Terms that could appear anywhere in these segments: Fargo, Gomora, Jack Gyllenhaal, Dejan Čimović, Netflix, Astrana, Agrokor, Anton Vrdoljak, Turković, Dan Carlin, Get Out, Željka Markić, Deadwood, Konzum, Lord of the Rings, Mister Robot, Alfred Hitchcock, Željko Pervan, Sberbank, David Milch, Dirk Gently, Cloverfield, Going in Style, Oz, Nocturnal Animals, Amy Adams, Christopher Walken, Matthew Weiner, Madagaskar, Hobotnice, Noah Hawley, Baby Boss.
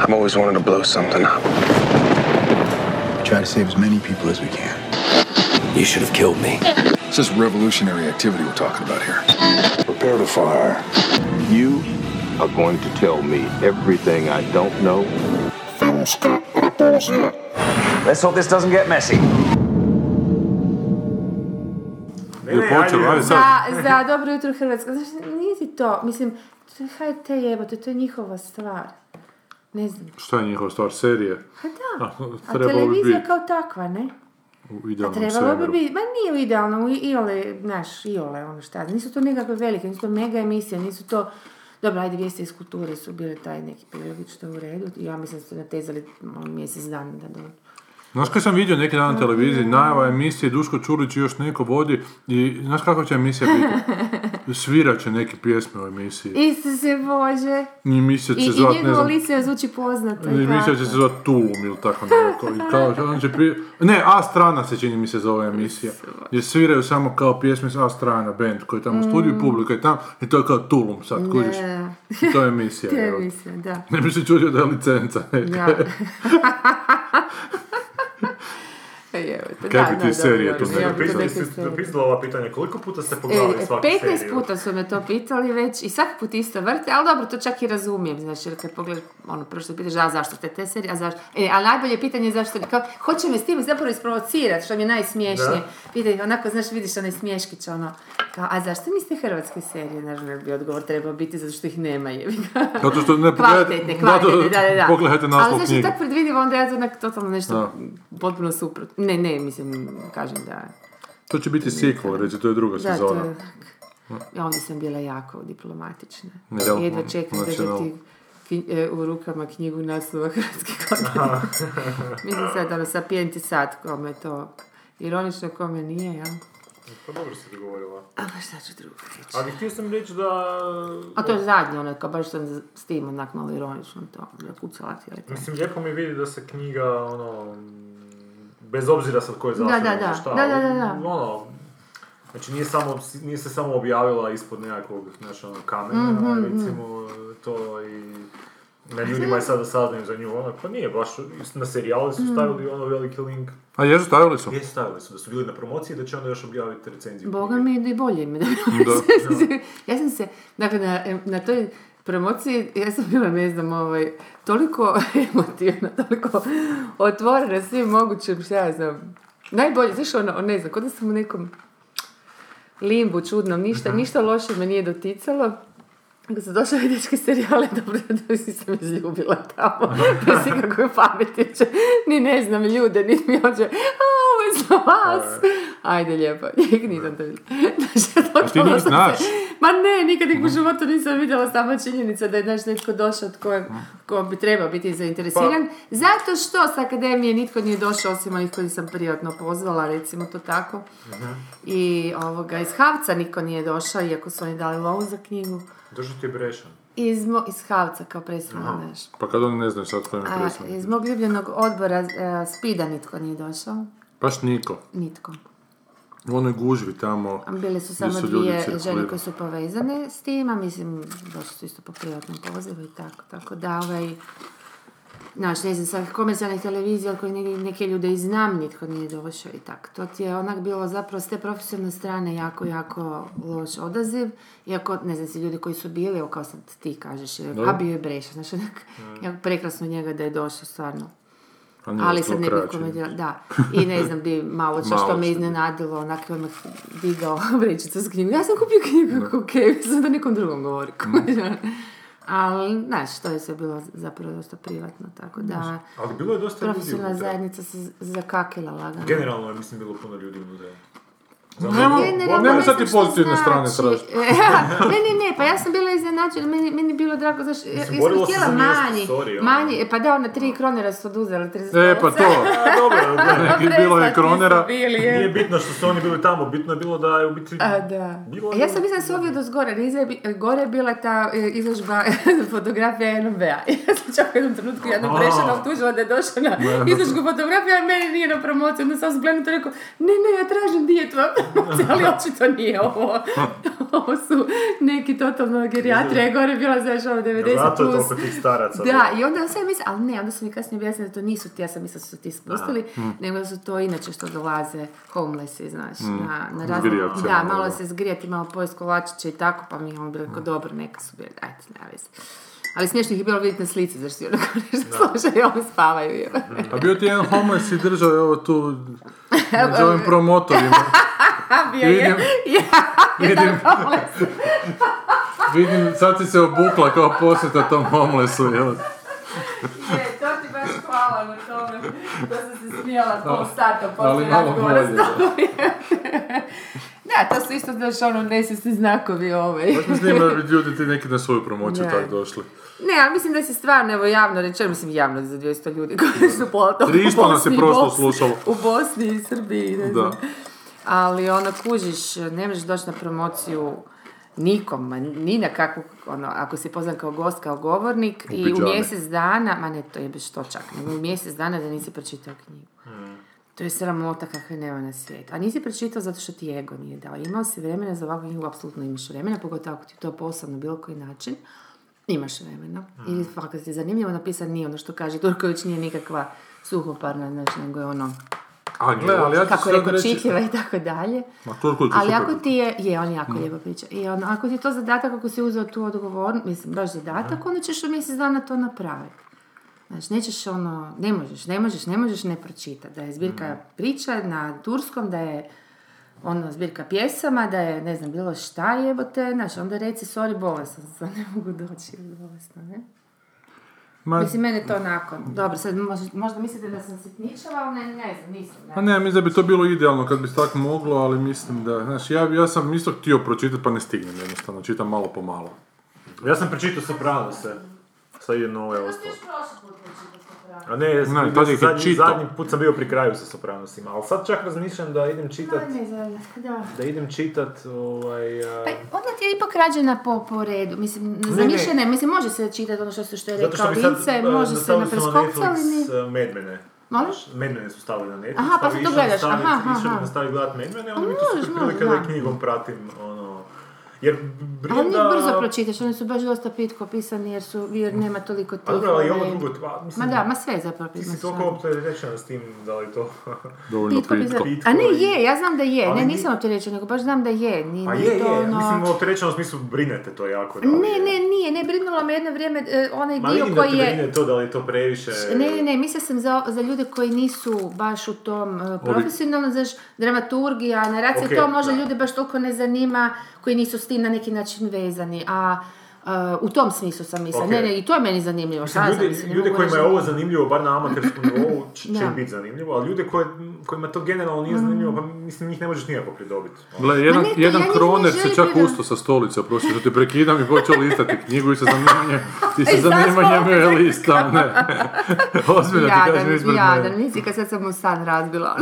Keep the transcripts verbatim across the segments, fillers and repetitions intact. I've always wanted to blow something up. Try to save as many people as we can. You should have killed me. This is revolutionary activity we're talking about here. Prepare to fire. You are going to tell me everything I don't know. Let's hope this doesn't get messy. Je počelo, ali sad... Da, da, dobro jutro Hrvatska. Znači, nije ti to, mislim, to je ha te jebote, to je njihova stvar. Ne znam. Šta je njihova stvar? Serije? Ha da, a, a televizija bi kao takva, ne? U idealnom scenariju. A trebalo bi biti, ma nije u idealnom, iole, znaš, iole, ono šta. Nisu to nekakve velike, nisu to mega emisije, nisu to... Dobro, ajde, vijesti iz kulture su bile taj neki periodič, što je u redu. Ja mislim da su natezali mjesec dana da do... Znaš kaj sam vidio neki dan na televiziji, najava emisije, Duško Čulić i još neko vodi i znaš kako će emisija biti? Svirat će neke pjesme u emisiji. Isuse Bože. I emisija će se zvat, ne znam... I njegovo lice zvuči poznato. I emisija će se zvat Tulum ili tako neko. Kao, on će prije... Ne, Astrana se čini mi se zove emisija. Jer sviraju samo kao pjesme s Astrana, band koji je tamo u studiju, mm. publika je tamo i to je kao Tulum sad, kužiš. I to je emisija. To je emisija, da. Ne bi se čudio da je licenca neka. Kaj bi ti serije tu ne dopisala ova pitanja? Koliko puta ste pogledali e, svaku seriju? petnaest puta su me to pitali već i svaki put isto vrte, ali dobro, to čak i razumijem. Znači, kad pogledaš, ono, prvo što pitaš, a zašto te te serije, a zašto... E, ali najbolje pitanje je zašto... Kao, hoće me s tim zapravo isprovocirati, što mi je najsmiješnije. Pitanje, onako, znaš, vidiš onaj smješkić, ono... Kao, a zašto niste hrvatske serije? Naravno, bi odgovor trebao biti, zato što ih nema, je. Zato što ne pogledajte, pogledajte naslov knjige. Ali znaš, tako predvidivo, onda ja to totalno nešto potpuno suprotno. Ne, ne, mislim, kažem da... To će biti sequel, reći, to je druga sezona. Da, to je tak. Ja ovdje sam bila jako diplomatična. Jedva čekam držati u rukama knjigu naslova Hrvatske godine. Mislim sad, ono, sapijenti sad, kome to... Ironično, kome nije, ja? Pa dobro si dogovorila. A baš sad ću drugo reći. Ali htio sam reći da... A to je zadnje, ono, kao baš sam s tim onak malo ironično to, da kucala ti ali to. Mislim, lijepo mi vidi da se knjiga, ono... Bez obzira sad ko je zasljedno, da, da, da. Šta, da, da, da, da. Ono, znači nije, samo, nije se samo objavila ispod nekakvog, znači ono, kamena, mm-hmm, recimo, mm. to i... Na ljudima je sada saznaju za nju, ono, pa nije baš, na serijalu su stavili ono veliki link. A jesu stavili su? Jesu stavili su, da su bili na promociji, da će onda još objaviti recenziju. Boga mi je da i bolje mi da objavili. Ja sam se, dakle, na, na toj promociji, ja sam bila, ne znam, ovaj, toliko emotivna, toliko otvorena svim mogućim, šta ja znam, najbolje, znaš ono, ne znam, kod da sam u nekom limbu čudnom, ništa, ništa loše me nije doticalo. Kada sam došla u dječke serijale, dobro da si se mi izljubila tamo, bez ikakve pametiće, ni ne znam ljude, niti mi ođe, a ovo je za vas. Ajde, lijepo, njeg nisam te vidjela. A ti njih znaš? Ma ne, nikad ih u životu nisam vidjela, sama činjenica da je naš netko došao od kojeg, ko bi trebao biti zainteresiran, zato što s akademije nitko nije došao, osim onih koji sam prijatno pozvala, recimo to tako. I ovoga, iz Havca niko nije došao, iako su oni dali lovu za knjigu. Došao ti je Brešan. Iz, mo, iz Havca, kao predstavljeno neš. Pa kad oni ne znaju sad kojim je predstavljeno. Iz mog ljubljenog odbora uh, Spida nitko nije došao. Baš niko? Nitko. U onoj gužvi tamo... Bile su samo su dvije žene koje su povezane s tim, a mislim, došli su isto po privatnom pozivu i tako. Tako da, ovaj... Znaš, ne znam, sa komercijalnih televizija, ali koji neke ljude i znam, nitko nije došao i tako. To ti je onak bilo zapravo s te profesionalne strane jako, jako loš odaziv. Iako, ne znam, si ljudi koji su bili, evo kao sad ti kažeš, a bio je Breša, znaš, onak, jako prekrasno njega da je došao, stvarno. Ali sad ne bih komedila, da. I ne znam di, malo što, što me iznenadilo, onako je me digao vrećicu s knjigom. Ja sam kupio knjigu, kako okej, sam da nekom drugom govori. Ali, znaš, to je sve bilo zapravo dosta privatno, tako da... Ali bilo je dosta ljudi unutra. Profesionalna zajednica se zakakila lagano. Generalno je, mislim, bilo puno ljudi unutra. Nema sad ti pozitivne strane tražiti. Ne, ne, ne, pa ja sam bila iznenađena, meni, meni bilo drago, znaš, ja sam htjela manji, story, manji, pa da, ona tri kronera su oduzeli, trideset. E, pa to, a, dobro, dobro. Bilo je kronera, bili, je. Nije bitno što su oni bili tamo, bitno je bilo da je u biti... A, da. Bilo, ja sam mislila se ovdje do zgore, gore je bila ta izložba fotografija en be a. Ja sam čak u jednom trenutku jednom Brešana optužila da je došla na izložbu fotografija, a meni nije na promociju, onda sam zblenuto rekao, ne, ne, ja tražim dijetu. ali očito nije ovo. Ovo su neki totalno gerijatrija, je gore bila, znaš, ono devedeset plus. Zato je toliko tih staraca. Da, i onda sam mislila, ali ne, onda su mi kasnije objasnili da to nisu ti, ja sam mislila da su ti spustili, mm. nego da su to inače što dolaze homelessi, znaš, mm. na, na razne... Zgrijavče, da, malo da. Se zgrijati, malo pojest kolačiće i tako, pa mi je ono bilo mm. dobro, neka su bili, ajte, nema veze. Ali smiješno ih je bilo vidjeti na slici, zašto je onako nešto slušaju i ovo spavaju. I ovo. A bio ti jedan homeless i držao je ovo tu među ovim promotorima. Bio vidim, je, ja, vidim, vidim, sad si se obukla kao posjeta tom homelessu. Je, to ti baš hvala na tome, da sam se smijela pol sata poslije razgovora s tobom. Da, to su isto, znaš, ono, nesvjesni znakovi ovaj. Tako mislim da bi ljudi ti neki na svoju promociju tako došli. Ne, ali mislim da si stvarno, evo, javno rečeno, mislim javno za dvjesto ljudi koji su po to u Bosni, Bosni, u Bosni i Srbiji, ne znam. Ali, ono, kužiš, ne možeš doći na promociju nikom, ni na kakvu, ono, ako si pozvan kao gost, kao govornik, u i piđane. U mjesec dana, ma ne, to je biš to čak, nego u mjesec dana da nisi pročitao knjigu. Hmm. To je sramota kakve nema na svijetu. A nisi pročitao zato što ti ego nije dao. Imao si vremena za ovakvu knjigu, apsolutno imaš vremena, pogotovo ako ti to posao na bilo koji način, imaš vremena. Hmm. I fakat si zanimljivo napisan, nije ono što kaže Turković, nije nikakva suhoparna, znaš, nego je ono... A gle, ali ja kako je reći... čitljiva i tako dalje. Ali ako ti je, je on jako mm. lijepo priča. I on, ako ti je to zadatak, ako si uzeo tu odgovornost, mislim, baš zadatak, mm. onda ćeš u mjesec dana to napraviti. Znači, nećeš ono, ne možeš, ne možeš, ne možeš ne pročitati. Da je zbirka mm. priča na turskom, da je ono, zbirka pjesama, da je, ne znam, bilo šta jebote, znači, onda reci, sorry, bolestan, ne mogu doći, bolestan, ne? Ma... Mislim, mene to nakon. Dobro, sad možda mislite da sam sitničala, ali ne, ne znam, nisam. Ne. Pa ne, mislim da bi to bilo idealno kad bi se tako moglo, ali mislim da, znaš, ja, ja sam isto htio pročitati pa ne stignem jednostavno, čitam malo po malo. Ja sam pročitao Soprano se, sad idem na ove ostalo. A ne, ne to zadnji, zadnji put sam bio pri kraju sa Sopranosima, ali sad čak razmišljam da idem čitat, da, da. da idem čitat, ovaj... Uh... Pa onda ti je ipak rađena po, po redu, mislim, zamišljena, mislim, može se čitati ono što, što je rekao Vince, može se na preskopcu, ali ne... Zato što bi sad dostavili su na Netflix Moliš? Medmene su stavili na Netflix, aha, pa sad to gledaš, aha, aha. Išao da nastavi gledat Medmene, onda mi to super prilika da knjigom pratim, ono... Jer brine da... Ali brzo pročitaš, oni su baš dosta pitko pisani jer, su, jer nema toliko tih... A dobro, i ovo drugo... Tva, mislim, ma da, ma sve zapravo pisano. Ti si toliko opterećena s tim, da li to... Dovoljno pitko. pitko. pitko. A ne, je, ja znam da je. Ne, nisam opterećena, nego baš znam da je. Ni, a je, je. Ono... Mislim, opterećena u smislu brinete to jako. Da li... Ne, ne, nije. Ne brinulo me jedno vrijeme uh, onaj ma dio koji je... Ma vidim da te brine to, da li to previše... Ne, ne, ne. Mislila sam za, za ljude koji nisu baš u tom uh, profesionalno, znaš, dramaturgija, naracija, okay, to možda ljude baš toliko ne zanima, koji nisu s tim na neki način vezani, a uh, u tom smislu sam mislila. Okay. Ne, ne, i to je meni zanimljivo. Mislim, ljudi, sam, mislim, ljudi kojima je ovo zanimljivo, bar na amaterskom nivou, će ja. biti zanimljivo, ali ljude koje, kojima to generalno nije zanimljivo, pa mislim, njih ne možeš nijako pridobiti. Gle, jedan, ne, jedan ja kroner se čak pridam. Usto sa stolice, prosim, što te prekidam i počeo listati knjigu i sa zanimanjem, i sa zanimanjem je listam, ne. Ozbiljno ti kažem izbred mene. Jadan, nisi kad sad sam mu san razbila.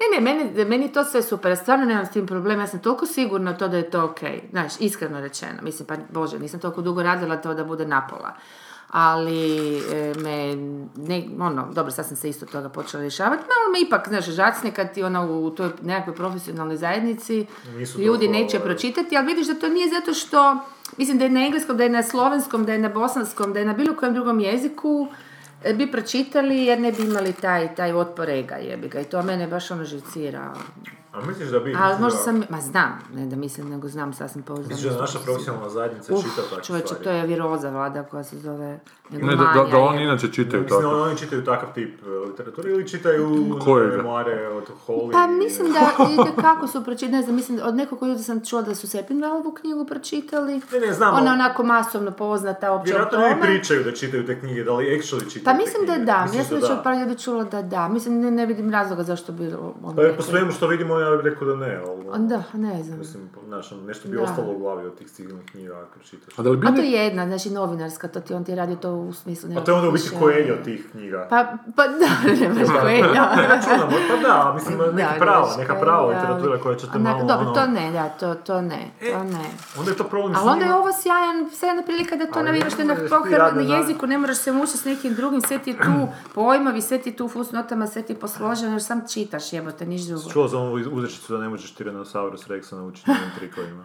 Ne, ne, meni, meni to sve super, stvarno nemam s tim problema, ja sam toliko sigurna to da je to okej, okay. Znaš, iskreno rečeno, mislim, pa bože, nisam toliko dugo radila to da bude napola, ali me, ne, ono, dobro, sad sam se isto toga počela rješavati, malo me ipak, znaš, žacne kad ti ono u toj nekakvoj profesionalnoj zajednici nisu ljudi doko, neće pročitati, ali vidiš da to nije zato što, mislim da je na engleskom, da je na slovenskom, da je na bosanskom, da je na bilo kojem drugom jeziku, bi pročitali jer ne bi imali taj, taj otpor ega jebiga i to mene baš ono živcira. A misliš da bi? Ali možda sam, ma znam, ne da mislim, nego znam sasvim pouzdano. Misliš da naša profesionalna zajednica uh, čita takve stvari? Čovječe, to je viroza vlada koja se zove negomanija. Ne, da, da, da oni inače čitaju tako. Mislim, oni čitaju takav tip literature ili čitaju kojega? Memoare od Holly? Pa mislim da, da kako su pročitali, ne znam, mislim, od nekog ljudi sam čula da su Sepinvalovu knjigu pročitali. Ne, ne, znamo. Ona onako masovno poznata, opće o tome. Vjerojatno ne pričaju da čitaju te knjige, da li actually čitaju. Pa mislim da da, ja sam već od par ljudi čula da da. Mislim, ne, ne vidim razloga zašto bi... Po svemu što vidimo, ja bih rekao da ne, ali... Da, ne znam. Mislim, znaš, nešto bi da. ostalo u glavi od tih civilnih knjiga, ako čitaš. A, da li bi ne... A to je jedna, znači, novinarska, to ti on ti radio to u smislu... A to je onda u biti koelja od tih knjiga. Pa, pa da, nemaš koelja. Pa da, mislim, neka prava, neka prava literatura koja će te malo... Dobro, to ne, da, to, to ne, to ne. E, onda je to problem s njima. Ali onda je ovo sjajan, sjajna prilika da to naviraš na hrvatskom jeziku, ne moraš se mučiti s nekim drugim, sve ti tu pojmovi, sve ti tu fusnotama, sve ti posloženo, još sam čitaš, jebote, niš drugo. Čuo sam ovo iz uzrečicu da ne možeš Tyrannosaurus Rexa naučiti novim trikovima.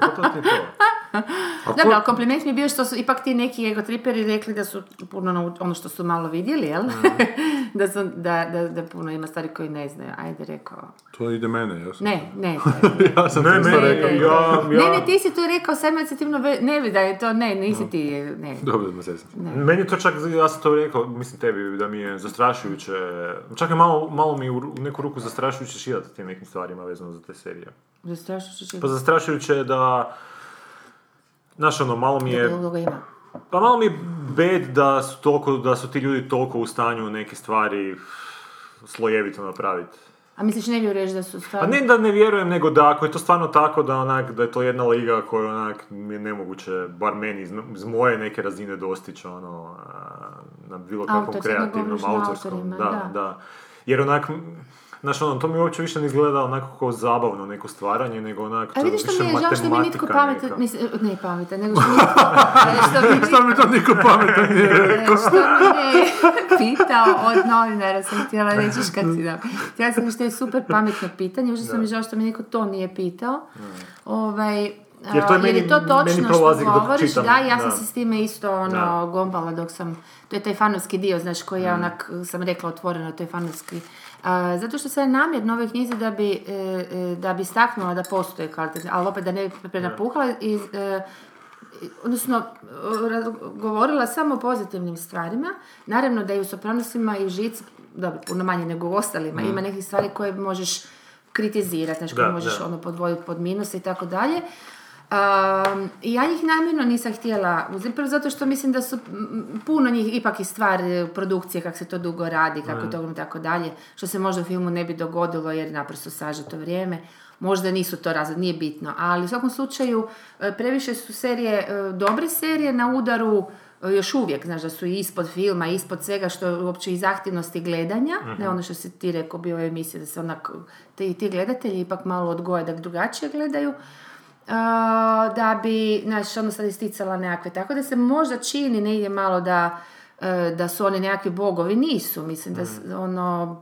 Kako to ti je to? Ko... Dobro, ali kompliment mi je bio što su ipak ti neki egotriperi rekli da su puno nauč... ono što su malo vidjeli, jel? Mm-hmm. da, su, da, da, da puno ima stvari koji ne znaju. Ajde, rekao. To ide mene, ja sam... Ne, ne. ja sam ne, ne, rekao. Ne, ja, ja. ne, ne, ti si tu rekao, sam ja se tim ve... ne vidi da je to, ne, nisi no. ti, ne. Dobro, da se sam. Meni to čak, ja sam to rekao, mislim tebi, da mi je zastrašujuće, čak je malo, malo mi u neku ruku zastrašujuće širati tim nekim stvarima vezano za te serije. Zastrašujuće širati? Pa zastrašujuće je da... Znaš, ono, malo mi je... Pa malo mi je bed da su, toliko, da su ti ljudi toliko u stanju neke stvari slojevito napraviti. A misliš ne vjeruješ da su stvari... Pa ne da ne vjerujem, nego da ako je to stvarno tako da, onak, da je to jedna liga koju onak mi je nemoguće, bar meni, iz, iz moje neke razine dostići, ono, na bilo kakvom kreativnom, autorskom. Da, da, da. Jer onak... Znaš, ono, to mi uopće više ne izgleda onako kao zabavno neko stvaranje, nego onako to više matematika neka. A vidiš što mi je žao što mi nitko pametan, ne pametan, nego što mi nitko... Što mi to nitko pametan nije rekao? Što mi je pitao od novinara, sam htjela reći škad si da. Htjela sam mi što je super pametno pitanje, užasno sam mi žao što mi nitko to nije pitao. Ovaj... Jer to je, meni, jer je to točno što govoriš, da, ja da. sam se s time isto ono, gombala dok sam, to je taj fanovski dio, znaš, koji ja mm. onak sam rekla otvoreno, to je fanovski, a, zato što sam namjerno ove knjize da bi, e, da bi staknula da postoje kvalitetno, ali opet da ne bi prenapuhala i, e, odnosno, govorila samo o pozitivnim stvarima, naravno da i u Sopranosima i u Žici, dobro, puno manje nego u ostalima, mm. ima nekih stvari koje možeš kritizirati, znaš, koje da, možeš da. ono podvoditi pod minuse i tako dalje. Um, ja njih namjerno nisam htjela uzeti, prvo zato što mislim da su puno njih ipak i stvar produkcije, kako se to dugo radi, kako mm. to i tako dalje, što se možda u filmu ne bi dogodilo jer naprosto sažeto vrijeme, možda nisu to razlog, nije bitno, ali u svakom slučaju previše su serije, dobre serije na udaru još uvijek, znaš, da su ispod filma, ispod svega što uopće i zahtjevnosti gledanja, mm-hmm. ne ono što si ti rekao bio u emisiji da se onak ti, ti gledatelji ipak malo odgoje da drugačije gledaju. Uh, da bi, znaš, ono sad isticala nekakve, tako da se možda čini negdje malo da, uh, da su oni nekakvi bogovi, nisu, mislim da mm. ono,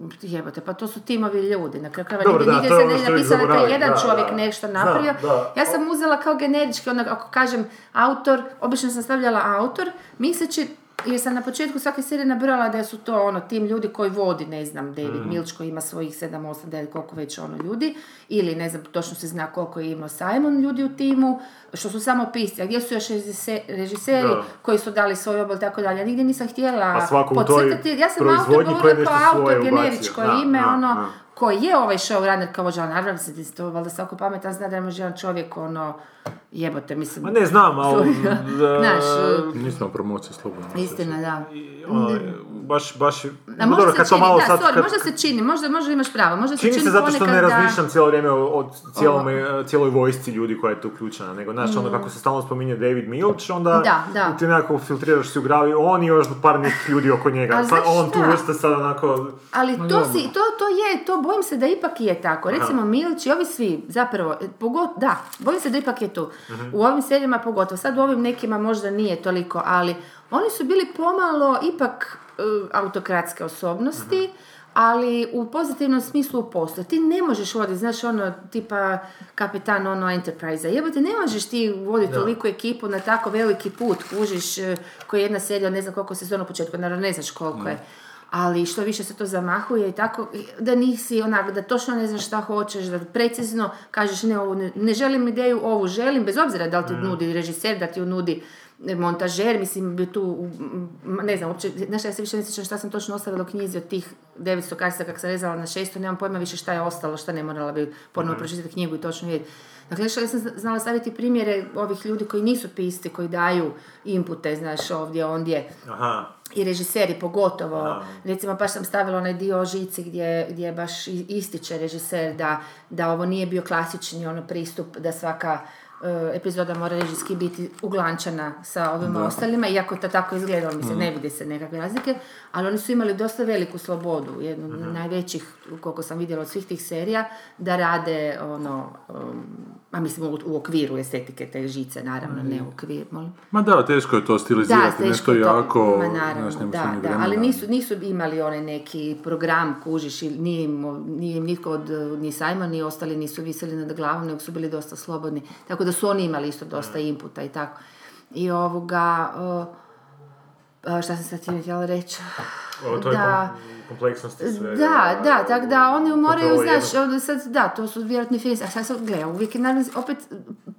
uh, jebote, pa to su timovi ljudi, na kraju krajeva nigdje, nigdje se ne napisala da je jedan da, čovjek da, nešto napravio, da, da. Ja sam uzela kao generički, onak, ako kažem autor, obično sam stavljala autor, misleći, jer sam na početku svake serije nabrala da su to ono tim ljudi koji vodi, ne znam, David Milch koji ima svojih sedam, osam, devet, koliko već ono ljudi, ili ne znam, točno se zna koliko je imao Simon ljudi u timu, što su samo pisci, a gdje su još režiseri da. koji su dali svoj obol, tako dalje. Ja nigdje nisam htjela podcrtati, ja sam autor govorila kao autor, generičko da, ime, da, ono, da. koji je ovaj showrunner kao vođa, naravno se ti to, valjda svako pametan zna da je možda jedan čovjek, ono, jebote, mislim... Ma ne znam, ali... Znaš... Nisam promocija slobodno. Istina, da. I, ono, baš, baš... A možda dobro, se čini, malo da, sad, sorry, kad... možda se čini, možda, možda imaš pravo, možda čini se čini ponekad da... Čini se zato što ne razmišljam cijelo vrijeme o, o cijelome, cijeloj vojsci ljudi koja je tu uključena, nego, znaš, mm. ono, kako se stalno spominje David Milch, onda da, da. ti nekako filtriraš si u gravi, on i još par nekih ljudi oko njega, ali, znaš, on tu vrste sad onako... Ali no, to, si, to, to je, to bojim se da ipak je tako, recimo Milch i ovi svi, zapravo, pogotovo, da, bojim se da ipak je tu. Mm-hmm. U ovim serijama pogotovo, sad u ovim nekima možda nije toliko, ali oni su bili pomalo ipak e, autokratske osobnosti, mm-hmm. ali u pozitivnom smislu u poslu. Ti ne možeš voditi, znaš, ono, tipa kapetan, ono, Enterprise-a. Jebote, ne možeš ti voditi toliku ekipu na tako veliki put, kužiš, koji je jedna serija, ne znam koliko se sezona u početku, naravno ne znaš koliko mm-hmm. je. Ali što više se to zamahuje i tako, da nisi onak, da točno ne znaš šta hoćeš, da precizno kažeš ne, ovu, ne, ne želim ideju, ovu želim, bez obzira da li ti mm. nudi režiser, da ti ju nudi montažer, mislim, bi tu, ne znam, uopće, znaš, ja se više ne sjećam šta sam točno ostavila u knjizi od tih devetsto kartica kak sam rezala na šesto, nemam pojma više šta je ostalo, šta ne morala bi ponovno mm. pročitati knjigu i točno vidjeti. Dakle, što ja sam znala staviti primjere ovih ljudi koji nisu pisci, koji daju inpute, znaš, ovdje, ondje. Aha. I režiseri pogotovo. Aha. Recimo, baš sam stavila onaj dio o Žici gdje, gdje baš ističe režiser da, da ovo nije bio klasični ono pristup, da svaka epizoda mora režijski biti uglančana sa ovima da. Ostalima, iako to tako izgleda, mislim, mm. ne vide se nekakve razlike, ali oni su imali dosta veliku slobodu, jednu od mm-hmm. najvećih, koliko sam vidjela od svih tih serija, da rade, ono, um, a mislim, u, u okviru estetike te žice, naravno, mm. ne u okviru, molim. Ma da, teško je to stilizirati, da, nešto to, jako... Ma naravno, znaš, da, da, ali nisu, nisu imali onaj neki program, kužiš, ili nije im niko od, ni Simon, ni ostali nisu viseli nad glavom, nego su bili dosta slobodni, tako da su oni imali isto dosta inputa i tako. I ovoga... Uh, šta sam sad ti htjela reći? O toj kompleksnosti sve. Da, da, tako da oni moraju, znaš, ono sad, da, to su vjerojatni filmci. A sad sad, gledaj, uvijek je, naravno, opet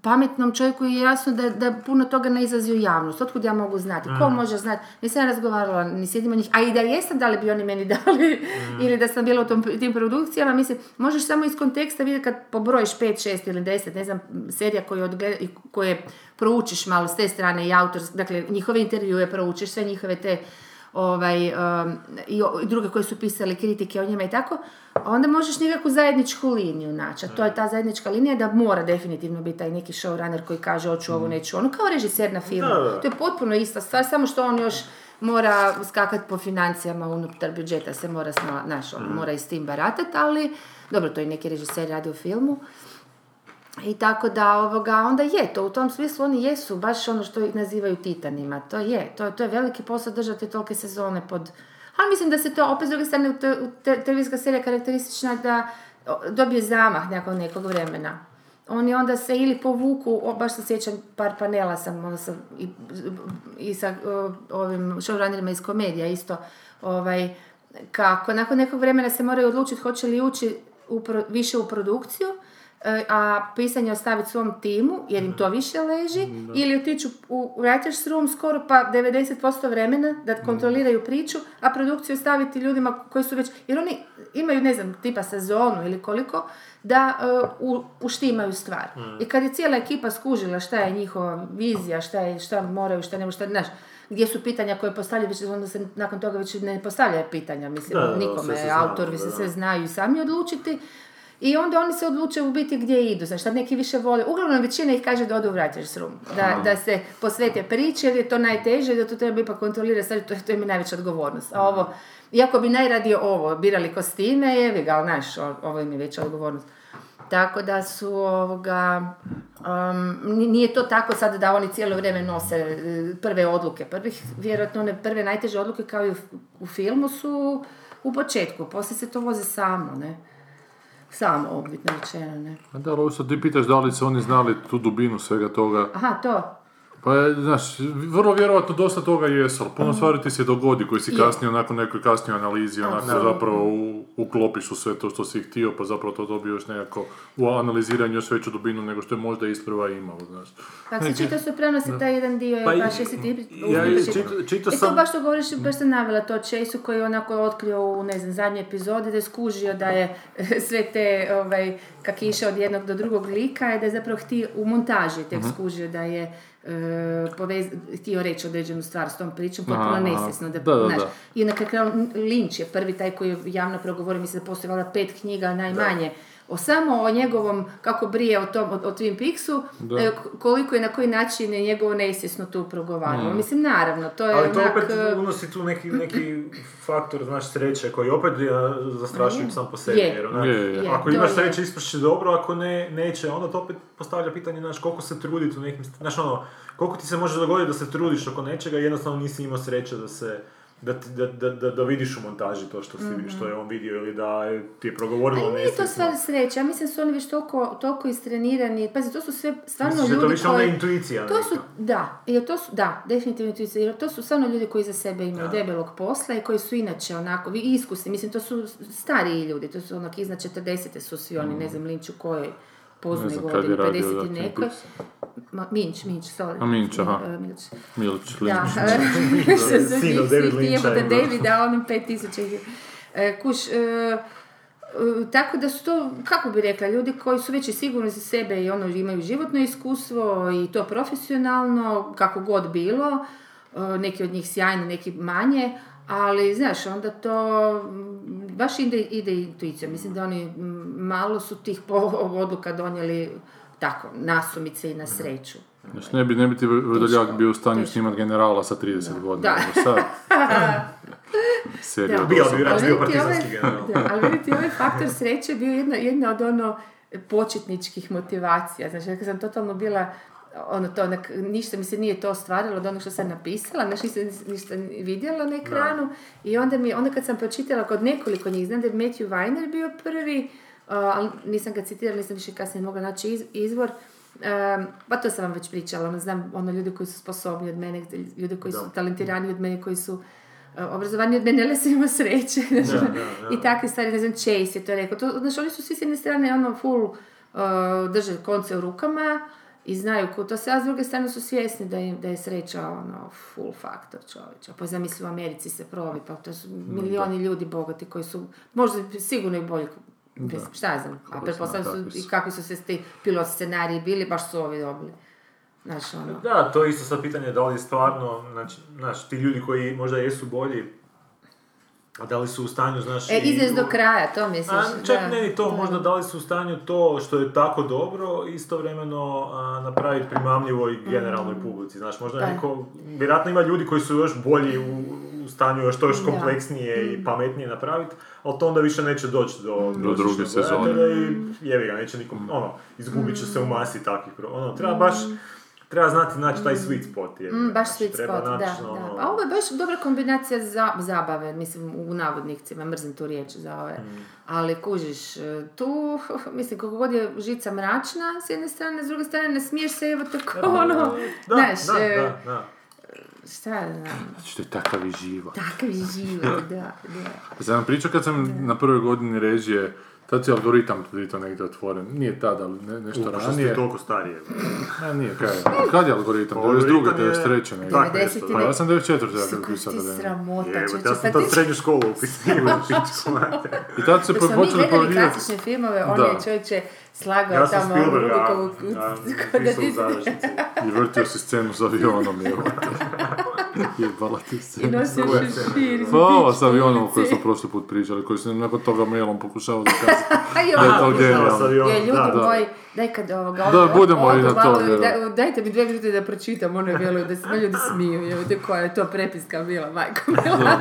pametnom čovjeku je jasno da, da puno toga ne izlazi u javnost. Otkud ja mogu znati? Ko mm. može znati? Nisam razgovarala ni s jednim od njih, a i da jesam, da li bi oni meni dali, mm. ili da sam bila u tom, tim produkcijama, mislim, možeš samo iz konteksta vidjeti kad pobrojiš pet, šest ili deset, ne znam, serija koje, odgleda, koje proučiš malo s te strane i autorske, dakle, njihove intervjue proučiš, sve njihove te Ovaj, um, i, i druge koje su pisali kritike o njima i tako, onda možeš nekakvu zajedničku liniju naći. A to je ta zajednička linija da mora definitivno biti taj neki showrunner koji kaže oću ovo, neću ono, kao režiser na filmu. To je potpuno ista stvar, samo što on još mora skakati po financijama unutar budžeta, se mora, znaš, on mora i s tim baratati, ali dobro, to je neki režiser radi u filmu. I tako da ovoga, onda je to, u tom smislu oni jesu baš ono što ih nazivaju titanima, to je, to, to je veliki posao držati tolke sezone pod, ali mislim da se to opet s druge strane te, te, televizijska serija karakteristična da dobije zamah nakon nekog vremena. Oni onda se ili povuku, o, baš se sjećam, par panela sam, onda sam i, i sa o, ovim showrunnerima iz komedija isto, ovaj, kako nakon nekog vremena se moraju odlučiti hoće li ući u pro, više u produkciju, a pisanje ostaviti svom timu, jer im to više leži, da. Ili otići u writer's room skoro pa devedeset posto vremena da kontroliraju priču, a produkciju staviti ljudima koji su već, jer oni imaju, ne znam, tipa sezonu ili koliko, da uh, uštimaju stvar. Mm. I kad je cijela ekipa skužila šta je njihova vizija, šta, je, šta moraju, šta ne moraju, znaš, gdje su pitanja koje postavljaju, već onda se nakon toga već ne postavljaju pitanja, mislim, da, nikome, se autor, vi se sve znaju i sami odlučiti. I onda oni se odluče u biti gdje idu, znači sad neki više vole, uglavnom većina ih kaže da odu u writer's room, da, da se posvete priče jer je to najteže, da to treba ipak kontrolirati, sad to, to je mi najveća odgovornost. A ovo, iako bi najradije ovo, birali kostime, jevi ga, ali znaš, ovo im je veća odgovornost. Tako da su ovoga, um, nije to tako sad da oni cijelo vrijeme nose prve odluke, prvih, vjerojatno one prve najteže odluke kao i u, u filmu su u početku, poslije se to voze samo, ne? Samo obitno rečeno, ne. A da, ali sad ti pitaš da li su oni znali tu dubinu svega toga. Aha, to. Pa, znaš, vrlo vjerojatno dosta toga jesu, ali puno stvari ti se dogodi koji si kasnije, onako nekoj kasnijoj analizi, onako da, zapravo u, uklopiš u sve to što si htio, pa zapravo to dobiješ nekako u analiziranju još veću dubinu nego što je možda isprava imalo, znaš. Tako si čitao supremno se taj jedan dio, pa baš jesi ti ja, čitao sam... E to baš što govoriš, baš sam navela to Chase-u koji je onako otkrio u, ne znam, zadnjoj epizodi, da je skužio da je sve te, ovaj, kak je išao od jednog do drugog lika i da je zapravo htio u montaži tek uh-huh. skužio da je E, povez, htio reći određenu stvar s tom pričom, potpuno nesvjesno da, da, da, znaš, da. I na kraju Lynch je prvi taj koji je javno progovorio, mislim da postoji valjda pet knjiga najmanje o, samo o njegovom, kako brije o tom, o, o Twin Peaksu, e, koliko i na koji način je njegovo nesvjesno tu progovaralo. Mm. Mislim, naravno, to je... Ali to onak... opet unosi tu neki, neki faktor, znaš, sreće, koji opet ja zastrašujem sam po sebi. Je. Jer, ona, je, je, je. Ako je, imaš sreće, isprši dobro, ako ne, neće, onda to opet postavlja pitanje, znaš, koliko se truditi u nekim... Znaš, ono, koliko ti se može dogoditi da se trudiš oko nečega, jednostavno nisi imao sreće da se... Da, da, da, da vidiš u montaži to što, si, mm-hmm. što je on vidio ili da ti je progovorilo nesvjesno. Ali nije to stvar sreća, ja mislim su oni već toliko, toliko istrenirani, pazi, to su sve stvarno mislim, ljudi koji... to više koji... onda intuicija. To su, da, jer to su, da, definitivno intuicija, jer to su stvarno ljudi koji za sebe imaju da. Debelog posla i koji su inače onako, iskusni, mislim, to su stariji ljudi, to su onak iznad četrdesete su svi oni, mm. ne znam, Lynch u kojoj poznoj godini, pedeset i nekoj. Minč, Minč, sorry. A Minč, aha. Milč. Milč, Lynch. Da, sino David Lynch. Jebote Davida, onim pet tisuća. Kuš, tako da su to, kako bi rekla, ljudi koji su već i sigurni za sebe i ono imaju životno iskustvo i to profesionalno, kako god bilo, neki od njih sjajni, neki manje, ali, znaš, onda to baš ide, ide intuicijom. Mislim da oni malo su tih odluka donijeli tako, nasumice i na sreću. Znači, ne bi, ne bi ti Vrdoljak bio u stanju snimati Generala sa trideset da. godina. Da. Sad. Serio, da. Bio bi rač, bio partizanski general. Da, ali vidite, ovaj faktor sreće je bio jedna, jedna od ono početničkih motivacija. Znači, ja sam totalno bila... Ono to, onak, ništa mi se nije to ostvarilo od onog što sam napisala, znači nisam ništa vidjela na ekranu da. I onda mi, onda kad sam pročitala kod nekoliko njih, znam da je Matthew Weiner bio prvi, uh, ali nisam ga citirala, nisam više kasnije mogla naći iz, izvor, um, pa to sam vam već pričala, ono, znam ono, ljudi koji su sposobni od mene, ljudi koji da. su talentirani od mene, koji su uh, obrazovani od mene, ali sam imao sreće, znači, da, da, da. I takve stvari, ne znam, Chase je to rekao, to, znači oni su svi s jedne strane ono full uh, drže konce u rukama, i znaju ko to se, a s druge strane su svjesni da je, da je sreća ono full faktor čovječa. Pa zamisli u Americi se provi, pa to su milioni da. ljudi bogati koji su, možda sigurno i bolji, da. šta znam, a pretpostavljam su i kakvi su se ti pilot scenariji bili, baš su ovi dobili. Znaš, ono. Da, to je isto sad pitanje da li stvarno, znači, znaš, ti ljudi koji možda jesu bolji, a da li su u stanju, znaš... E, izvez do kraja, to misliš. A, čak da, ne i to, da. možda da li su u stanju to što je tako dobro, istovremeno a, napraviti primamljivo i generalnoj mm-hmm. publici. Znaš, možda da. neko... Vjerojatno ima ljudi koji su još bolji u, u stanju, još to još kompleksnije da. i pametnije napraviti, ali to onda više neće doći do... Mm-hmm. Do druge sezone. I jevi ga, neće nikom... Ono, izgubit će se u masi takvih... Ono, treba baš... Treba znati naći taj sweet spot. Je, mm, baš znači, sweet spot, naći, da, ono... da. A ovo je baš dobra kombinacija za, zabave, mislim, u navodnicima, mrzim tu riječ za ove. Mm. Ali kužiš, tu, mislim, koliko god je žica mračna s jedne strane, s druge strane ne smiješ se, evo tako, da, ono, da, znaš, da, e, da, da. šta da znam. Znači, to je takav i život. Takav i život, da, da. Sam vam pričao kad sam da. na prvoj godini režije, sad si algoritam to negdje otvoren. Nije tada, ali ne, nešto ranije. Upošto ste toliko starije. A nije, kaj je. Kad je algoritam? devedeset druga, devedeset treća negdje. Pa ja sam devedeset četvrta Kako ti sramota. Ja sam tad srednju školu upisnila. I tad se počeli pojavljati. Dok smo mi gledali klasične filmove, on je čovječe slagao tamo Rubikovu kutu. I vrtio si scenu s avionom. Jebala ti scenu. I nosio šešir. Ovo s avionom o kojoj smo prošli put pričali, koji sam nakon toga mailom pokušao zakazati. Je, ljudi da, da. moji, daj kad ovoga... Da, od, budemo od, i na to, da, dajte mi dve minute da pročitam, ono je vjeruju, da se me ljudi smiju, je, da koja je to prepiska bila, majko mila.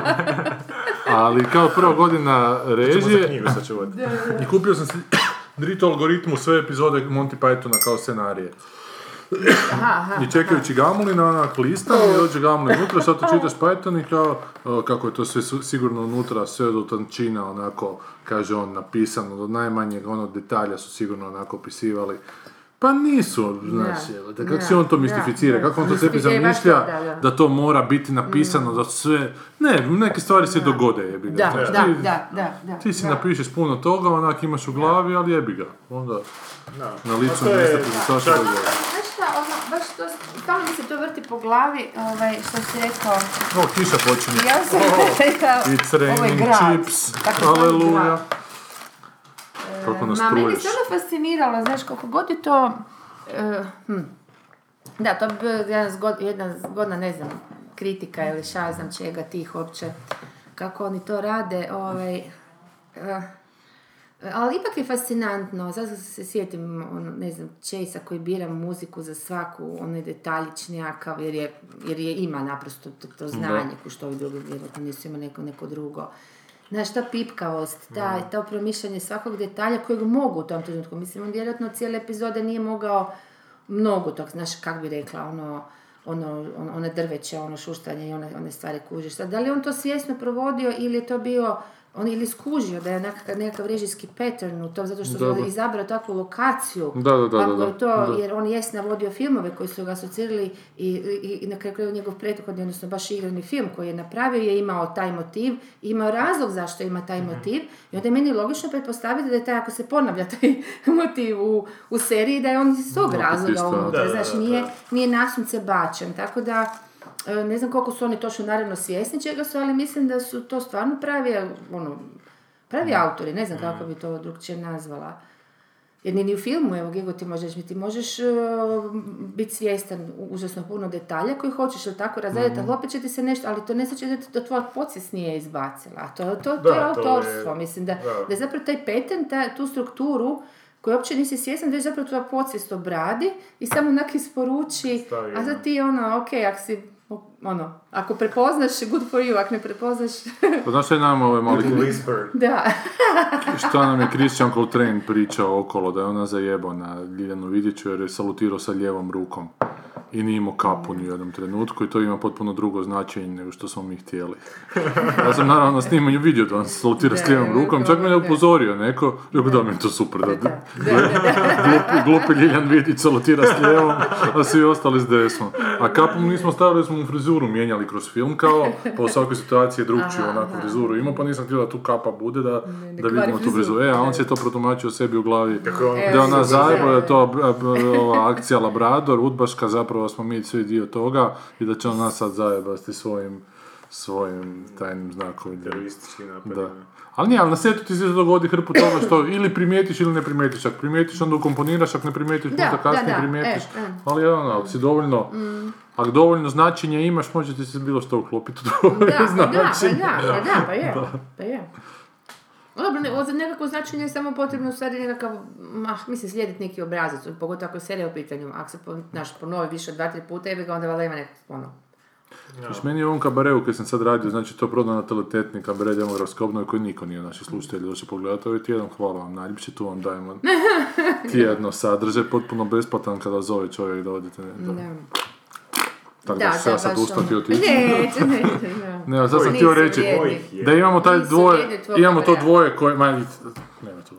Ali kao prva godina režije... I kupio sam drito algoritmu sve epizode Monty Pythona kao scenarije. Aha, aha, I čekajući aha. Gamulina, onak listan, i dođe Gamulin unutra, sad to čitaš Python i kao, o, kako je to sve su, sigurno unutra, sve do tančina, onako, kaže on, napisano, do najmanjeg onog detalja su sigurno onako opisivali. Pa nisu, znači, da, kako da, si on to mistificira, da, kako on to sebi zamišlja, da, da. da to mora biti napisano, mm. da sve, ne, neke stvari se da. dogode, jebi ga. Da, znači, da, ti, da, da, da. Ti si da. napišeš puno toga, onak imaš u glavi, ali jebi ga, onda da. na licu mjesta ti se svašta dogode. Ono, baš to, kao mi se to vrti po glavi, ovaj, što si rekao... O, kiša počinje. Ja sam rekao, ovo je grad. Chips, aleluja. Kako nas truješ. Ma, meni se ono fasciniralo, znaš, koliko god je to... Uh, hm. Da, to bi jedna zgodna, jedna zgodna, ne znam, kritika ili šta znam čega tih uopće, kako oni to rade, ovaj... Uh, ali ipak je fascinantno, zato se sjetim, on, ne znam, Chase-a koji bira muziku za svaku, on je detaljičnjakav, jer je, jer je ima naprosto to, to znanje, ko što ovi drugi vjerojatno nisu ima neko, neko drugo. Znaš, ta pipkavost, ta, mm. to promišljanje svakog detalja kojeg mogu u tom trenutku. Mislim, on vjerojatno cijele epizode nije mogao mnogo tog, znaš, kak bi rekla, ono, ono, ono, one drveće, ono šuštanje i one, one stvari kužiš. Sad, da li on to svjesno provodio ili je to bio... On ili skužio da je nekakav, nekakav režijski pattern u tom, zato što je izabrao takvu lokaciju. Da, da, da, da, to, da. Jer on jest navodio filmove koji su ga asocirali i, i, i na kraju njegov prethodni, odnosno baš igrani film koji je napravio, je imao taj motiv, imao razlog zašto ima taj mm-hmm. motiv. I onda je meni logično pretpostaviti da je taj, ako se ponavlja taj motiv u, u seriji, da je on iz tog razloga unutra. Znači, nije, nije nasunce bačen, tako da... Ne znam koliko su oni točno naravno svjesni čega su, ali mislim da su to stvarno pravi, ono, pravi mm. autori, ne znam kako bi to drugčije nazvala. Jer ni u filmu, evo Gigo ti možeš, ti možeš uh, biti svjestan užasno puno detalja koji hoćeš ili tako razrediti, mm. ali opet će ti se nešto, ali to ne znači da tvoja podsvijest nije izbacila. A to, to, to, da, to je autorstvo, to je, mislim da, da. da zapravo taj pattern, ta, tu strukturu koji uopće nisi svjesna da je zapravo tvoja podsvijest obradi i samo onak isporuči, Stavim. a sad ti ono, ok, ako si, ono, ako prepoznaš, good for you, ako ne prepoznaš... Pa znaš što je nam ovaj mali... Da. Šta nam je Christian Coltrane pričao okolo, da je ona zajebana Ljiljanu Vidiću jer je salutirao sa lijevom rukom. I nije imao kapu ni u jednom trenutku i to ima potpuno drugo značenje nego što smo mi htjeli. Ja sam naravno na snimanju vidio da on se salutira s lijevom rukom, čak me je upozorio neko, rekao da mi je to super, da, da, da, da. Glupi Ljiljan Vidić salutira s lijevom, a svi ostali s desnom. A kapu nismo stavili, smo mu frizuru mijenjali kroz film, kao pa u svakoj situaciji je drugčiju onako frizuru imao, pa nisam htjela da tu kapa bude, da, da vidimo tu frizuru. E, a on se to protumačio sebi u glavi, da je ona zajeba, da je to ova akcija Labrador, udbaška, zapravo da smo mi svi dio toga i da će on nas sad zajebasti svojim svojim tajnim znakovima. Teroristički napadima. Ali nije, ali na setu ti se dogodi hrpu toga što ili primijetiš ili ne primijetiš. Ako primijetiš, onda ukomponiraš, ako ne primijetiš, možda kasnije da, primijetiš. E, e. Ali ono, ako si dovoljno, mm. ako dovoljno značenja imaš, može ti se bilo što uklopiti u tvoje značenje. Da, pa da, pa da, pa je. Da. Pa je. Dobro, nekako značenje je samo potrebno u stvari nekakav, ah, mislim, slijediti neki obrazac, pogotovo ako je serija u pitanju, ako se naš ponovi više dva, tri puta, jebe ga, onda valjda ima nekako ono. Još ja. Meni je u ovom kabareu koji sam sad radio, znači to prodano na teletetni kabare demografske obnove koji niko nije naši slušatelji došli pogledati ovaj tjedan, hvala vam najljepše, tu vam dajemo tjedno sadržaj, potpuno besplatan kada zove čovjek da odete. Da. Da. Tako da, da se ja sad ustati otići. Neće, neće, da. Ne, sad sam htio reći da imamo taj dvoje, imamo to dvoje koje, ma, nema to.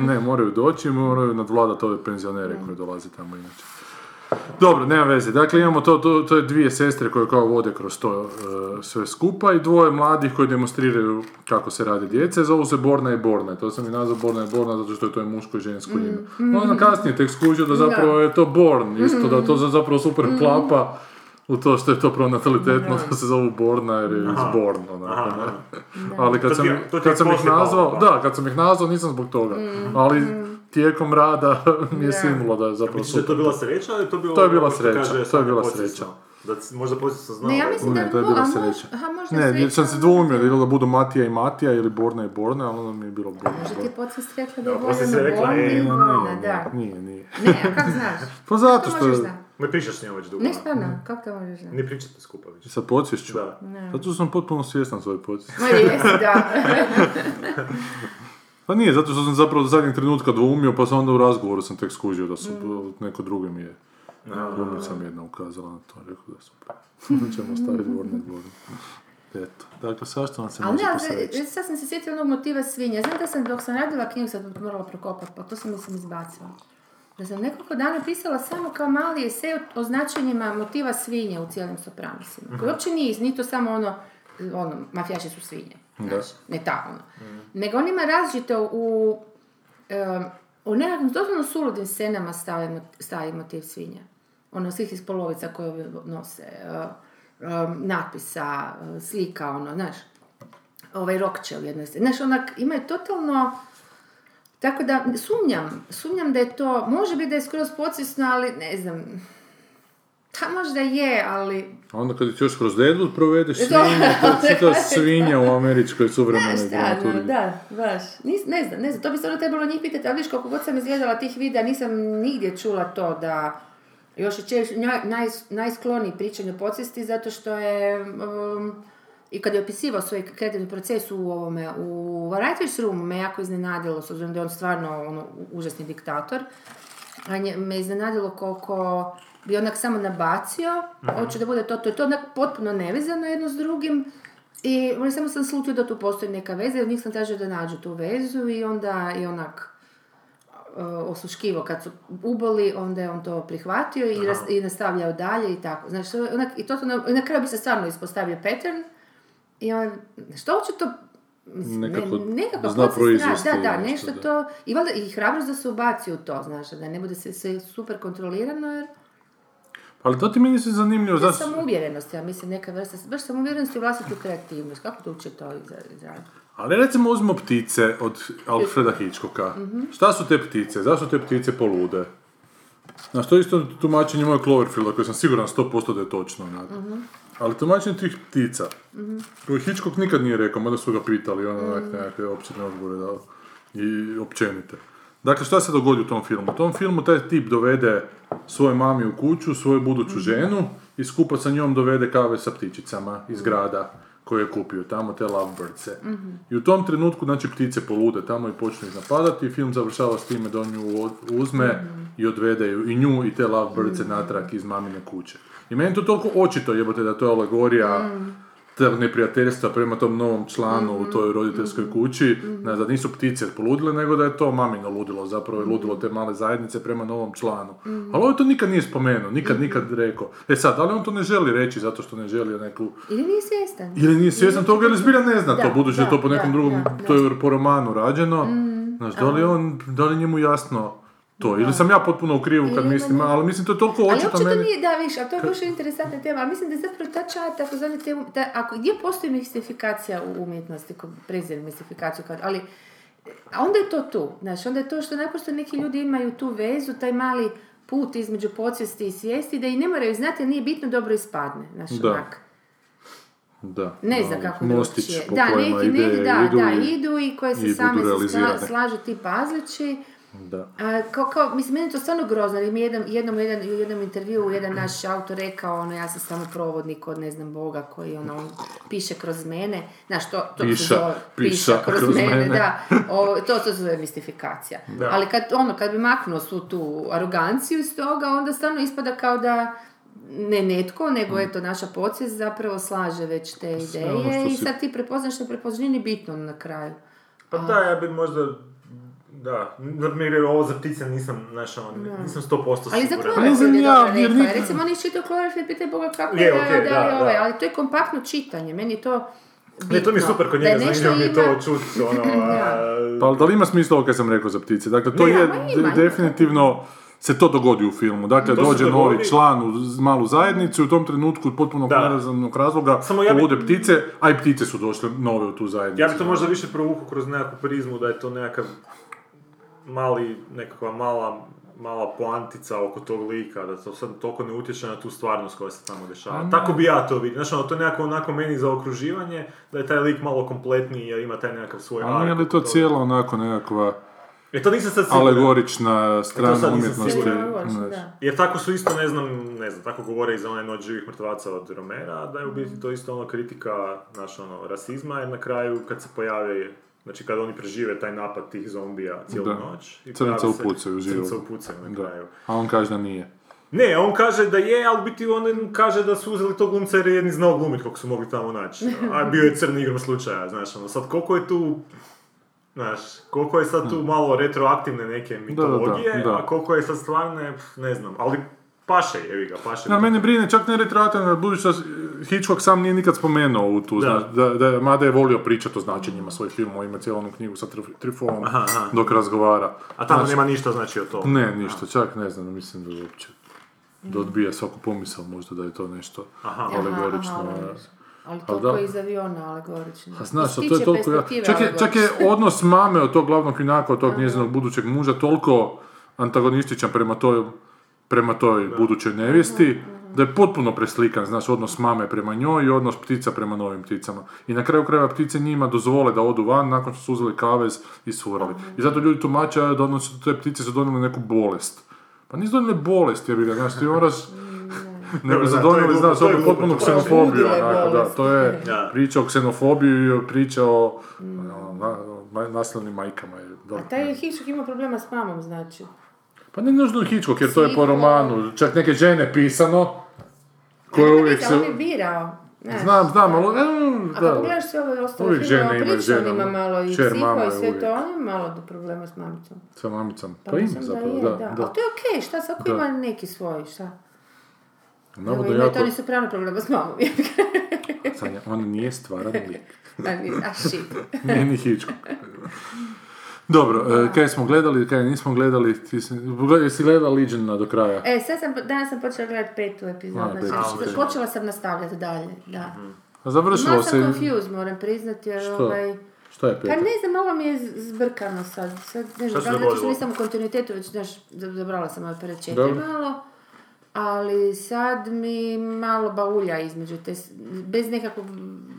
Ne, moraju doći, moraju nadvladati ove penzionere koji dolaze tamo inače. Dobro, nema veze. Dakle, imamo to, to, to je dvije sestre koje kao vode kroz to uh, sve skupa i dvoje mladih koji demonstriraju kako se radi djece. Zovu se Borna i Borna. To sam i nazvao Borna i Borna zato što je to je muško i žensko ime. Mm-hmm. Ona kasnije tek skužio da zapravo je to Born. Isto da to zapravo super klapa u to što je to pronatalitetno da se zovu Borna jer je iz Born. Onako, ali kad sam, kad sam ih nazvao, da, kad sam ih nazvao nisam zbog toga. Ali... tijekom rada mi je similo da je zapravo... Mislim da je to bila sreća, ali to bilo... To je bila sreća, to je bila sreća. Da možda poslije sam znao... Ne, ja mislim da je bila sreća. Aha, možda sreća. Ne, sam se dvoumio ili da budu Matija i Matija ili Borna i Borna, ali onda mi je bilo Borna. Možda ti je podsvijest rekla da je Borna i Borna, da. Nije, nije. Ne, a kako znaš? Pa zato što... Ne pričaš s njom već dugo. Ne, stvarno, kako te možeš znati? Ne pričate skupa već. Sa podsvješću? Da. Zato sam potpuno svjestan svoje podsvješću. Ma jesi, da. Pa nije, zato što sam zapravo do zadnjeg trenutka dvoumio, pa sam onda u razgovoru sam tek skužio da su, mm. neko drugi mi je, glumica mi jedna ukazala na to, rekao da su, ćemo staviti Borne Borne. Eto, dakle, sašto vam se ali može posreći? Ali sad sam se sjetila onog motiva svinja, znam da sam dok sam radila knjigu sad morala prokopati, pa to sam mi sam izbacila. Da sam nekoliko dana pisala samo kao mali esej o značenjima motiva svinja u cijelim Sopranosima, koji uopće nije, nije to samo ono, ono, mafijaši su svinje. Znači, ne ta ono. Mm. Nego on ima različite u, um, u nekakvim doslovno suludim scenama stavi motiv svinja. Ono, svih iz polovica koje nose, um, napisa, slika, ono, znaš, ovaj rokčel jednoj sceni. Znaš, onak, ima je totalno, tako da sumnjam, sumnjam da je to, može biti da je skroz podsvjesno, ali ne znam... Ha, možda je, ali... A onda kad ti još kroz Deadwood provedeš svinje, to čita svinja u američkoj suvremenoj dramaturgiji. Da, baš. Nis, ne znam, ne znam, to bi stvarno trebalo njih pitati, ali viš koliko god sam izgledala tih videa, nisam nigdje čula to da još je češ, naj, naj, najskloniji pričanju podsvijesti, zato što je... Um, i kad je opisivao svoj kreativni proces u ovome, u Writer's Roomu, me jako iznenadilo, s obzirom da je on stvarno ono, užasni diktator, a nje, me iznenadilo koliko... bi onak samo nabacio, mm-hmm. hoću da bude to, to je to onak potpuno nevezano jedno s drugim i samo sam slutio da tu postoji neka veza, jer njih sam tražio da nađu tu vezu i onda je onak uh, osluškivo kad su uboli, onda je on to prihvatio i, raz, i nastavljao dalje i tako. Znači, onak, i to, to na, na kraju bi se stvarno ispostavio pattern i on, što hoću to, mislim, nekako, ne, nekako zna proizvesti. Da, da, nešto da. To, i, valjda, i hrabrost da se ubaci u to, znaš, da ne bude se, se super kontrolirano, jer ali to ti meni se zanimljivo. Zašto... Samouvjerenost, ja mislim, neka vrsta, baš samouvjerenost i vlastitu kreativnost. Kako to uče to izraditi? Ali recimo uzmo ptice od Alfreda Hitchcocka. Mm-hmm. Šta su te ptice? Zašto te ptice polude? Znaš, to je isto tumačenje moje Cloverfielda, koje sam siguran sto posto da je točno. Mm-hmm. Ali tumačenje tih ptica, mm-hmm. koje Hitchcock nikad nije rekao, mada su ga pitali, ono mm-hmm. nekakve općine odgovore dao i općenite. Dakle, šta se dogodi u tom filmu? U tom filmu taj tip dovede svoju mami u kuću, svoju buduću ženu i skupa sa njom dovede kave sa ptičicama iz grada koje je kupio, tamo te lovebirds-e. Mm-hmm. I u tom trenutku, znači, ptice polude tamo i počne ih napadati i film završava s time da on nju uzme mm-hmm. i odvede ju, i nju i te lovebirds-e mm-hmm. natrag iz mamine kuće. I meni to toliko očito jebote da to je alegorija mm-hmm. tog neprijateljstva prema tom novom članu mm-hmm. u toj roditeljskoj mm-hmm. kući, da nisu ptice poludile, nego da je to mamino ludilo, zapravo je ludilo te male zajednice prema novom članu. Mm-hmm. Ali on to nikad nije spomenuo, nikad, nikad rekao. E sad, ali on to ne želi reći zato što ne želi neku... Ili nije svjestan. Ili nije svjestan ili... toga, ili zbilja ne zna da, to, budući da, da to po nekom da, drugom, da, da. To je po romanu rađeno. Mm-hmm. Znaš, da li on, da li njemu jasno... To, ili sam ja potpuno u krivu kad mislim, ali mislim to je toliko očito meni... Ali uopće to nije, da, viš, ali to je baš interesantna tema, ali mislim da zapravo ta čata, ako zove temu, da, ako, gdje postoji mistifikacija u umjetnosti, prezir mistifikaciju, kao, ali onda je to tu, znaš, onda je to što naprosto neki ljudi imaju tu vezu, taj mali put između podsvijesti i svijesti, da i ne moraju znati, jer nije bitno dobro ispadne, znaš, onak. Da, ne znam kako mostić je. Po da, kojima neki, ide, neki, da, idu, da, idu i koje se same slažu ti pazliči. Da. A, kao, kao, mislim, meni je to stvarno grozno, ali mi je jednom, jedan, u jednom intervjuu jedan naš autor rekao, ono, ja sam samo provodnik od ne znam Boga koji, ono, on piše kroz mene, znaš, to, to piša, zove, piša, piša kroz, kroz mene, mene. Da, o, to se zove mistifikacija. Da. Ali kad, ono, kad bi maknuo svu tu aroganciju iz toga, onda stvarno ispada kao da ne netko, nego je to naša podsvijest zapravo slaže već te ideje si... i sad ti prepoznaš što prepoznaš, nije bitno na kraju. Pa da, ja bi možda... Da, jer ovo za ptice nisam, znaš, nisam sto posto siguran. Ali za Cloverfield je dobra rekla. Recimo, on je čitao Cloverfield, pitaj Boga kako je, okay, da, da, da, ovaj, ali to je kompaktno čitanje, meni je to bitno. Ne, to mi je super kod njega, zanimljivo mi je to čuti, ono... Pa da li ima smisla ovo kad sam rekao za ptice? Dakle, to ne, je ima, definitivno... se to dogodi u filmu. Dakle, to dođe novi član u malu zajednicu, u tom trenutku potpuno nerazumnog razloga polude ja bi... ptice, a i ptice su došle nove u tu zajednicu. Ja bi to možda više provukao kroz nekakvu prizmu da je to nekakav mali, nekakva mala, mala poantica oko tog lika, da to sad toliko ne utječe na tu stvarnost koja se tamo dešava. Ano. Tako bi ja to vidio. Znači, ono, to je nekako onako meni za okruživanje, da je taj lik malo kompletniji jer ima taj nekakav svoj ark. Ali je li to cijelo onako nekakva E to nisam sad siguran. Alegorična strana umjetnosti. Jer tako su isto, ne znam, ne znam, tako govore i za onaj Noć živih mrtvaca od Romera, da je u biti to isto ono kritika, znaš, ono, rasizma, jer na kraju kad se pojave, znači kad oni prežive taj napad tih zombija cijelu da. noć. Crnica upucaju, živu. Crnica upucaju na kraju. Da. A on kaže da nije. Ne, on kaže da je, ali biti on kaže da su uzeli to glumca jer je jedni znao glumit koliko su mogli tamo naći. A bio je crni igrom slučaja, znaš, ono, sad koliko je tu... Znaš, koliko je sad tu malo retroaktivne neke mitologije, da, da, da. a koliko je sad stvarne, ne znam, ali paše, evi ga, paše. Da, mene brine, čak ne retroaktivno, budući da Hitchcock sam nije nikad spomenuo u tu, da. Znaš, da, da, mada je volio pričati o značenjima svojih filmova, ima cijelu onu knjigu sa Trifonom dok razgovara. A tamo znaš, nema ništa znači o to? Ne, ništa, čak ne znam, mislim da uopće, da odbija svaku pomisao možda da je to nešto aha. alegorično. Aha, aha, aha. Ali toliko je iz aviona alegorično. A znaš, to je toliko... Ja. Čak, je, čak je odnos mame od tog glavnog junaka, od tog njezinog budućeg muža, toliko antagonističan prema toj, prema toj budućoj nevjesti, da je potpuno preslikan, znaš, odnos mame prema njoj i odnos ptica prema novim pticama. I na kraju krajeva ptice njima dozvole da odu van nakon što su uzeli kavez i surali. I zato ljudi tumače da odnos, te ptice su donijele neku bolest. Pa nisu donijele bolest, ja bih ga, znaš, ti moraš... Nego zadonili, znaš, ovo je potpuno ksenofobiju, onako, da, to je ja. priča o ksenofobiji i priča o mm. na, na, nasilnim majkama. Da. A taj Hitchcock ima problema s mamom, znači? Pa ne nužno Hitchcock, jer to je po romanu, čak neke žene pisano, koje ne, uvijek se... On je birao. Ne, znam, znam, ali... A da, pogledaš se ovo ostalo filmova, pričan ima malo i psiho i sve to, on ima malo do problema s mamicom. Sa mamicom, pa, pa ima zapravo, da. da. Ali to je okej, okay, šta, svako ima neki svoj, šta? Evo, imaju jako... to nisu pravno problema s mamom. Sanja, on nije stvaran lik. A shit. Nije ni Hitchcock. Dobro, eh, kaj smo gledali, kaj nismo gledali, ti si, jesi gledala Legiona do kraja? E, sad sam, danas sam počela gledati petu epizodu, znači, počela sam nastavljati dalje, da. Mm. A završilo malo se... Malo sam confused, moram priznati, jer što? ovaj... Što je peta? Pa ne znam, ovo mi je zbrkano sad, sad ne znam, znači što nisam u kontinuitetu, već, znaš, zabrala sam ove prve četiri malo. Ali sad mi malo baulja između te, bez nekakvog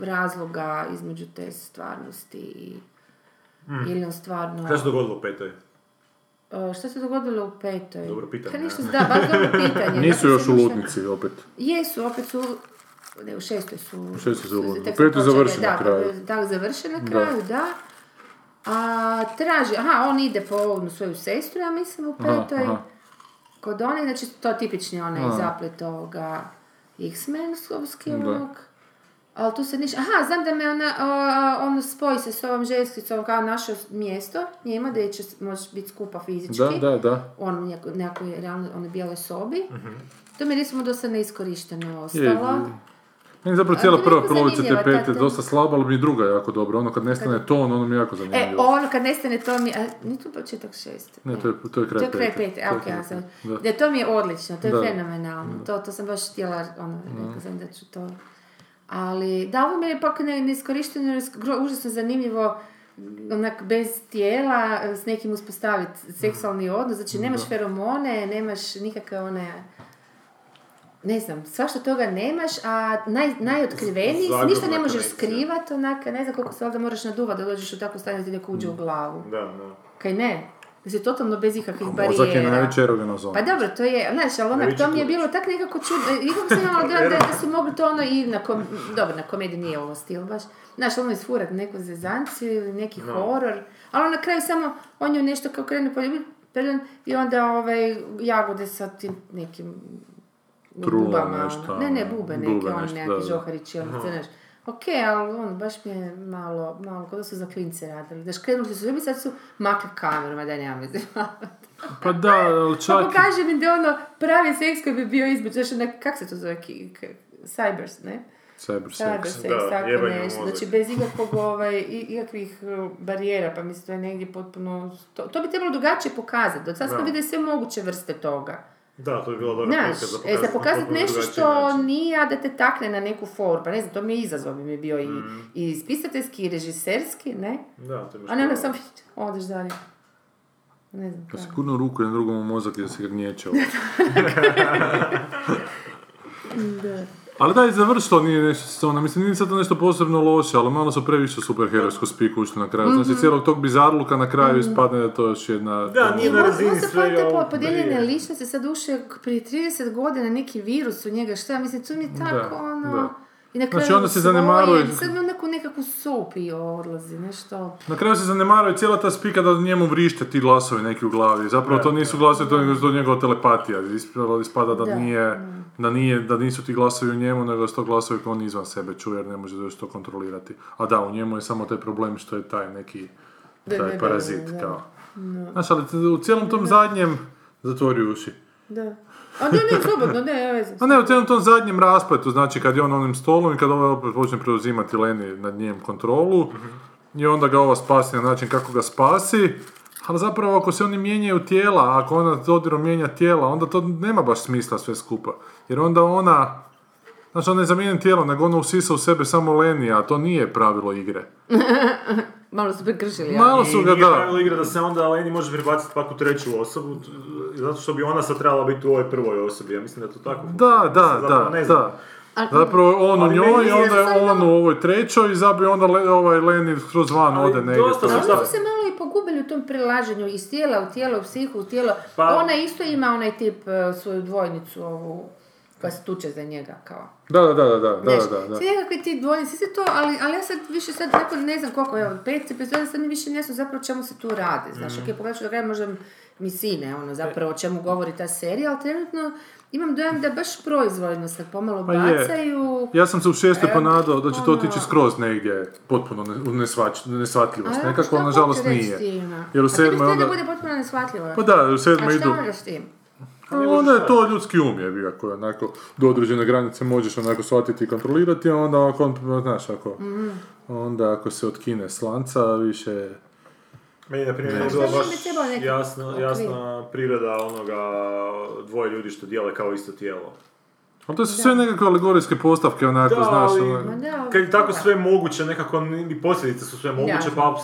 razloga između te stvarnosti. Mm. Ili on stvarno... Kada se dogodilo u petoj? Uh, šta se dogodilo u petoj? Dobro pitanje. Ništa, da, baš dobro pitanje. Nisu još u lutnici opet. Jesu, opet su... Ne, u šestoj su... U šestoj su u lutnici. U petoj završi na kraju. Da, završi na kraju, da. A traži... Aha, on ide po ovom svoju sestru, ja mislim, u petoj. Aha, aha. Kod one, znači to tipični onaj aha. zaplet ovoga X-Men-ovskog. Ali tu se ništa... Aha, znam da me ona, uh, ono spoji se s ovom ženstvicom kao naše mjesto njima, da će možeš biti skupa fizički. Da, da, da. Ono u nekoj, nekoj realno, ono bijeloj sobi. Mm-hmm. To mi recimo dosta neiskorišteno ostalo. Meni zapravo cijela prva polovica te pete dosta slaba, ali mi druga je jako dobra. Ono kad nestane kad... ton, ono mi je jako zanimljivo. E, ono kad nestane ton mi... A, nije tu početak šeste? Ne, to je, to je kraj pete. To je kraj pete, a ok, ja sam... Da, to mi je odlično, to je da. fenomenalno. Da. To, to sam baš htjela, ono, rekao sam da ću to... Ali, da, ovo mi je pak neiskorišteno, užasno zanimljivo, onak, bez tijela, s nekim uspostaviti seksualni odnos, znači nemaš da. feromone, nemaš nikakve one, ne znam, svašta toga nemaš, a naj, najotkriveniji, Zagobna ništa ne možeš skrivati, onak, ne znam koliko se ovdje moraš naduvati da dođeš u takvu stanje da ti neko uđe u glavu. Da, da. Kaj ne? Znači, totalno bez ikakvih barijera. Mozak je najveća erogena zona. Pa dobro, to je, znaš, ali onak, to mi je bilo tak nekako čudno, nikako sam imala da, da su mogli to ono i na kom... Dobro, na komediji nije ovo stil baš. Znaš, ono isfurat neku zezanciju ili neki no. horor, ali na kraju samo on je nešto kao krenu poljubi, pardon, i onda ovaj, jagode sa tim nekim Trula, bubama. Nešto, ne, ne, bube neke, bube, on nešto, neki da, žoharići, ono, znaš. Okej, okay, ali on baš mi je malo, malo, kada su za klince radili. Znaš, krenuli su ljubi, sad su makli kamerama, daj nema me zemavati. Pa da, ali čak... Pa pokaže mi da ono pravi seks koji bi bio između, znaš, kak se to zove, cybers, ne? Cyber sex, da, jebanje u mozak. Znači, bez ikakvog, ovaj, ikakvih barijera, pa mislim, to je negdje potpuno... To, to bi trebalo drugačije pokazati, do sad smo vidjeli sve moguće vrste toga. Da, to je bila dobra prilika za pokazati. Za pokazati nešto što nije, da te takne na neku foru. Pa ne znam, to mi je izazov mi je bio mm. i, i spisateljski, i režiserski, ne? Da, to je baš. A ne, ono sam, odeš dalje. Ne znam. Pa sigurno ruku jedan drugom u mozak i da se grnječe ovo. Da. Ali da, i završ to nije nešto, ono, mislim, nije sad to nešto posebno loše, ali malo su previše superherojsko spiku ušli na kraju. Mm-hmm. Znači, cijelog tog bizarluka na kraju mm-hmm. ispadne da to još jedna... Da, nije na razini svega ovdje. Po, podijeljene ličnosti sad ušao prije trideset godina neki virus u njega, šta, mislim, to mi je tako, da, ono... Da. I na kraju znači, onda se zanemaruje... I sad mi onako nekako sopi odlazi, nešto... Na kraju se zanemaruje cijela ta spika da njemu vrište ti glasovi neki u glavi. Zapravo da, to nisu glasovi, to je njegova telepatija. Ispada da, da nije... Mm. Da, nije, da nisu ti glasovi u njemu, nego da su to glasovi koji on izvan sebe čuje jer ne može još to kontrolirati. A da, u njemu je samo taj problem što je taj neki taj da, parazit. Da, da, da. Kao. No. Znaš, ali u cijelom tom da. zadnjem zatvori uši. Da. A ne, ne, slobodno, ne, ne znam. A ne, u cijelom tom zadnjem raspletu, znači kad je on na onim stolom i kad ovaj opet počne preuzimati Leni nad njem kontrolu mm-hmm. i onda ga ova spasi na način kako ga spasi. Ali zapravo ako se oni mijenjaju tijela, ako ona dodirom mijenja tijela, onda to nema baš smisla sve skupa. Jer onda ona, znači ona ne zamijeni tijelo, nego ona usisa u sebe samo Leni, a to nije pravilo igre. Malo su prekršili, ja. Malo su ga, da. Nije pravilo igre da se onda Leni može prebaciti pak u treću osobu, zato što bi ona sad trebala biti u ovoj prvoj osobi, ja mislim da to tako... Da, da, da, da. Zapravo on ali u njoj, i onda je on u ovoj trećoj i zabije onda le, ovaj Leni kroz van ode negdje. Ali dosta su se malo i pogubili u tom prelaženju iz tijela u tijelo, u psihu, u tijelo. Pa, ona isto ima onaj tip svoju dvojnicu ovu koja se tuče za njega kao. Da, da, da, da, da, da, da. Svi nekakvi ti dvojnici, sve to, ali, ali ja sad više sad neko, ne znam koliko, evo, pet, pet, sad mi više ne znam zapravo čemu se tu radi. Znaš, mm-hmm. ok, pogledat ću da gledam možda misine, ono, zapravo o čemu govori ta serija, ali trenutno imam dojam da baš proizvoljno se pomalo pa bacaju... Je. Ja sam se u šestoj ponadao da će to otići skroz negdje potpuno nesvač, nesvatljivost. A, nekako, nažalost, nije. Jer u sedmoj onda... A ti da bude potpuno nesvatljivo? Pa da, u sedmoj idu... A šta moraš tim? Onda je to ljudski um je bio, ako onako do određene granice možeš onako shvatiti i kontrolirati, a onda ako, znaš, ako... Mm-hmm. Onda ako se otkine slanca, više... Meni, na primjer, je bila baš jasna, jasna priroda onoga dvoje ljudi što dijele kao isto tijelo. Ali to su da. sve nekakve alegorijske postavke, onako, da, znaš, onako. Da, kad je tako sve moguće, nekako, i posljedice su sve moguće, da. pa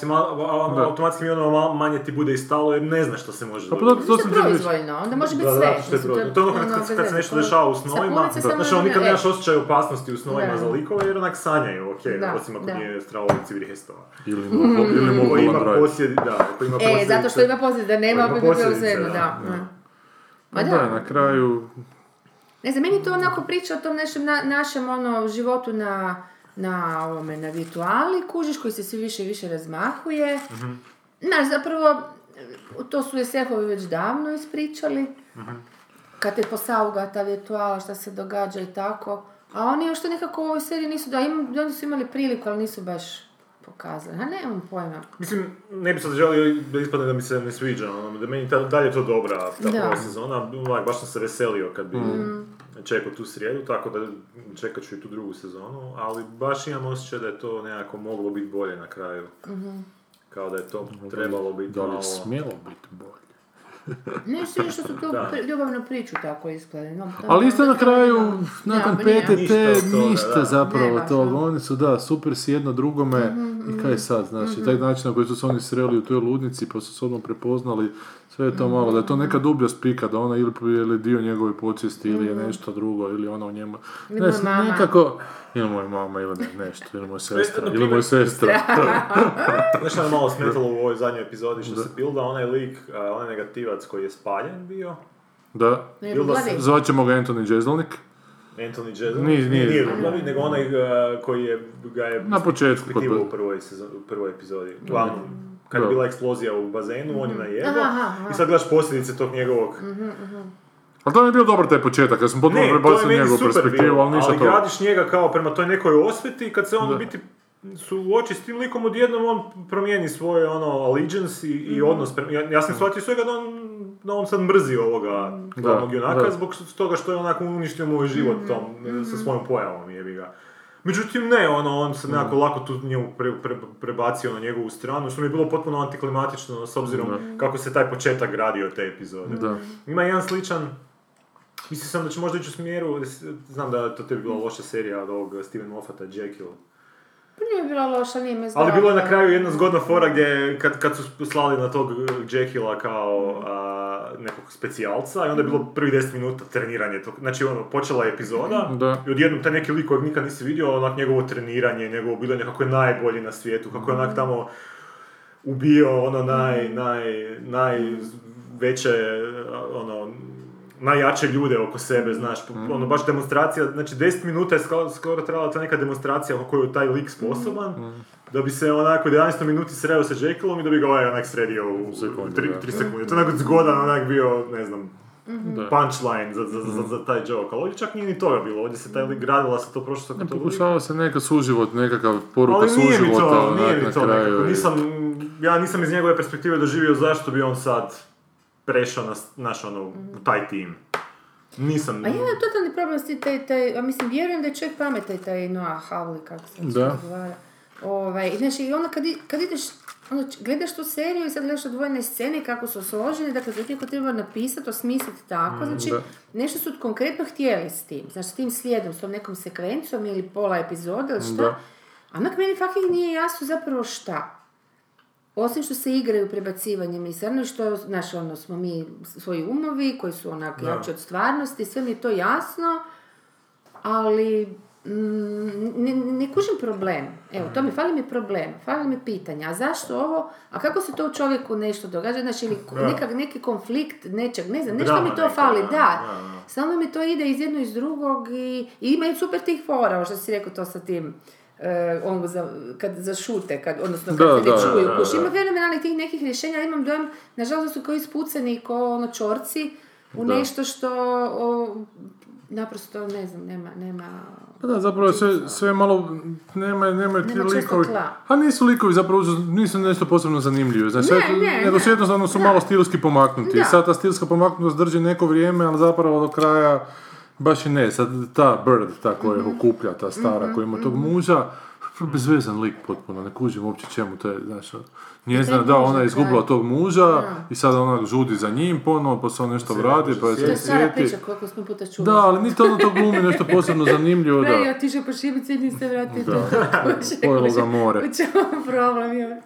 automatski mi ono manje ti bude i stalo, jer ne znaš što se može dogoditi. To je proizvoljno, onda može biti da, sve. Da, to je, to je ono kad, kad, kad se nešto dešava u snovima, znači on nikad nemaš osjećaj opasnosti u snovima za likove, jer onak sanjaju, okej, okay, osim ako nije stravovici vrjestova. Ili mogu ima posljedice, da. E, zato što ima posljedice, da nema, opet bi bilo svejedno, da. Da, na kraju... Ne znam, meni to onako priča o tom našem, na, našem ono, životu na, na, ovome, na virtuali, kužiš, koji se sve više i više razmahuje. Mm-hmm. Znaš, zapravo, to su es efovi već davno ispričali. Mm-hmm. Kad te posauga ta virtuala, šta se događa i tako. A oni još to nekako u ovoj seriji nisu, da im, oni su imali priliku, ali nisu baš pokazali. A nemam pojma. Mislim, ne bi sad želio da ispadne da mi se ne sviđa, ono, da meni ta, dalje to dobra ta prva sezona. Baš sam se veselio kad bi... Mm. čekao tu srijedu, tako da čekat ću i tu drugu sezonu, ali baš imam osjećaj da je to nekako moglo biti bolje na kraju. Mm-hmm. Kao da je to trebalo biti malo... Da li je smjelo biti bolje? Ne, svi što su to ljubavnu priču tako isklade. No, ali isto na kraju, nakon pete te, ništa zapravo toga. Oni su, da, super si jedno drugome mm-hmm, i kaj sad, znači, mm-hmm. taj način na koji su se oni sreli u toj ludnici, pa su se odmah prepoznali, sve je to malo, da je to neka dublja spika, da ona ili je dio njegove podsvijesti, ili je nešto drugo, ili ona u njemu, ne, nekako, ili moja mama, ili ne, nešto, ili moja sestra, ili moja sestra. Nešto je malo smetalo u ovoj zadnjoj epizodi, što da. se bilda onaj lik, onaj negativac koji je spaljen bio. Da, se... zvat ćemo ga Anthony Jeselnik. Anthony Jeselnik, nije, nije, nije Rublavi, nego onaj koji je, ga je na početku spektivo u prvoj, sezon, u prvoj epizodi, glavnom. Kad je bila eksplozija u bazenu, mm-hmm. on je najebo i sad gledaš posljedice tog njegovog. Mm-hmm, mm-hmm. Ali to mi je bio dobar taj početak, kad sam potpuno prebacio njegovu perspektivu, ali ništa to. Ali gradiš njega kao prema toj nekoj osveti, kad se on da. biti suoči s tim likom, odjednom on promijeni svoje ono, allegiance i, mm-hmm. i odnos. Prema, ja, ja sam shvatio svega da on, da on sad mrzi ovoga glavnog junaka zbog toga što je onako uništio moj život mm-hmm. tom, mm-hmm. sa svojom pojavom jebi ga. Međutim, ne, ono, on se nekako lako tu njemu pre, pre, prebacio na njegovu stranu, što mi je bilo potpuno antiklimatično s obzirom da. kako se taj početak gradio te epizode. Da. Ima jedan sličan, mislio sam da će možda ići u smjeru, znam da to tebi bila loša serija od ovog Steven Moffata, Jekyll. Nije bila loša, nije me zgodila. Ali bilo je na kraju jedna zgodna fora gdje, kad, kad su slali na tog Jekylla kao a, nekog specijalca, i onda je bilo prvih deset minuta treniranje tog, znači ono, počela je epizoda, da. i odjednom taj neki lik kojeg nikad nisi vidio, onak njegovo treniranje, njegovo bilanje, kako je najbolji na svijetu, kako je onak tamo ubio ono naj, naj, najveće, ono, najjače ljude oko sebe, znaš, mm. ono, baš demonstracija, znači deset minuta je skoro, skoro trebala ta neka demonstracija oko koju je taj lik sposoban, mm. da bi se onako jedanaest minuti sreo sa Jekyllom i da bi ga ovaj onak sredio u tri sekunde. To je onako zgodan onak bio, ne znam, mm-hmm. punchline za, za, za, za, za taj joke, ali ovdje čak nije ni toga bilo, ovdje se taj lik gradila sa to prošlo sa katolikom. Pokušava se neka suživot, nekakav poruka suživota. Ali nije mi to, nije mi to nekako, nisam, ja nisam iz njegove perspektive doživio zašto bi on sad prešao na naš, ono, taj tim. Nisam... A ja imam totalni problem s taj, taj... A mislim, vjerujem da je čovjek pametaj taj Noah Hawley, kako se odgovara. Ovaj, znači, i onda kad, kad ideš, ono, gledaš tu seriju i sad gledaš odvojene scene kako su složene, dakle, to tijeko treba napisati, osmisliti tako, znači, da. nešto su konkretno htjeli s tim, znači, s tim slijedom, s tom nekom sekvencom ili pola epizoda, ili šta. A onak meni fucking nije jasno zapravo šta. Osim što se igraju prebacivanjem i srno, što znaš, ono, smo mi svoji umovi koji su onak jači od stvarnosti, sve mi je to jasno, ali mm, ne, ne kužim problem. Evo, to mi, fali mi problem, fali mi pitanja. A zašto ovo? A kako se to u čovjeku nešto događa? Znači, ili nekak, neki konflikt nečeg, ne znam, nešto Brava, mi to neka, fali, da. da. Samo mi to ide iz jedno iz drugog i, i imaju super tih fora, što si rekao to sa tim... Uh, on za, kad zašute, kad, odnosno kad da, se rečuju kuš. Ima fenomenalnih tih nekih rješenja, ali imam dojam, nažalost su kao ispucani, kao ono čorci, u da. nešto što o, naprosto, ne znam, nema... nema da, zapravo sve, sve malo, nema, nemaju ti nema likovi. A nisu likovi, zapravo nisu nešto posebno zanimljivi. Znači, ne, sve, ne, nego jednostavno su da. malo stilski pomaknuti. Da. I sad ta stilska pomaknutost drži neko vrijeme, ali zapravo do kraja... Baš i ne, sad ta Bird, ta koja je okuplja, ta stara, mm-hmm, koja ima tog muža, Bezvezan lik potpuno, ne kužim uopće čemu to je, znaš, njezna, da, ona je izgubila tog muža ja. I sada ona žudi za njim ponovno, pa se on nešto vradi, pa je se sjeti. Kako smo puta čuli. Da, ali niti ono to glumi nešto posebno zanimljivo, da. Da, ja tiše po šibice i nisi se vratiti. Pojelo ga more. U čemu problem je?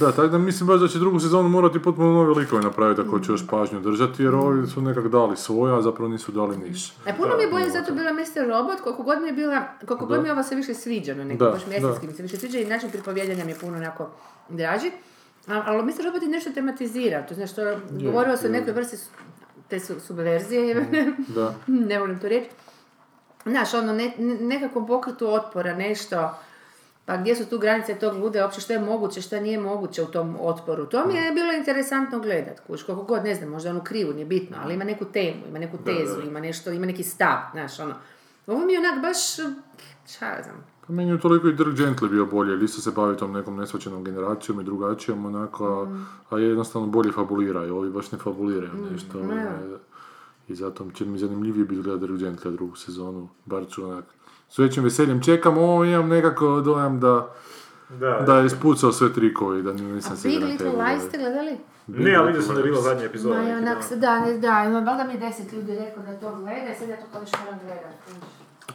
Da, tako da mislim baš da će drugu sezonu morati potpuno nove likove napraviti ako će još pažnju držati, jer ovi su nekak dali svoja, a zapravo nisu dali niš. E, puno mi je bolje zato bila Mister Robot, koliko god mi je bila, koliko god mi ova se više sviđano, nekako baš mjesecki mi se više sviđa i način pripovjedanja mi je puno onako draži. Ali Mister Robot je nešto tematizira, to znači što govorilo se o nekoj vrsti te subverzije, da. Ne volim to reći. Znaš, ono, ne, nekakvom pokretu otpora, nešto, pa gdje su tu granice tog lude, uopće što je moguće, što nije moguće u tom otporu. To mi je bilo interesantno gledat, kuš, koliko god, ne znam, možda ono krivu, nije bitno, ali ima neku temu, ima neku tezu, da, da. Ima nešto, ima neki stav, znaš, ono. Ovo mi je onak baš, šta ja znam. Pa meni je toliko i Dirk Gently bio bolje, ili isto se bavi tom nekom nesvačenom generacijom i drugačijom, onako, mm. a, a jednostavno bolje fabuliraju, ovi baš ne fabuliraju mm. nešto. Mm. Ovaj, i zato će mi zanimljivije biti gledati Dirk Gently drugu sezonu, bar ću onak. S većim veseljem čekam, ovo imam nekako dojam da, da, da je ispucao sve trikovi, da nisam se igra na tebi. A Big Little Lies ste gledali? Ne, ali vidio sam da je bilo zadnje epizode. Ma je onak, da, da, da, da mi je deset ljudi rekao da to gleda, sad ja to koliš moram gledati.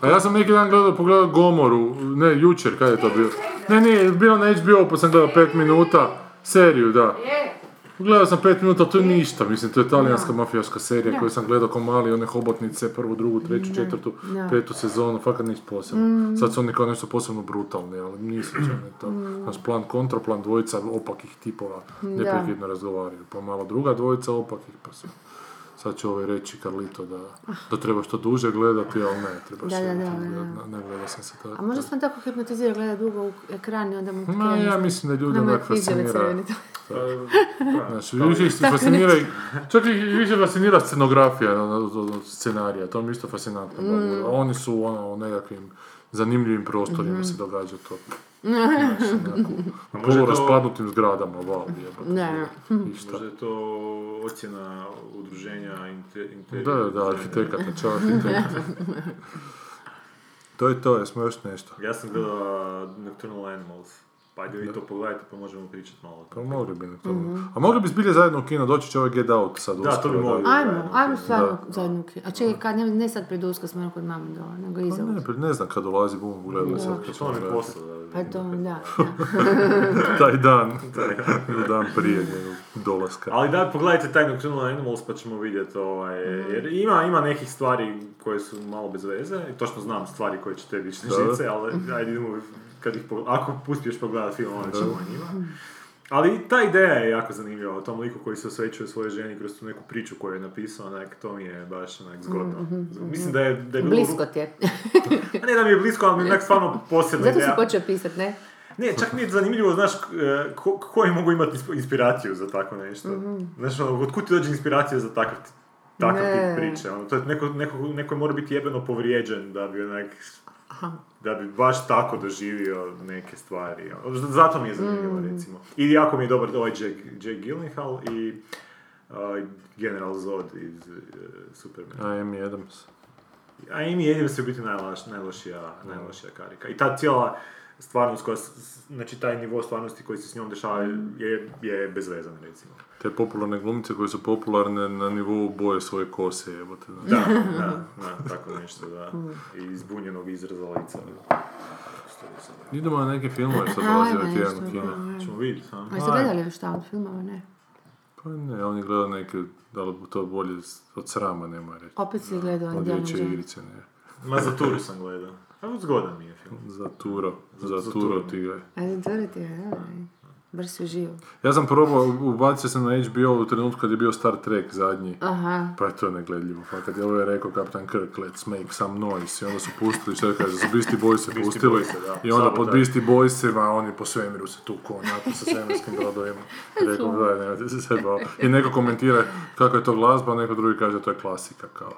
A ja sam neki dan gledao, pogledao Gomoru, ne, jučer, kada je to bilo? Ne, nije, bilo na H B O, pa sam gledao pet minuta, seriju, da. Gledao sam pet minuta, to je ništa, mislim, to je talijanska no. mafijaška serija no. koju sam gledao ko mali, one Hobotnice, prvu, drugu, treću, no. četvrtu, no. petu sezonu, fakat ništa posebno. Mm. Sad su oni kao nešto posebno brutalni, ali nisu čemu to. Mm. Naš plan kontra, plan dvojica opakih tipova, neprekidno razgovaraju, pa malo druga dvojica opakih, pa sve. Sad će ovaj reći Carlito da, da treba što duže gledati, ali ne, treba što ne gledati, ne gleda sam se tako. A možda sam tako hipnotizirao gleda dugo u ekran i onda mu krenu. Ma ja mislim da ljudi onak fascinira. Znači, više ih fascinira, čak ih više fascinira scenografija od scenarija, to mi isto fascinantno. Mm. Oni su ono, u nekakvim zanimljivim prostorima mm-hmm. se događa to. Znači, nekako, polu raspadnutim zgradama, wow, jebate, ništa. Možda je to ocjena udruženja inter... Da, da, arhitekata, čao arhitekata. To je to, jesmo još nešto. Ja sam gledala Nocturnal Animals, pa ajde vi to pogledajte pa možemo pričati malo. Pa mogli bi Nocturnal. Mm-hmm. A mogli bi zbilje zajedno u kino, doći će ovaj Get Out sad uskoro. Da, to bi mogli. Ajmo, ajmo stvarno zajedno u kino. A čekaj, kad ne, ne sad pred uskoro smo kod mame dola, nego iza uskoro. Pa ne, ne, ne znam kad dolazi, bum, gledali sad. To on je posao, da. Pa to, da, da. Taj dan, dan prije dolaska. Ali da, pogledajte taj Nocturnal Animals pa ćemo vidjeti ovaj, jer ima, ima nekih stvari koje su malo bez veze, i točno znam stvari koje će te vići žice, ali ajde idemo, kad ih pogledaj, ako uspiješ pogledati film, onda ćemo o njima. Ali ta ideja je jako zanimljiva, o tom liku koji se osvećuje svojoj ženi kroz tu neku priču koju je napisao, onak, to mi je baš onak zgodno. Mm-hmm. Mislim da je... Da je blisko ti je. A ne da mi je blisko, ali mi je onak stvarno posebna ideja. Zato si počeo pisati, ne? Ne, čak mi je zanimljivo, znaš, ko, koji mogu imati inspiraciju za tako nešto. Mm-hmm. Znaš, od kud ti dođe inspiracija za takav, takav tip priče? Ono, to je neko, neko, neko je mora biti jebeno povrijeđen da bi onak... Aha. Da bi baš tako doživio neke stvari. Zato mi je zanimljivo, mm. recimo. I jako mi je dobar ovaj Jack, Jack Gyllenhaal i uh, General Zod iz uh, Supermana. Amy Adams. Amy Adams je u biti najlaš, najlošija, mm. najlošija karika. I ta cijela stvarnost koja, znači taj nivo stvarnosti koji se s njom dešava je, je bezvezan, recimo. Te popularne glumice koje su popularne na nivou boje svoje kose, jebote. Da, da, da, tako nešto, da. I izbunjenog izraza lica. Idemo na neke filmove sad razirati jedno kino. Ćemo vidjeti. A jeste gledali šta od filmova, ne? Pa ne, on je gledao neke, da li to bolje od srama, nema reći. Opet si gledao Indiana Jonesa. Ma za Turu sam gledao. A zgodan mi je film. Za Turo, za Turo tigre. Ajde, Turo tigre, da. Brzo živo. Ja sam probao, ubacio sam na H B O u trenutku kad je bio Star Trek zadnji. Aha. Pa je to negledljivo. Pa kad je ovaj rekao Captain Kirk, let's make some noise. I onda su pustili, što je kaže, su Beastie Boys se pustili. Boys, i onda pod Beastie Boysima, oni po svemiru se tuko, onako sa svemirskim brodovima. Rekao, daj, nemojte se sve baviti. I neko komentira kako je to glazba, a neko drugi kaže da to je klasika, kao.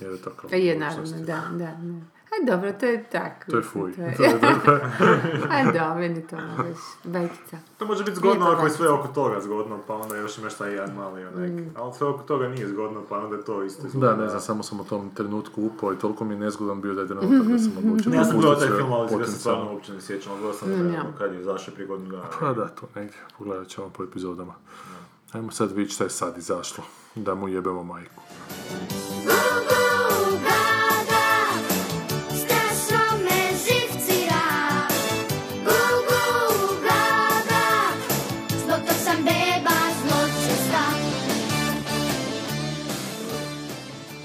Jer je to kao... Je, naravno, da, da, da. A dobro, to je tako. To je fuj. To je... A dobro, meni to malo već bajkica. To može biti zgodno ako je sve oko toga zgodno, pa onda još imaš taj jedan mali onek. Mm. Ali sve oko toga nije zgodno, pa onda je to isto zgodno. Da, ne znam, samo sam u tom trenutku upao i toliko mi je nezgodan bio da je trenutak da sam odlučio. Ne, ja sam gledao taj film, ali ja se stvarno uopće ne sjećam. Gledao sam trenutno kad je izašao prije godinu dana. Pa da, to negdje. Pogledat ćemo po epizodama. Ja. Ajmo sad vidjeti šta je sad izašlo. Da mu jebemo majku.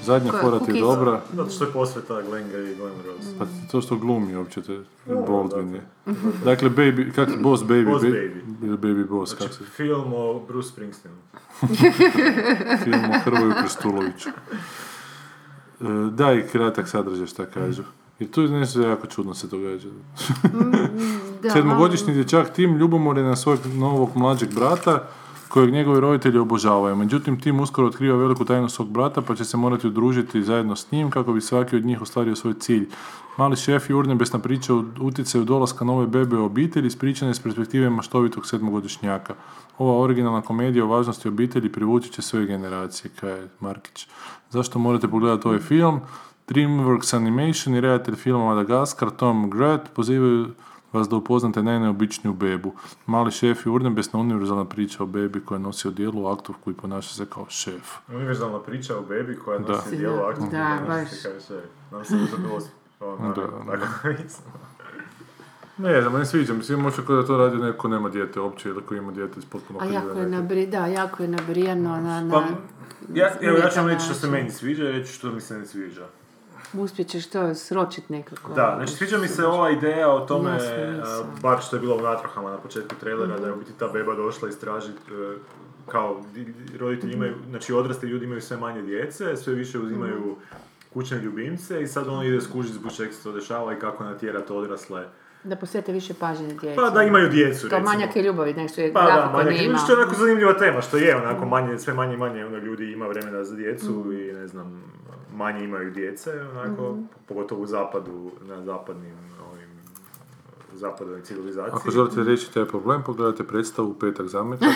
Zadnja fora ti je dobra. Zato što je posveta Glenga i Glenn Rose. Pa to što glumi uopće te Baldwin je. Dakle, baby, kak, Boss Baby. Boss Baby. Ili Baby Boss, znači, kak se... Film o Bruce Springsteenu. Film o Hrvoju Krstuloviću. Daj kratak sadržaj šta kažu. Jer tu je nešto jako čudno se događa. Sedmogodišnji dječak Tim ljubomor je na svojeg novog mlađeg brata, kojeg njegovi roditelji obožavaju. Međutim, Tim uskoro otkriva veliku tajnu svog brata, pa će se morati udružiti zajedno s njim kako bi svaki od njih ostvario svoj cilj. Mali šef i urnebesna priča utjecaju dolaska nove bebe u obitelji, ispričane s perspektive maštovitog sedmogodišnjaka. Ova originalna komedija o važnosti obitelji privući će sve generacije, kaj Markić. Zašto morate pogledati ovaj film? DreamWorks Animation i redatelj filma Madagaskar Tom Grant pozivaju vas da upoznate najneobičniju bebu. Mali šef je urnebesna univerzalna priča o bebi koja nosi odijelu, aktovku i ponaša se kao šef. Univerzalna priča o bebi koja nosi odijelu, aktovku i ponaša se kao šef. Nam se to bilo ono, tako mislim. Ne znam, ne sviđam. Svi možda kada to radi neko nema dijete uopće ili ko ima dijete iz potpuno krive neke. A jako je, nabri, da, jako je nabrijano na... na pa, ja, evo, ja ću vam reći što se meni sviđa i reći što mi se ne sviđa. Uspjećeš to sročiti nekako. Da, znači sviđa mi se ova ideja o tome, uh, bar što je bilo u natrahama na početku trailera, mm-hmm. da je u biti ta beba došla istražiti uh, kao roditelji imaju, znači odrasli ljudi imaju sve manje djece, sve više uzimaju mm-hmm. kućne ljubimce i sad on ide skužiti zbog čega se to dešava i kako natjerati odrasle. Da posvete više pažnje djeci. Pa da imaju djecu, kao recimo. Kao manjak je ljubavi, nešto je pa, grafiko da, manjak, nema. Što je onako zanimljiva tema, što je onako manje, sve manje i manje ono, ljudi ima vremena za djecu mm. i ne znam, manje imaju djece, onako, mm. pogotovo u zapadu, na zapadnim ovim, zapadnoj civilizaciji. Ako želite reći taj problem, pogledajte predstavu u petak zametak,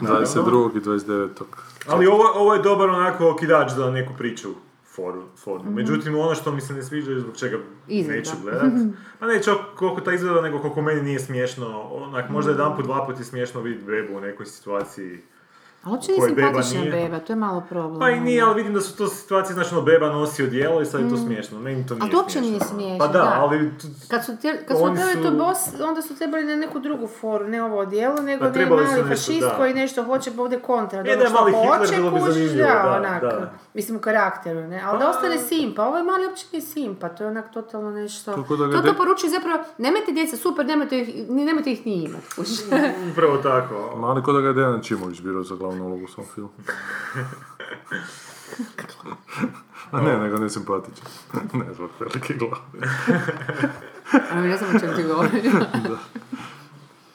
dvadeset drugog i dvadeset devetog Ali ovo, ovo je dobar onako okidač za neku priču. Foru, foru. Mm-hmm. Međutim, ono što mi se ne sviđa i zbog čega izgleda. Neću gledat, a neću koliko ta izgleda, nego koliko meni nije smiješno. Onak, možda jedan put, dva put je smiješno vidjeti bebu u nekoj situaciji. Ali uopće nije simpatična beba, beba, to je malo problem. Pa i nije, ali vidim da su to situacije, znači ono, beba nosi odijelo i sad je to smiješno. Meni to nije smiješno. Ali to uopće nije smiješno. Pa da, ali... T- kad su trebali su... to boss, onda su trebali na neku drugu foru, ne ovo odijelo, nego da, ne mali fašist da. Koji nešto hoće, pa ovdje kontra. Dobro, što hoće, kužiš, da, da, onak. Da. Mislim, u karakteru, ne? Ali pa... da ostane simpa, ovo je mali uopće nije simpa, to je onak totalno nešto... To to de... poručuje zapravo, nemajte djeca, super, nemojte ih ni imati. Upravo tako. Mali ko da ga Dejan Čimović birao za glavnu ulogu u svom filmu. A ne, nego ne simpatičan. Ne zbog velike glave. Ali ne znam o čem ti govorim.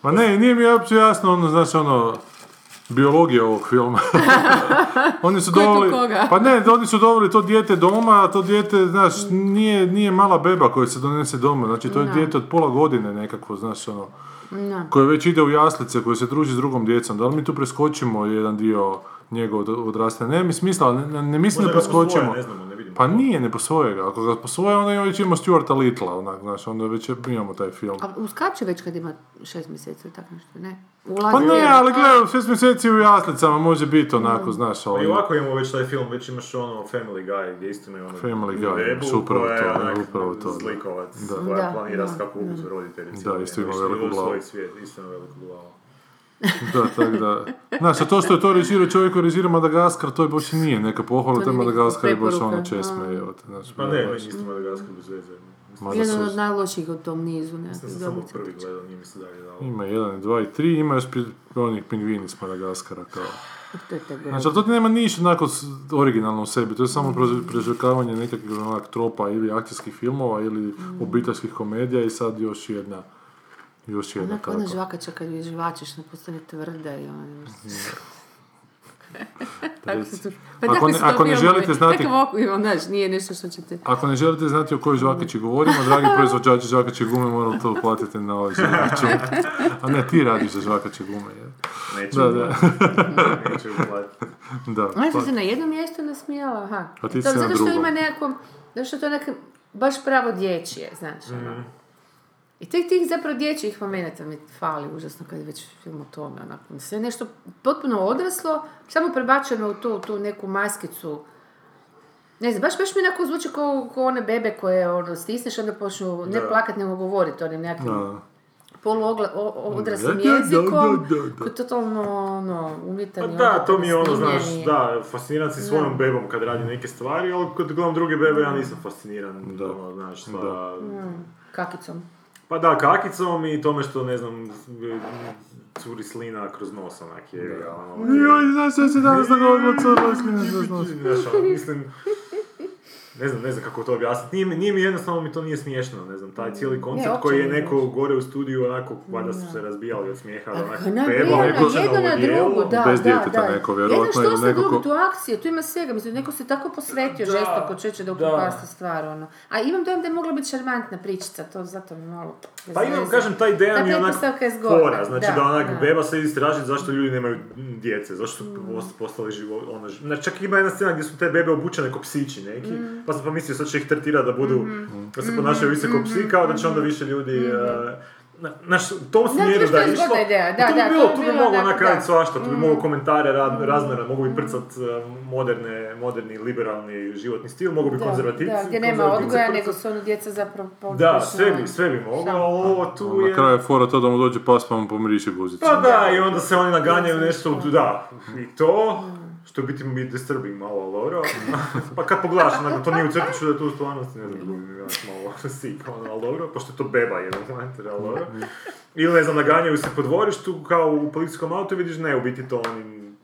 Ma ne, nije mi uopće jasno, ono, znaš, ono, biologija ovog filma. Oni su doveli, pa ne, oni su doveli to dijete doma, a to dijete, znaš, nije, nije mala beba koja se donese doma. Znači, to je no. dijete od pola godine nekako, znaš, ono, no. koje već ide u jaslice, koje se druži s drugom djecom. Da li mi tu preskočimo jedan dio njegov odrastanja? Ne mi smisla, ne, ne mislim da preskočimo. Posvoje, ne znamo, ne vidimo. Pa nije, ne posvoje ga. Ako ga posvoje, onda već imamo Stuarta Littlea, onak, znaš, onda već imamo taj film. A uskače već kad ima šest mjeseci, tako nešto, ne? Ulazi pa ne, ali gledaj, šest mjeseci u jaslicama može biti onako, mm. znaš, ali... I ovako imamo već taj film, već imaš ono Family Guy, gdje isto imamo... Family Guy, super to, je upravo to. Zlikovac, da. Koja da, planira skako uzu roditeljice. Da, isto ima veliku glavu. Isto ima veliku glavu. Da, tako da. Znaš, a to što je to režirao čovjek, režirao Madagaskar, to je baš nije neka pohvala, to je Madagaskar i baš ono česme, evo te, znaš. Pa ne, baš isto Madagaskar bez veze. Jedan od najloših u tom nizu, ne? Mislim sam samo prvi gledao, nije mi se dalje dao. Ima jedan, dva i tri, ima još onih pingvini s Madagaskara, kao. Znači, ali to ti nema ništa onako originalno u sebi, to je samo mm. prežvekavanje nekakvih onak tropa ili akcijskih filmova ili mm. obiteljskih komedija i sad još jedna. Još jedna tako. Ona žvakača kad vi žvačeš, ne postane tvrda i ona... Ako ne, ako ne želite znati... Takav, znaš, nije nešto što ćete... Ako ne želite znati o kojoj žvakači govorimo, dragi proizvođači žvakače gume, morali to platiti na ovaj žvakaču. A ne, ti radiš za žvakače gume. Je. Neću da, da. Neću uplatiti. Ona što se na jednom mjestu nasmijala, aha. A ti si na drugom. Zato što ima nekako... Zato što to nekako baš pravo dječje, znaš. Mm. I tih, tih zapravo dječjih momenta mi fali užasno kad je već film o tome. Onako. Sve nešto potpuno odraslo, samo prebačeno u tu, tu neku maskicu. Ne znam, baš, baš mi nekako zvuči kao, kao one bebe koje ono, stisneš, onda počnu ne plakat, nego govoriti onim nekim da. poluodraslim jezikom, koji je totalno ono, umjetan. Pa da, to mi je ono, znaš, da, fasciniran si svojom da. bebom kad radi neke stvari, ali kad gledam druge bebe, ja nisam fasciniran, da. Ono, znaš, sa... Da. Kakicom. Pa da, kakicom i tome što, ne znam, curi slina kroz nos, onak je. Joj, znaš, ja se danas dogovorimo curi slina kroz nos. Mislim, ne znam, ne znam kako to objasniti. Nije, nije mi jednostavno, mi to nije smiješno, ne znam, taj cijeli koncept ne, koji je neko ne gore u studiju, onako, valjda su se razbijali od smijeha, onako, bebo, neko se na odijelo. Bez djeteta neko, vjerojatno. Jedno što se drugo, tu akcije, tu ima svega, mislim, neko se tako posvetio žestoko čeče da upropasti stvar, ono. A imam dojam da je mogla biti šarmantna pričica, to zato mi malo... Pa imam, kažem, ta ideja mi je onak fora, znači da onak beba se istražiti zašto ljudi nemaju djece, zašto su postali život, ono, znači čak ima jedna scena gdje su te bebe obučene kao psići neki. Pa sam pomislio, sad će ih tretirati da budu, mm-hmm. da se ponašaju više kao psi, kao da će onda više ljudi... Mm-hmm. Uh, naš, u tom smjeru da je išlo, da, to bi da, bilo, to bi moglo nakraditi svašta, tu bi moglo komentare ra- razmjera, mogu bi prcat moderne, moderni, liberalni životni stil, mogu bi konzervativci... Da, gdje nema odgoja, nego su ono djeca zapravo... Da, sve bi, sve bi moglo, ovo tu je... Na kraju fora to da mu dođe pas pa mu pomiriši guzicu. Pa da, i onda se oni naganjaju nešto, da, i to... Što biti mi je disturbing malo, Laura. Pa kad pogledaš, onako, to nije u crtiću da je tu u stvarnosti, ne znam, glumim, ja sam malo sik, ono, Laura, pošto je to beba jedan, znači, Laura. Ili, ne znam, naganjaju se po dvorištu, kao u policijskom autu, vidiš, ne, u biti to onim...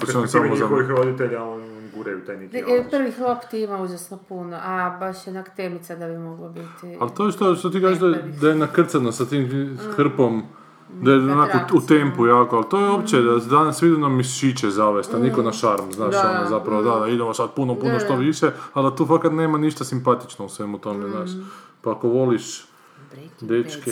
Perspektive njihovih roditelja, on gureju taj neki auto. Prvih lopti ima uzasno puno, a baš jednak temica da bi moglo biti... Ali to je što, što ti gaš da, da je nakrcano sa tim hrpom, da je onako u tempu jako, ali to je uopće da danas vidim na mišiće zavesta, mm. niko na šarm, znaš, da, ono, zapravo, mm. da, da idemo sad puno, puno da, što više, ali da tu fakat nema ništa simpatično u svemu tome, mm. znaš, pa ako voliš breaking dečke...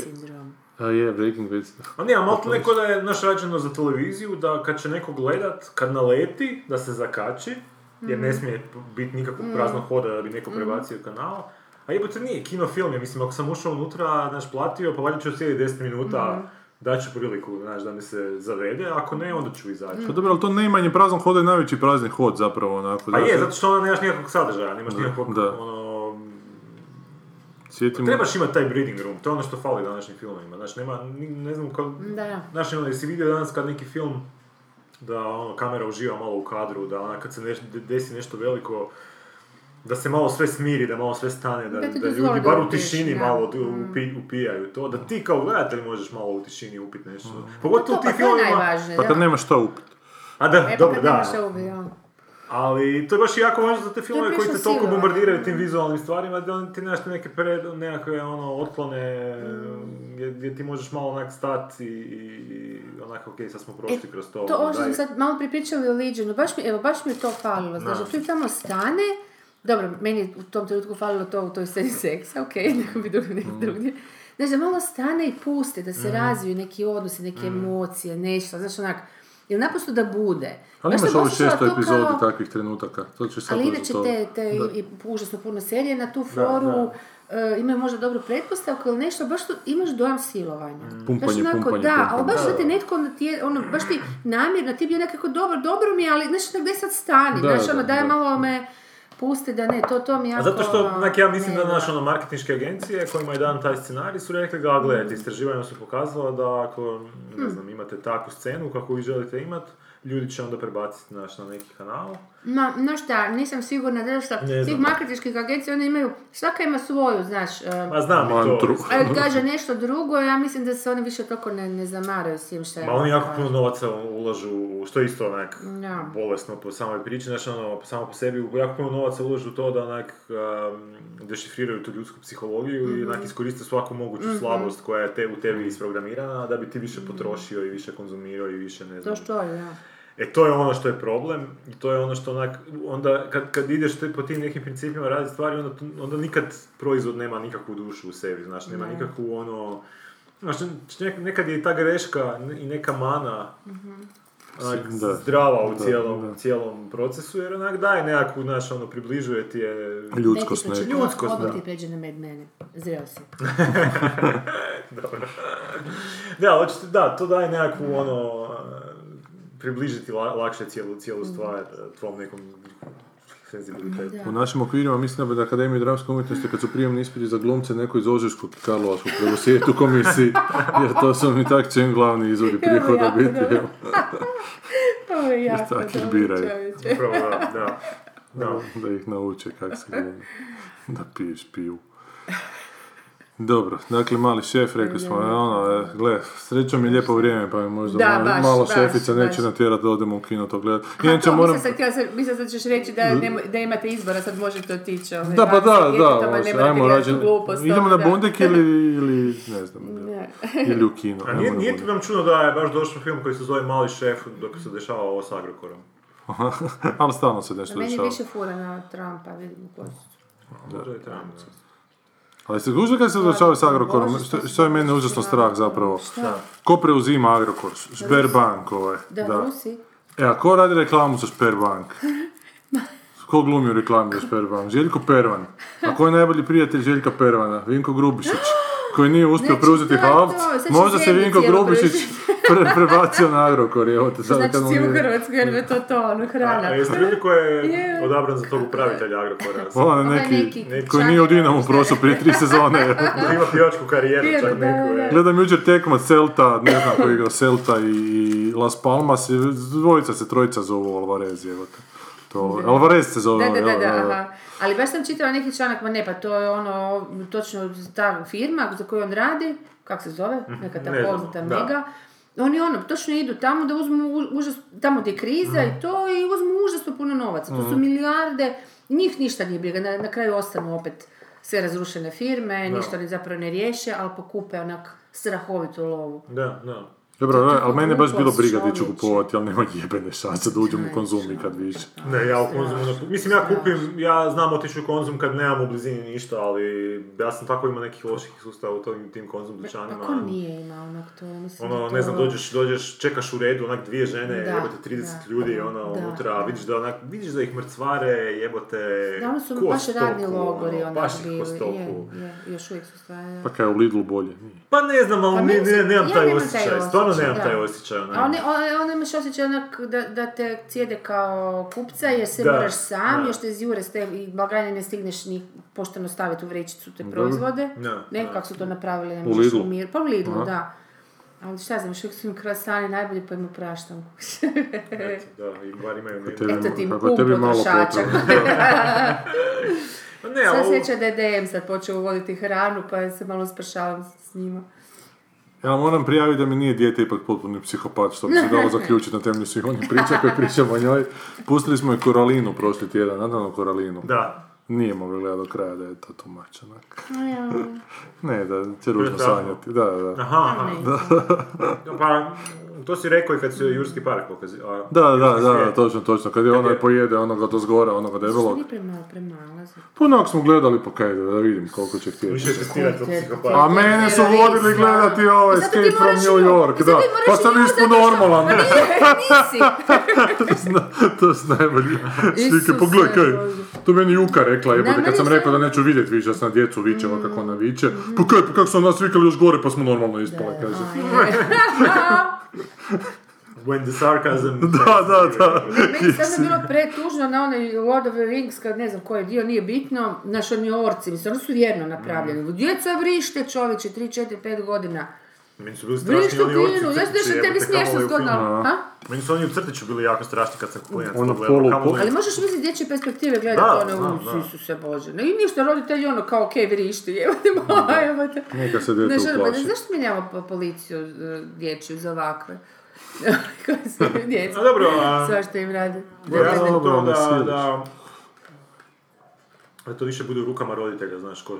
A je, Breaking Bad. A nije, malo neko da je naš rađeno za televiziju, da kad će neko gledat, kad naleti, da se zakači, jer ne smije biti nikakvog praznog hoda da bi neko prebacio kanal. A jebote nije, kino film je, mislim, ako sam ušao unutra, znaš, platio, pa valjda ću sjediti deset minuta, mm. daću priliku, znaš, da mi se zavede, ako ne, onda ću izaći. Pa dobro, ali to najmanje prazan hod je najveći prazni hod zapravo, onako. Pa je, zato što onda nemaš nikakvog sadržaja, nemaš nikakvog, da. ono... Sjetimo... Trebaš imati taj breathing room, to je ono što fali današnjim filmima, znaš, nema, ne znam, kao... Da. Znaš, ono, jesi vidio danas kad neki film, da, ono, kamera uživa malo u kadru, da, ona, kad se neš, desi nešto veliko... Da se malo sve smiri, da malo sve stane, da, da, da ljudi bar u tišini malo upi, upijaju to, da ti kao gledatelj možeš malo u tišini upit nešto. Mm. Pogotovo ti filmima... Pa kad nema šta upit. A da, e, dobro, da. Ubi, ja. Ali to je baš jako važno za te filmove koji te toliko bombardiraju tim vizualnim stvarima, da ti nemaš neke pred, nekakve ono, otklone, mm. gdje ti možeš malo onak stati i, i onako, okej, okay, sad smo prošli e, kroz to. To ovo što smo sad malo pripričali o Liđenu, baš mi, evo, baš mi je to falilo, znači, no. tu tamo stane, dobro, meni je u tom trenutku falilo to u toj sceni seksa, okej, okay, neko bi drugi, neko drugdje. Znaš, da malo stane i pusti, da se mm. razviju neki odnosi, neke mm. emocije, nešto, znaš, onak, ili naprosto da bude. Ali imaš ovi šesto epizodi kao... takvih trenutaka, to ću sad uzeti to. Ali inače te, te i, i užasno puno serije na tu foru, da, da. Uh, imaju možda dobru pretpostavku ili nešto, baš tu imaš dojam silovanja. Mm. Pumpanje, znaš, onako, pumpanje, da, pumpanje. Ali baš da, da te netko, ono, baš ti namjerno, ti bi nekako dobro, dobro mi je, ali, znaš, gdje sad stani, da, znaš, ono, da, da, malo me... Pusti da ne, to, to mi jako... A zato što, onak, ja mislim da naš, ono, marketinške agencije kojima je dan taj scenarij su rekli ga, gledajte, istraživanja su pokazala da ako, ne znam, imate takvu scenu kako vi želite imati, ljudi će onda prebaciti naš na neki kanal. Ma, no šta, nisam sigurna, da šta, svih marketinških agencija, one imaju, svaka ima svoju, znaš... Ma znam mantru. Ali kaže nešto drugo, ja mislim da se oni više toliko ne, ne zamaraju s tim šta je... Ma oni jako puno novaca ulažu, što je isto onak ja. bolesno po samoj priči, znaš ono, samo po sebi, jako puno novaca ulažu to da onak um, dešifriraju tu ljudsku psihologiju mm-hmm. i onak iskoriste svaku moguću mm-hmm. slabost koja je te, u tebi isprogramirana, da bi ti više potrošio i više konzumirao i više ne znam... To što je, ja. E, to je ono što je problem, to je ono što onak, onda kad, kad ideš po tim nekim principima raditi stvari, onda, onda nikad proizvod nema nikakvu dušu u sebi, znaš, nema ne. nikakvu ono, znaš, nekad je i ta greška i neka mana mm-hmm. onak, da, zdrava u da, cijelom, da. cijelom procesu, jer onak daje nekakvu, znaš, ono, približuje ti je ljudskost, ne. Ljudskost, da. Obo ti pređe na med mene, zreo si. Dobro. Da, očito, da, to daje nekakvu, mm. ono, približiti la- lakše cijelu, cijelu stvar tvom nekom senzibilitetu. U našim okvirima mislim da Akademija dramske umjetnosti kad su prijemni ispiti za glumce neko iz Ožujskog i Karlovačkog treba sjediti u komisiji, jer to su mi tak čim glavni izvori prihoda biti. Ovo je jako dobro, čovječe. Upravo da, da. Da. Da ih nauče kako se gleda. Da piješ pivu. Dobro, dakle mali šef, rekli smo, ono, gle, srećo mi je lijepo vrijeme, pa mi možda da, malo, baš, malo šefica baš, neće natjerati da odemo u kino to gledati. Inače moram... Mislim sad ćeš reći da, ne, da imate izbora, sad možete otići. Ovaj, da, pa da, da, da oši, ajmo rađen, idemo na bundek ili, ili, ne znam, ne. ili u kino. A nije, nije ti vam čuno da je baš došao film koji se zove Mali šef dok se dešava ovo s Agrokorom. Ali stalno se nešto dešava. Meni više fura na Trumpa, vidim u kostu. Ali se gužda kada se odvrćavaju s Agrokorom, Bože, što, što je meni užasno strah zapravo. Šta? Ko preuzima Agrokor? Sberbank ovaj. Da, da. Rusi. E, a ko radi reklamu za Sberbank? Ko glumi u reklamu za Sberbank? Željko Pervan. A ko je najbolji prijatelj Željka Pervana? Vinko Grubišić. Koji nije uspio znači, preuzeti Havc. Možda se Vinko Grubišić pre, prebacio na Agrokor. Evo te sad znači, kad znači, u Hrvatskoj jer je to to, ono, hrana. A jeste ljudi koji je odabran za tog upravitelja Agrokora? Ona neki, neki, neki koji nije u Dinamu prošao prije tri sezone. Da ima pivačku karijeru čak neku. Je. Gledam jučer tekma Celta, ne znam koji igra Celta i Las Palmas. Dvojica se trojica zovu Alvarez, evo te. To, Alvarez se zove. Da, da, da, da, aha. Ali baš sam čitala neki članak, ma ne, pa to je ono, točno ta firma za koju on radi, kako se zove, neka ta ne poznata da. mega, oni ono, točno idu tamo da uzmu, užas, tamo gdje je kriza mm. i to, i uzmu užasno puno novaca, to mm. su milijarde, njih ništa nije bilo, na, na kraju ostanu opet sve razrušene firme, da. ništa oni zapravo ne riješe, ali pokupe onak strahovitu lovu. Da, da. Dobro, ali mene je baš bilo briga da ću kupovati, ali nema jebene šanse da uđem u Konzum kad više. Ne, ja u Konzumu ne... Mislim, ja kupim, ja znam otići u Konzum kad nemam u blizini ništa, ali ja sam tako imao nekih loših sustava u tim Konzum dućanima. Kako nije imao onak to? Mislim, ono, to... ne znam, dođeš, dođeš, čekaš u redu, onak dvije žene, da, jebote trideset da, ljudi, ono, unutra, da, vidiš da onak, vidiš da ih mrcvare, jebote, da, ono su baš radni logori, ono, baš ih ko stoku. Još uvijek su stvari. Pa kaj, u Lidlu bolje. Pa ne znam, ali nemam taj osjećaj, ono nemam taj osjećaj. Ono on, on imaš osjećaj onak da, da te cijede kao kupca jer se da, moraš sam, da. još te zjure ste i blagajne ne stigneš ni pošteno staviti u vrećicu te proizvode. Nekako su to napravili. Ne u Lidlu. U mir. Pa u Lidlu, aha, da. Ali šta znam, što su im krasani najbolji pojma praštam. Eto, da, i bar imaju miru. Eto ti im kum potrošačak. Sad sjeća da je D M sad počeo uvoditi hranu pa se malo spršavam s njima. Ja moram prijaviti da mi nije dijete ipak potpuni psihopat, što bi se dalo zaključiti na temelju svih onih priča koje pričamo o njoj. Pustili smo i Koralinu prošli tjedan, nadano Koralinu. Da. Nije mogli gledati do kraja da je to tumač, onak. Ne, da će ružno sanjati. Da, da. Aha, da. Pa, to si rekao i kad se Jurski park pokazio. Da, da, da, da, točno, točno. Kad je ona je... pojede onoga do zgora, onoga debelog. Što li premalo, premalo? Ponak smo gledali po kaj, da vidim koliko će htjeti. Više testirati o psihopatu. A mene su vodili gledati ovaj Escape from New York, da. Pa sam ispod normalan. Pa nisi. To su najbolji slike. Pogledaj kaj. To meni Juka rekla, jebote, kad sam rekao da neću vidjeti više, ja sam na djecu vičeva kako ona viče. Pa kaj, pa kako su nas vikali još gore, pa smo normalno ispali, kaže. When the sarcasm... Da, da, da. Meni sad je bilo pretužno na onaj Lord of the Rings, kad ne znam koji dio, nije bitno, naš oni orci, mislim, oni su vjerno napravljeni. Mm. Djeca vrište, čovječe, tri, četiri, pet godina. Meni su bili strašni oni orci u crtiću, jebote, kamo meni su oni u crtiću bili jako strašni kad sam klinac pogledala. Ali možeš misliti dječje perspektive gledati ono, Isuse Bože. No i ništa, roditelji ono kao, okej, vrište, jebote moja, jebote. Neka se djete uplaši. Zašto mi nemamo policiju dječju za ovakve? Koji su djeca, sva što im radi. Ja sam to da... A to više bude u rukama roditelja, znaš, ko,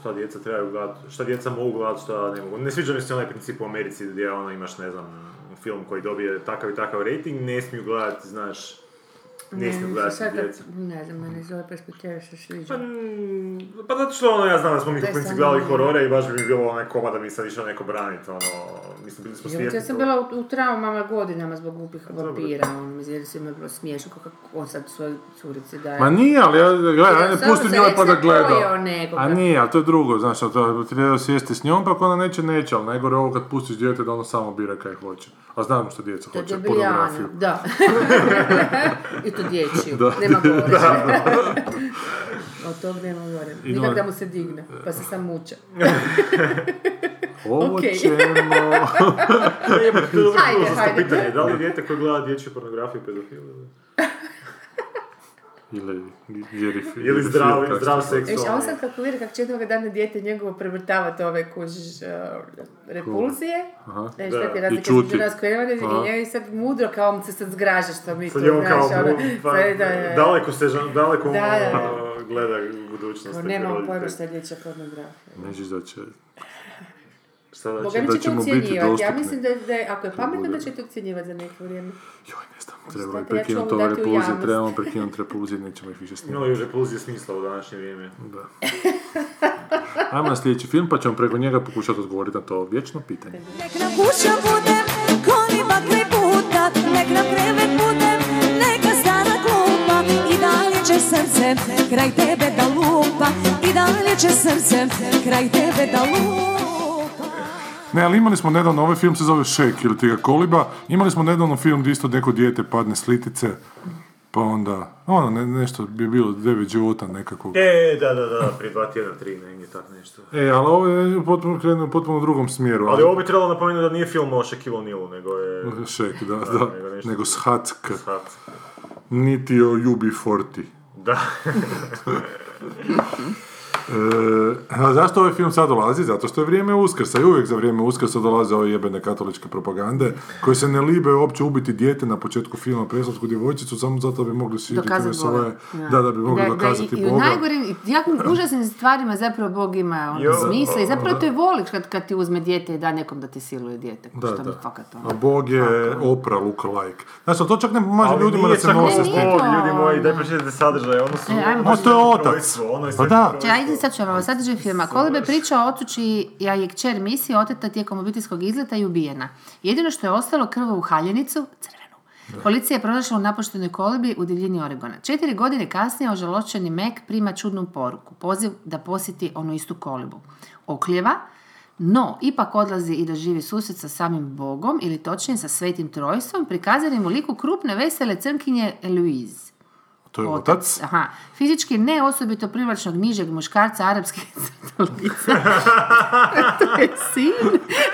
šta djeca trebaju gledati, šta djeca mogu gledati, šta ne mogu. Ne sviđa mi se onaj princip u Americi gdje ono, imaš, ne znam, film koji dobije takav i takav rating, ne smiju gledati, znaš, ne smiju gledati djeca. Ne znam, meni iz ove perspektive se sviđa. Pa, pa zato što ono, ja znam da smo mi u principu gledali horore i baš bi mi bilo onaj koma da mi sad išao neko braniti, ono, mislim, bili smo svjesni. Ja sam bila u, u traumama godinama zbog glupih vampira, ono, izgleda se ima bilo smiješno kako on sad svojoj curici daje. Ma nije, ali ja, gledaj, ajde, pusti njoj pa da gleda. A nije, ali to je drugo, znaš, to treba sjesti s njom, pa ona neće, neće, ali najgore ovo kad pustiš dijete da ono samo bira kaj hoće. A znamo što djeca hoće, pornografiju. Da. I to dječju, da. Nema govore. Da. Od tog nema govore. Nikak da mu se digne, pa se sam muče. Ovo okay. Ćemo... to je dobro filozofsko pitanje. Da li dijete koje gleda dječju pornografiju pedofil? Ili, ili, ili zdrav, zdrav seksualni. Viš, a on sad kalkulira kako će jednoga dana dijete njegovo prevrtavati ove kužiš uh, repulzije. Neš, tako je razlika između nas koji nema i njoj sad mudro kao on se sad zgraža što mi sad tu znaš. Pa, daleko se daleko da, da. Uh, gleda u budućnosti. Nemam pojma što je dječja pornografija. Nećeš da će... Boga mi ćete ucijenjivati, ja mislim da, da ako je pametno da ćete ucijenjivati za neko vrijeme. Joj, ne znam, trebalo je prekinuti ove repulzije, trebamo prekinuti repulzije, nećemo ih više snimati. No, još repulzije smisla u današnje vrijeme. Da. Ajmo na sljedeći film, pa ćemo preko njega pokušati odgovoriti na to vječno pitanje. Nek nam kuća bude, koni bakli puta, nek nam krevet bude, neka stara klupa, i dalje će srce, kraj tebe da lupa, i dalje će srce, kraj tebe da lupa. Ne, ali imali smo nedavno, ovaj film se zove Šek ili Tiga Koliba, imali smo nedavno film gdje isto neko dijete padne s litice, pa onda, ono, ne, nešto bi bilo devet života nekakvog. E, da, da, da, prije dva tjedna, tri, negdje tak nešto. E, ali ovo je potpuno krenuo u potpuno drugom smjeru. Ali, ali ovo bi trebalo napomenuti da nije film o Šekilu Nilu, nego je... Šek, da, da, da nego, nešto... nego Shatka. Shatka. Niti o U B četrdeset. Da. E, zašto ovaj film sad dolazi? Zato što je vrijeme Uskrsa i uvijek za vrijeme Uskrsa dolaze ove jebene katoličke propagande koje se ne libe uopće ubiti dijete na početku filma preslavsku djevojčicu samo zato da bi mogli širiti svoje ja. Da, da bi mogli da, dokazati da, i, Boga. I u najgorim, jakim užasnim stvarima zapravo Bog ima ono smisla i zapravo to je voliš kad, kad ti uzme dijete i da nekom da ti siluje dijete. Da, što da. Mi fakat ono. A Bog je fakat. Opra lookalike. Znači, to čak ne pomaže ljudima da se nose s tim. Ljudi moji, daj pričajte sadržaje. Ono to je otac. Pa da. Sad ću vam sadržaj filma. Koliba je priča o ocu čija je kćer misije oteta tijekom obiteljskog izleta i ubijena. Jedino što je ostalo krv u haljenicu, crvenu. Da. Policija je pronašla u napuštenoj kolibi u divljini Oregona. Četiri godine kasnije ožalošćeni Mac prima čudnu poruku. Poziv da posjeti onu istu kolibu. Okljeva, no ipak odlazi i doživi susret sa samim Bogom, ili točnije sa Svetim Trojstvom, prikazanim u liku krupne vesele crnkinje Louise. To je otac. otac. Aha. Fizički ne osobito privlačnog nižeg muškarca arapske crtolice. To je sin.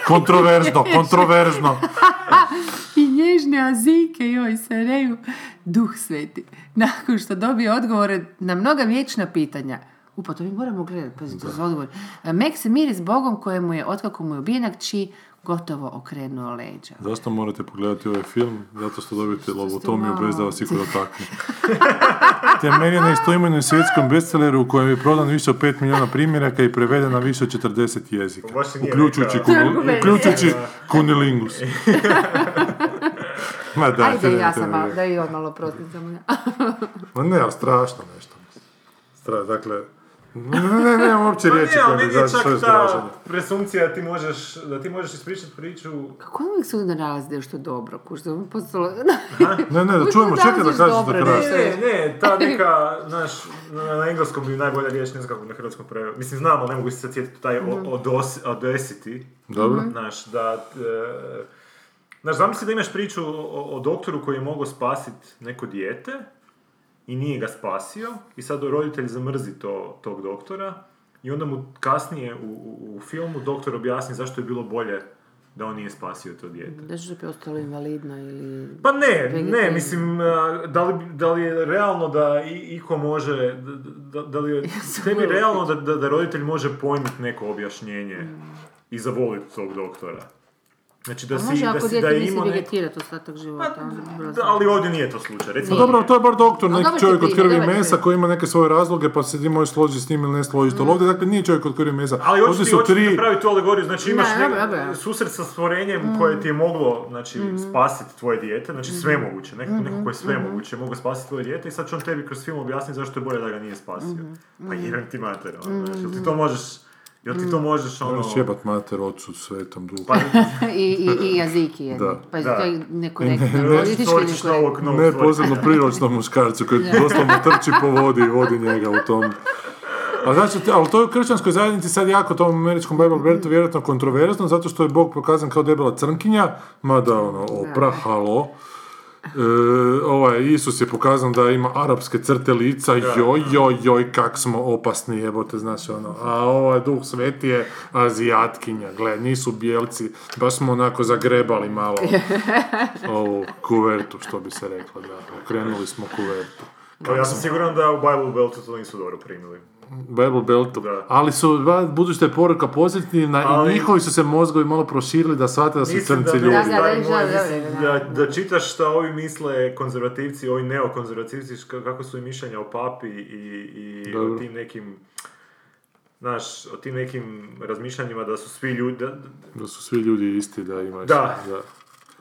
Kontroverzno, kontroverzno. I nježne azike, joj, Sareju. Duh sveti. Nakon što dobije odgovore na mnoga vječna pitanja. Upa, to mi moramo gledati. Pazite, za odgovor. Mek se miri s Bogom kojemu je, otkako mu je ubijenak, čiji gotovo okrenuo leđa. Zašto morate pogledati ovaj film? Zato što dobijete lobotomiju bez da vas iko dotakne. Temelje na istoimenom svjetskom bestselleru u kojem je prodan više od pet milijuna primjeraka i preveden na više od četrdeset jezika. Uključujući, kun, uključujući Kunilingus. Ma da, ajde, te, ja sam malo, da i odmalo prostim za mene. Ma ne, strašno nešto. Stra, dakle, ne, ne, ne, uopće riječi no, koje mi znači što je zgraženo. Presumpcija da ti možeš, da ti možeš ispričati priču... Kako uvijek su da nalazi da je što dobro? Kušto mi postalo... ne, ne, da čujemo, čekaj da kažeš do kraja. Ne, ne, ta neka, znaš, na, na engleskom bi najbolja riječ, ne znam kako na hrvatskom preveo. Mislim, znam, ali ne mogu se sjetiti taj odesiti. Dobro. Znaš, da... Znaš, zamisli da imaš priču o, o doktoru koji je mogao spasiti neko dijete, i nije ga spasio, i sad roditelj zamrzi to, tog doktora, i onda mu kasnije u, u, u filmu doktor objasni zašto je bilo bolje da on nije spasio to dijete. Da što bi ostalo invalidno ili... Pa ne, ne, mislim, da li, da li je realno da iko može, da, da li je tebi realno da, da, da roditelj može pojmiti neko objašnjenje mm. i zavoliti tog doktora? Znači da si, može, da si da je imao nek... života, pa, ali ovdje nije to slučaj. Recimo, dobro, to je bar doktor, neki no, čovjek od krvi i mesa koji ima neke svoje razloge, pa se ti možeš složiti s njim ili ne složiti. Mm. Ovdje, dakle, nije čovjek od krvi i mesa. Ali ovdje su tri... da pravi tu alegoriju, znači imaš ne, ne, ne, ne. susret sa stvorenjem mm. koje ti je moglo, znači, mm. spasiti tvoje dijete, znači sve moguće, neko, mm. neko koje sve mm. moguće, mogu spasiti tvoje dijete i sad će on tebi kroz film objasniti zašto je bolje da ga nije spasio. Pa jedan ti mater, znači, ti to možeš... Jel ti to možeš ono... Možeš jebat mater, ocu, svetom, duhu. Pa... I, i, I jaziki jedni. Pa da. To je nekorektno. Politički nekorektno. Ne, posebno priročnom muškarcu koji doslovno trči po vodi i vodi njega u tom. A znači, ali to je u kršćanskoj zajednici sad jako tom američkom Bible Bertu vjerojatno kontroverzno, zato što je Bog prokazan kao debela crnkinja, mada ono, opra, halo. E, ovaj, Isus je pokazan da ima arapske crte lica, joj, joj, joj, kak smo opasni, jebote, znači ono, a ovaj Duh Sveti je azijatkinja, gle, nisu bijelci, baš smo onako zagrebali malo ovu kuvertu, što bi se reklo, da, okrenuli smo kuvertu. Kako ja sam smo... siguran da u Bible Beltu to nisu dobro primili. Bible Beltu, ali su, budući da je poruka pozitivna, ali... i njihovi su se mozgovi malo proširili da shvate da su crnci da, ljudi. Da, da, da, da, da čitaš šta ovi misle konzervativci, ovi neokonzervativci, kako su im mišljenja o papi i, i o tim nekim, znaš, o tim nekim razmišljanjima da su svi ljudi... Da, da su svi ljudi isti, da imaš... Da. Da.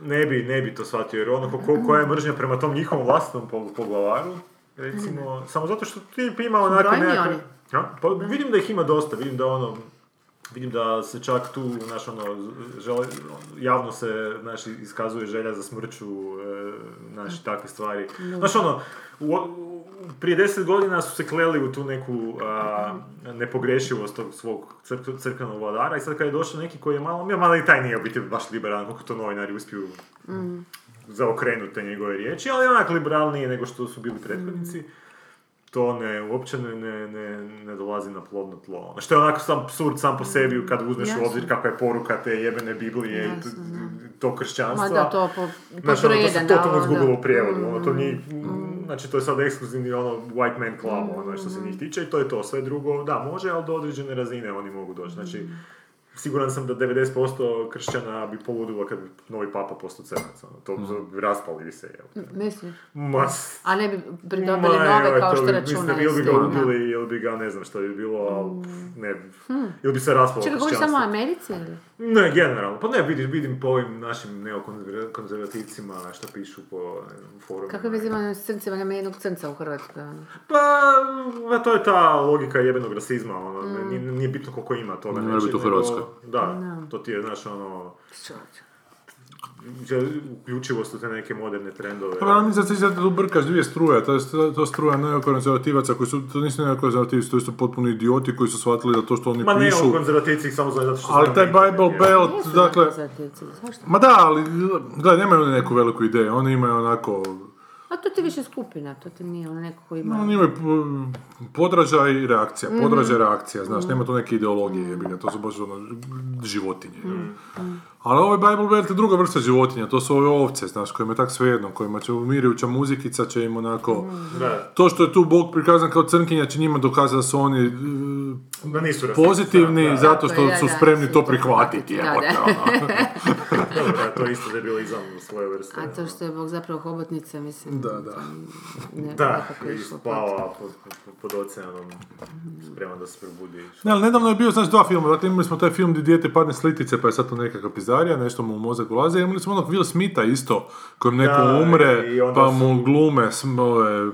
Ne bi, ne bi to shvatio, jer ono ko, koja je mržnja prema tom njihovom vlastnom poglavaru, recimo, mm. samo zato što ti ima onako nekakve... Ja? Pa vidim da ih ima dosta, vidim da ono, vidim da se čak tu, znaš, ono, žele, javno se, znaš, iskazuje želja za smrću, znaš, takve stvari. No. Znaš, ono, u, u, prije deset godina su se kleli u tu neku a, nepogrešivost tog svog crk, crkvenog vladara i sad kad je došao neki koji je malo, ja, malo i taj nije biti baš liberalan, koliko to novinari uspiju mm. zaokrenute njegove riječi, ali onak liberalnije nego što su bili prethodnici. Mm. To ne, uopće ne, ne, ne dolazi na plodno tlo. Što je onako sam absurd sam po sebi kad uzmeš u obzir kakva je poruka te jebene Biblije i to, to kršćanstva. Ma da, to po, po znači, preda, ono, to se totalno zgubilo u prijevodu. Mm, ono, to nije, mm. Znači, to je sad ekskluzivni ono, white man club, mm, ono što se njih tiče i to je to. Sve drugo, da, može, ali do određene razine oni mogu doći. Znači, siguran sam da devedeset posto kršćana bi poludilo kad bi novi papa postao crnac. To bi raspali bi se. Mislim. A ne bi pridobili nove kao što računa. Ili bi ga ubili, ili bi ga ne znam što bi bilo, ali ne bi. Ili bi se raspalo kršćanstvo. Čekaj, govoriš samo o Americi ili? Ne, generalno. Pa ne, vidim, vidim po ovim našim neokonzervativcima što pišu po forumima. Kako bi zimano s crncima, nema jednog crnca u Hrvatskoj? Pa, to je ta logika jebenog rasizma. Nije bitno koliko ima toga. Ne bi to Hrvatskoj. Da, no. To ti je, znaš, ono... uključivost u te neke moderne trendove. Pa, nisam se da tu brkaš dvije struje, to je to struja neokonzervativaca koji su, to nisu neokonzervativci, to su potpuno idioti koji su shvatili da to što oni ma pišu... Ma neokonzervativci ih samo znaju zato što... Ali taj Bible Belt, dakle... Ma da, ali, gledaj, nemaju oni neku veliku ideju, oni imaju onako... A to ti više skupina, to ti nije ono neko koji ima... No, oni imaju podražaj i reakcija, podražaj i mm. reakcija, znaš, mm. nema to neke ideologije jebine, to su baš ono, životinje. Mm. Mm. Ali ovo je Bible Belt je druga vrsta životinja, to su ove ovce, znaš, kojima je tak svejedno, kojima će umirujuća muzikica, će im onako... Mm. To što je tu Bog prikazan kao crnkinja će njima dokazati da su oni uh, da nisu pozitivni, da, zato što da, su spremni da, to prihvatiti, jebote. Dobro, da, to je isto debilizam svoje vrste. A to što je Bog zapravo hobotnica, mislim... Da, da. Ne, da, spava pod, pod oceanom, sprema da se probudi. Ne, ali nedavno je bio, znaš, dva filma. Dakle, imali smo taj film gdje dijete padne s litice, pa je sad to nekakva pizdarija, nešto mu u mozak ulaze. Imali smo onog Will Smitha isto, kojem neko da, umre, pa mu glume ove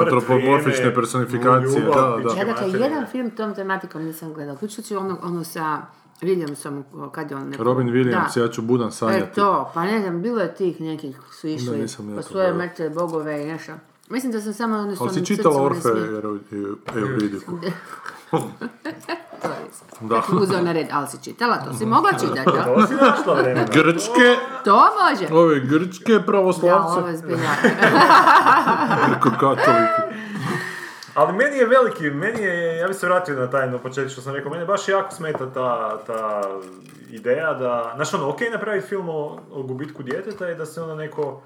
antropomorfične personifikacije. Ljubav, da, da. Ja, dakle, jedan film tom tematikom nisam gledala. Uključujući ono, ono sa... Williamsom, kad je on neko... Robin Williams, da. Ja ću budan sanjati. E to, pa ne znam, bilo je tih nekih su išli po svoje mrtve bogove i nešto. Mislim da sam samo ono svom srcu ne smije. Ali si čitala Orfe i Euridiku. To je isto. Da. Tako uzeo na red, ali si čitala, to si mogla čitati, jel? To si našla vremena. Grčke. To može. Ove grčke pravoslavce. Da, ovo je zbiljno. Preko katolike. Ali meni je veliki, meni je, ja bih se vratio na taj na početku što sam rekao, meni baš jako smeta ta, ta ideja da, znaš ono, okej okay, napraviti film o, o gubitku djeteta i da se onda neko,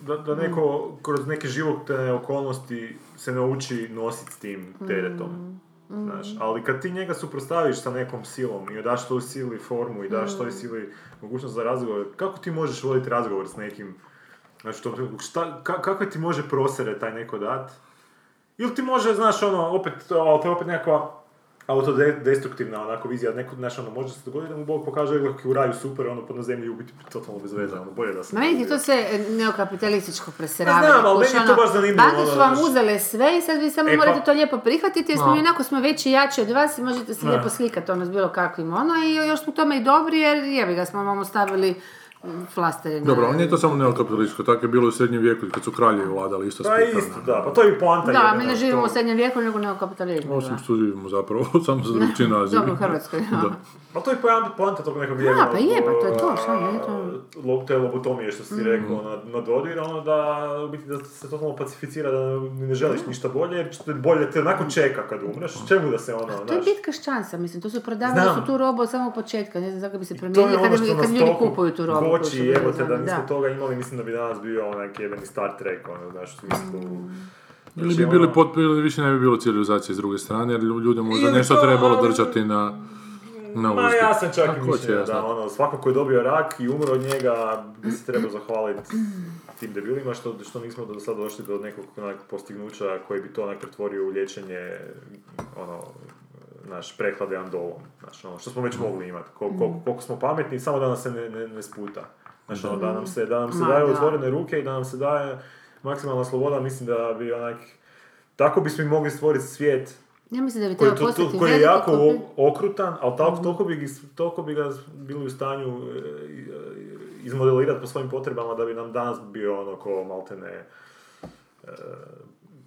da, da neko kroz neke životne okolnosti se nauči nositi s tim teretom. Mm. Mm. Znaš, ali kad ti njega suprotstaviš sa nekom silom i daš toj sili formu i daš mm. toj sili mogućnost za razgovor, kako ti možeš voditi razgovor s nekim? Znači, to, šta, ka, kako ti može prosere taj neko dat? Ili ti može, znaš, ono, opet, ali to je opet nekakva autodestruktivna onako vizija, neko, znaš, ono, može se dogoditi da mu Bog pokaže iglak u raju super, ono, pod na zemlji ubiti, totalno bez veze, ono, bolje da se... Ma meni ti to sve neokapitalističko preseravanje. Znam, ali meni je to baš zanimljivo. Banke su vam ono, uzele sve i sad vi samo e, morate pa... to lijepo prihvatiti, jer smo i onako smo veći i jači od vas i možete se ne. lijepo slikati, ono, s bilo kakvim, ono, i još smo tome i dobri, jer jebi ga smo vam ostavili... Flasterina. Dobro, nije to samo neokapitalističko, tako je bilo u srednjem vijeku kad su kralje vladali isto spektarno. Pa isto, da, pa to je i poanta. Da, mi ne živimo to... u srednjem vijeku nego neokapitalizmu. Osim što živimo zapravo, samo za drugčiji naziv. Dobro, u Hrvatskoj, da. da. Pa to je poanta tog nekog vijeka. Da, pa je, pa to je to, šta je to? Te lobotomije što si mm. rekao na, na dodir, ono da, biti da se totalno pacificira, da ne želiš mm. ništa bolje, jer te bolje te onako čeka kad umreš, čemu da se ono... A to je bitka s šansom, mislim, to su prodavali, su tu robu od samog početka, ne znam zašto bi se promijenili kad ljudi kupuju tu robu. Oči, evo te, da nismo toga imali, mislim da bi danas bio onaj jebeni Star Trek, ono, znaš, u smislu... Mm. Ili bi ono... bili potpuno, ili više ne bi bilo civilizacije s druge strane, jer ljudima možda nešto to... trebalo držati na... na Ma ja sam čak i mišljenja da, ono, svako ko je dobio rak i umro od njega, bi se trebao zahvaliti tim debilima, što, što nismo do sada došli do nekog onak, postignuća koji bi to onak pretvorio u liječenje, ono... naš prehlade andolom, znaš, ono, što smo već mogli imati, koliko kol, kol, kol smo pametni, samo da nas se ne, ne, ne sputa. Znaš, ono, da nam se, da nam se daje otvorene ruke i da nam se daje maksimalna sloboda, mislim da bi onak, tako bismo mogli stvoriti svijet ja mislim da bi koji, to, to, to, koji je jako bi... okrutan, ali tako, toliko, bi, toliko bi ga bili u stanju izmodelirati po svojim potrebama da bi nam danas bio ono ko maltene e,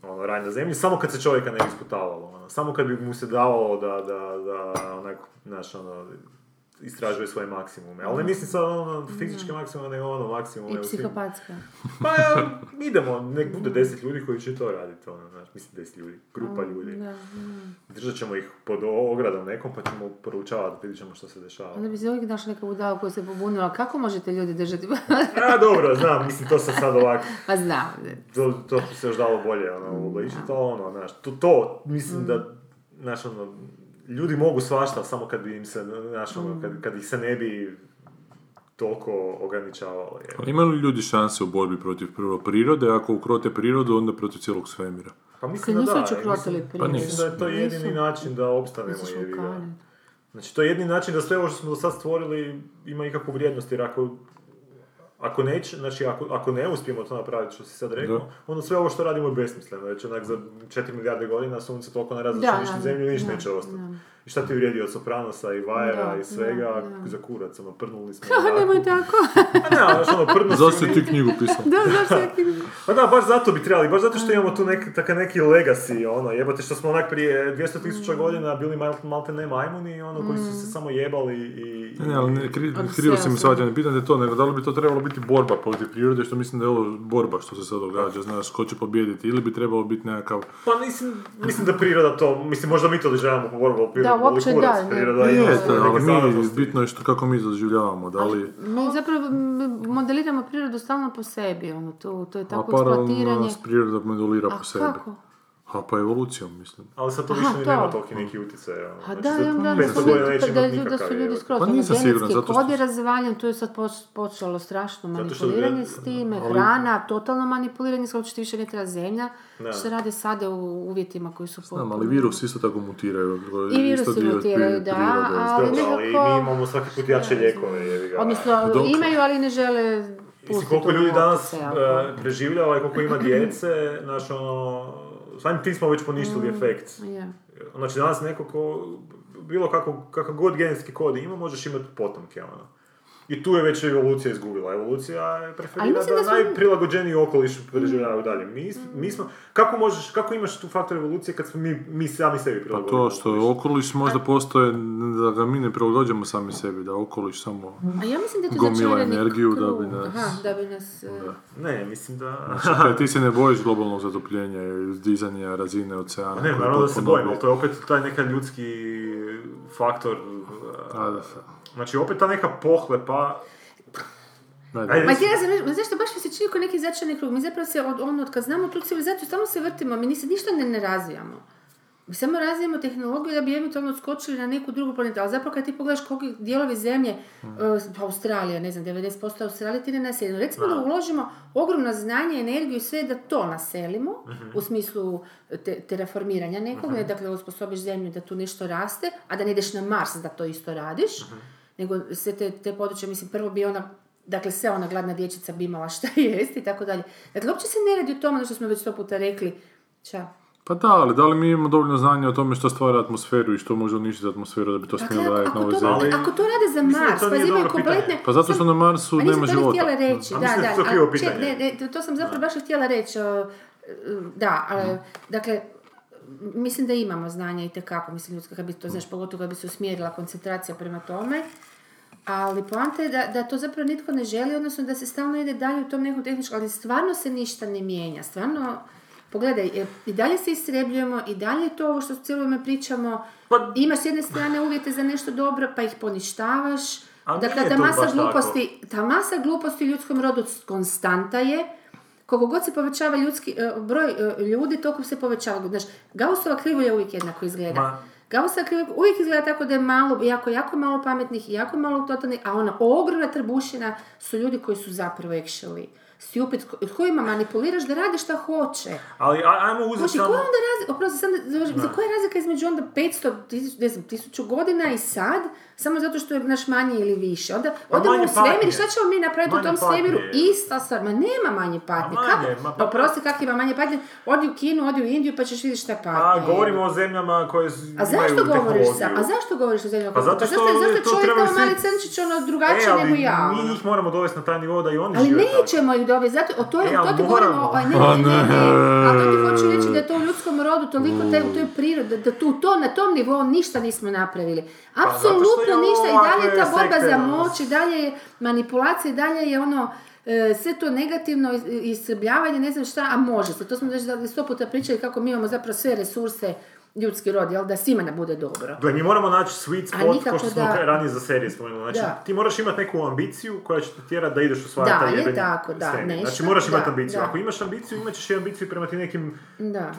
ono, raj na zemlji, samo kad se čovjeka ne bi isputavalo, ono. Samo kad bi mu se davalo da, da, da onako, znaš, ono, istražuje svoje maksimume. Ali ne mislim sad ono fizičke maksimume, nego ono maksimume. I psihopatska. Pa ja, idemo, nek bude deset ljudi koji će to raditi, ono, znaš, mislim deset ljudi, grupa ljudi. Da, da. Držat ćemo ih pod ogradom nekom, pa ćemo proučavati, vidit ćemo što se dešava. Onda bi se uvijek našla neka budala koja se pobunila, kako možete ljudi držati? A, dobro, znam, mislim, to sam sad ovako... Pa znam. To, to se još dalo bolje, ono, obličiti, to, ono, znaš, to, to, mislim mm. da, znaš, ono, ljudi mogu svašta, samo kad bi im se, znaš, mm. kad, kad ih se ne bi toliko ograničavalo. Imaju li ljudi šanse u borbi protiv prvo prirode, ako ukrote prirodu, onda protiv cijelog svemira? Pa mislim da da, mislim, pa mislim da je to jedini nisu. način da opstanemo. Znači, to je jedini način da sve ovo što smo do sad stvorili ima ikakvu vrijednost, jer ako, ako, neć, znači, ako, ako ne uspijemo to napraviti, što si sad rekao, da. onda sve ovo što radimo je besmisleno. Znači, onak, za četiri milijarde godina sunce toliko ne različništi zemlju, ništa neće ostati. I šta ti vrijedi od Sopranosa i Vajera da, i svega, da, da. za kurac, ono, prnuli smo. Kao, nemoj tako. A ne, znaš, ono, prnuli smo. Zašto ti knjigu pisao? Da, zašto je knjigu. Pa da, baš zato bi trebali, baš zato što imamo tu nek, taka neki legacy, ono, jebate, što smo onak prije dvjesto tisuća mm. godina bili mal, malte ne majmuni, ono, koji su se samo jebali i... Ne, ne, ali ne, kri, krivo si mi shvatio, ne pitan te to, nego da li bi to trebalo biti borba protiv prirode, što mislim da je ovo borba što se sad događa, znaš, ko će pobijediti, ili bi trebalo biti nekakav... Pa mislim, mislim da priroda to, mislim, možda mi to doživljavamo po borbu, da, uopće da, ne. Jeste, ali mi, bitno je što, kako mi doživljavamo, da li... Mi zapravo modeliramo prirodu stalno po sebi, ono, to, to je tako eksploatiranje. A paralelno nas priroda modelira po sebi. A kako? A pa evolucijom, mislim. Ali sad to više ne nema toliki neki utjecaj. A da, da su ljudi skroz, ono, genetski kod je razvaljen, tu je sad počelo strašno manipuliranje s time, hrana, totalno manipuliranje, skoro što više ne treba zemlja, što rade sada u uvjetima koji su... Znam, ali virus isto tako mutiraju. I virusi mutiraju, da, ali nekako... Ali mi imamo svaki put jače lijekove. Odnosno, imaju, ali ne žele... Koliko ljudi danas preživljava i koliko ima djece, znaš, ono... Samim tim smo već poništili mm, efekt. Yeah. Znači danas neko ko, bilo kako, kako god genetski kod ima, možeš imati potomke. Ono. I tu je već evolucija izgubila. Evolucija je preferira da, da su... najprilagođeniji okoliš preživljavaju dalje. Mi, mi smo, kako, možeš, kako imaš tu faktor evolucije kad smo mi, mi sami sebi prilagođeni? Pa to što okoliš, okoliš možda postoje da ga mi ne prilagođamo sami sebi, da okoliš samo a ja mislim da tu gomila energiju krug. Da bi nas... Aha, da bi nas da. Ne, mislim da... Znači, ti se ne bojiš globalnog zatopljenja i dizanja razine oceana. Ne, naravno da se bojim, ali to je opet taj neka ljudski faktor... A, da se... Znači, opet ta neka pohlepa... Ma zašto, baš mi se čini kao neki začarani krug. Mi zapravo se, od, ono, kad znamo tu civilizaciju, samo se vrtimo, mi ništa ne, ne razvijamo. Mi samo razvijemo tehnologiju da bi eventualno skočili na neku drugu planetu, ali zapravo kad ti pogledaš koliki dijelovi zemlje, uh, Australija, ne znam, devedeset posto Australije ti ne naseljeno. Recimo da uložimo ogromno znanje, energiju i sve da to naselimo, uh-huh. u smislu te, terraformiranja nekog, uh-huh. ne, dakle osposobiš zemlju da tu nešto raste, a da ne ideš na Mars da to isto radiš, uh-huh. nego sve te, te područje, mislim, prvo bi ona... Dakle, sve ona gladna dječica bi imala šta jesti i tako dalje. Dakle, uopće se ne radi o tome, ono što smo već sto puta rekli. Ča? Pa da, ali da li mi imamo dovoljno znanja o tome što stvara atmosferu i što može uništiti atmosferu da bi to dakle, smjelo raditi na ovoj zemlji? Ako to rade za Mars, pa zimaju kompletne... Pa zato što na Marsu nema života. A nisam to htjela reći, da, da. da, da čet, ne, to sam zapravo baš htjela reći. O, da, ali, dakle... Mislim da imamo znanja itekako, mislim ljudska, kad bi to, znaš, pogotovo kad bi se usmjerila koncentracija prema tome. Ali poanta je da, da to zapravo nitko ne želi, odnosno da se stalno ide dalje u tom nekom tehničkom, ali stvarno se ništa ne mijenja, stvarno, pogledaj, i dalje se istrebljujemo, i dalje je to ovo što cijelo vrijeme pričamo, imaš s jedne strane uvjete za nešto dobro, pa ih poništavaš, dakle, ta masa gluposti, ta masa gluposti u ljudskom rodu konstanta je. Koliko god se povećava ljudski, uh, broj uh, ljudi, toliko se povećava. Znaš, Gaussova krivulja uvijek jednako izgleda. Ma. Gaussova krivulja uvijek izgleda tako da je malo, jako, jako malo pametnih, jako malo totalnih, a ona ogromna trbušina su ljudi koji su zapravo actually stupid, kojima manipuliraš da rade šta hoće. Ali ajmo uzeti samo... Za koja je razlika između onda petsto, tisuću godina i sad, samo zato što je naš manje ili više. Onda odemo u svemir, šta ćemo mi napraviti manje u tom svemiru? Ista stvar, ma nema manje patnje. Pa prosti, kako ima manje patnje? Odi u Kinu, odi u Indiju pa ćeš vidjeti šta patnje. A govorimo o zemljama koje imaju tehnologiju. Sa, a zašto govoriš o zemljama koje imaju tehnologiju? Pa zato što je čovjek kao mali crnčić ono drugačije nego ja. Mi ih moramo dovesti na taj nivo da i oni žive. Ali nećemo ih dovesti, zato o to, e, to ti govorimo o... Ne, ne, ne, ne. A to ti hoću reći da je to u ljudskom rodu toliko taj, u toj prirodi, da tu to na tom nivou ništa nismo napravili. Apsolutno ništa i dalje je ta borba za moć i dalje je manipulacija i dalje je ono sve to negativno iscrpljavanje, ne znam šta, a može se. To smo već sto puta pričali kako mi imamo zapravo sve resurse ljudski rod, jel da svima ne bude dobro. Gle, mi moramo naći sweet spot, kao što smo da... ranije za serije spomenuli. Znači, da. Ti moraš imati neku ambiciju koja će te tjerati da ideš u svoj taj jedan scenarij. Znači, moraš imati da, ambiciju. Da. Ako imaš ambiciju, imat ćeš i ambiciju prema ti nekim da.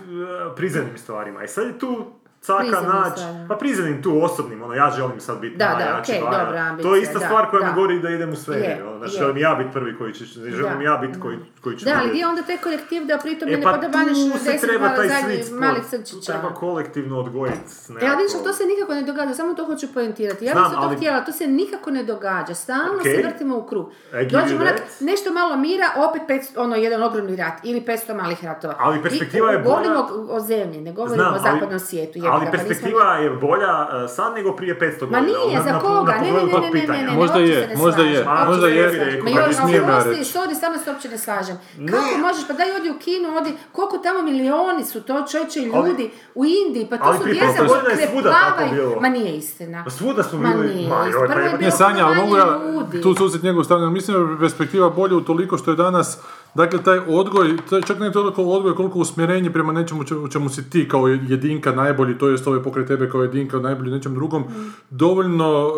prizemnim stvarima. I sad je tu caka naći, pa prizemnim tu osobnim, ono, ja želim sad biti da, najjači. Da, okay, dobra, ambicija, to je ista da, stvar koja da. mi govori da idem u sve. Znači, želim ja biti prvi koji će, želim ja biti koji, koji će... Da, ali gdje onda te kolektiv da pritom e, ne pa podavaneš deset malih srčića? Tu treba kolektivno odgojiti. Nekako... E, ali što to se nikako ne događa, samo to hoću pojentirati. Ja bih se to ali... htjela, to se nikako ne događa, stalno okay. se vrtimo u krug. E, dođemo na nešto malo mira, opet petsto, ono, jedan ogromni rat ili petsto malih ratova. Ali perspektiva je bolja... Govorimo o zemlji, ne govorimo o zapadnom svijetu. Ali perspektiva je bolja sad nego prije petsto godina. Ma nije, za koga? Ne, ne, ne, ne. Možda je, možda je. Možda je. Ma još, ali što ovdje samo se uopće ne slažem. Kako možeš, pa daj odi u Kinu, odi, koliko tamo milioni su to čovječe i ljudi u Indiji, pa to su djeca koje plavaju. Ma nije istina. Svuda su bili. Ma nije, Sanja, ali mogu ja tu susjeti njegovu stavljenu. Mislim da je perspektiva bolja utoliko što je danas... Dakle, taj odgoj, čak ne toliko odgoj, koliko usmjerenje prema nečemu u čemu si ti kao jedinka najbolji, to jest ovaj pokraj tebe kao jedinka najbolji nečem drugom, mm. dovoljno uh,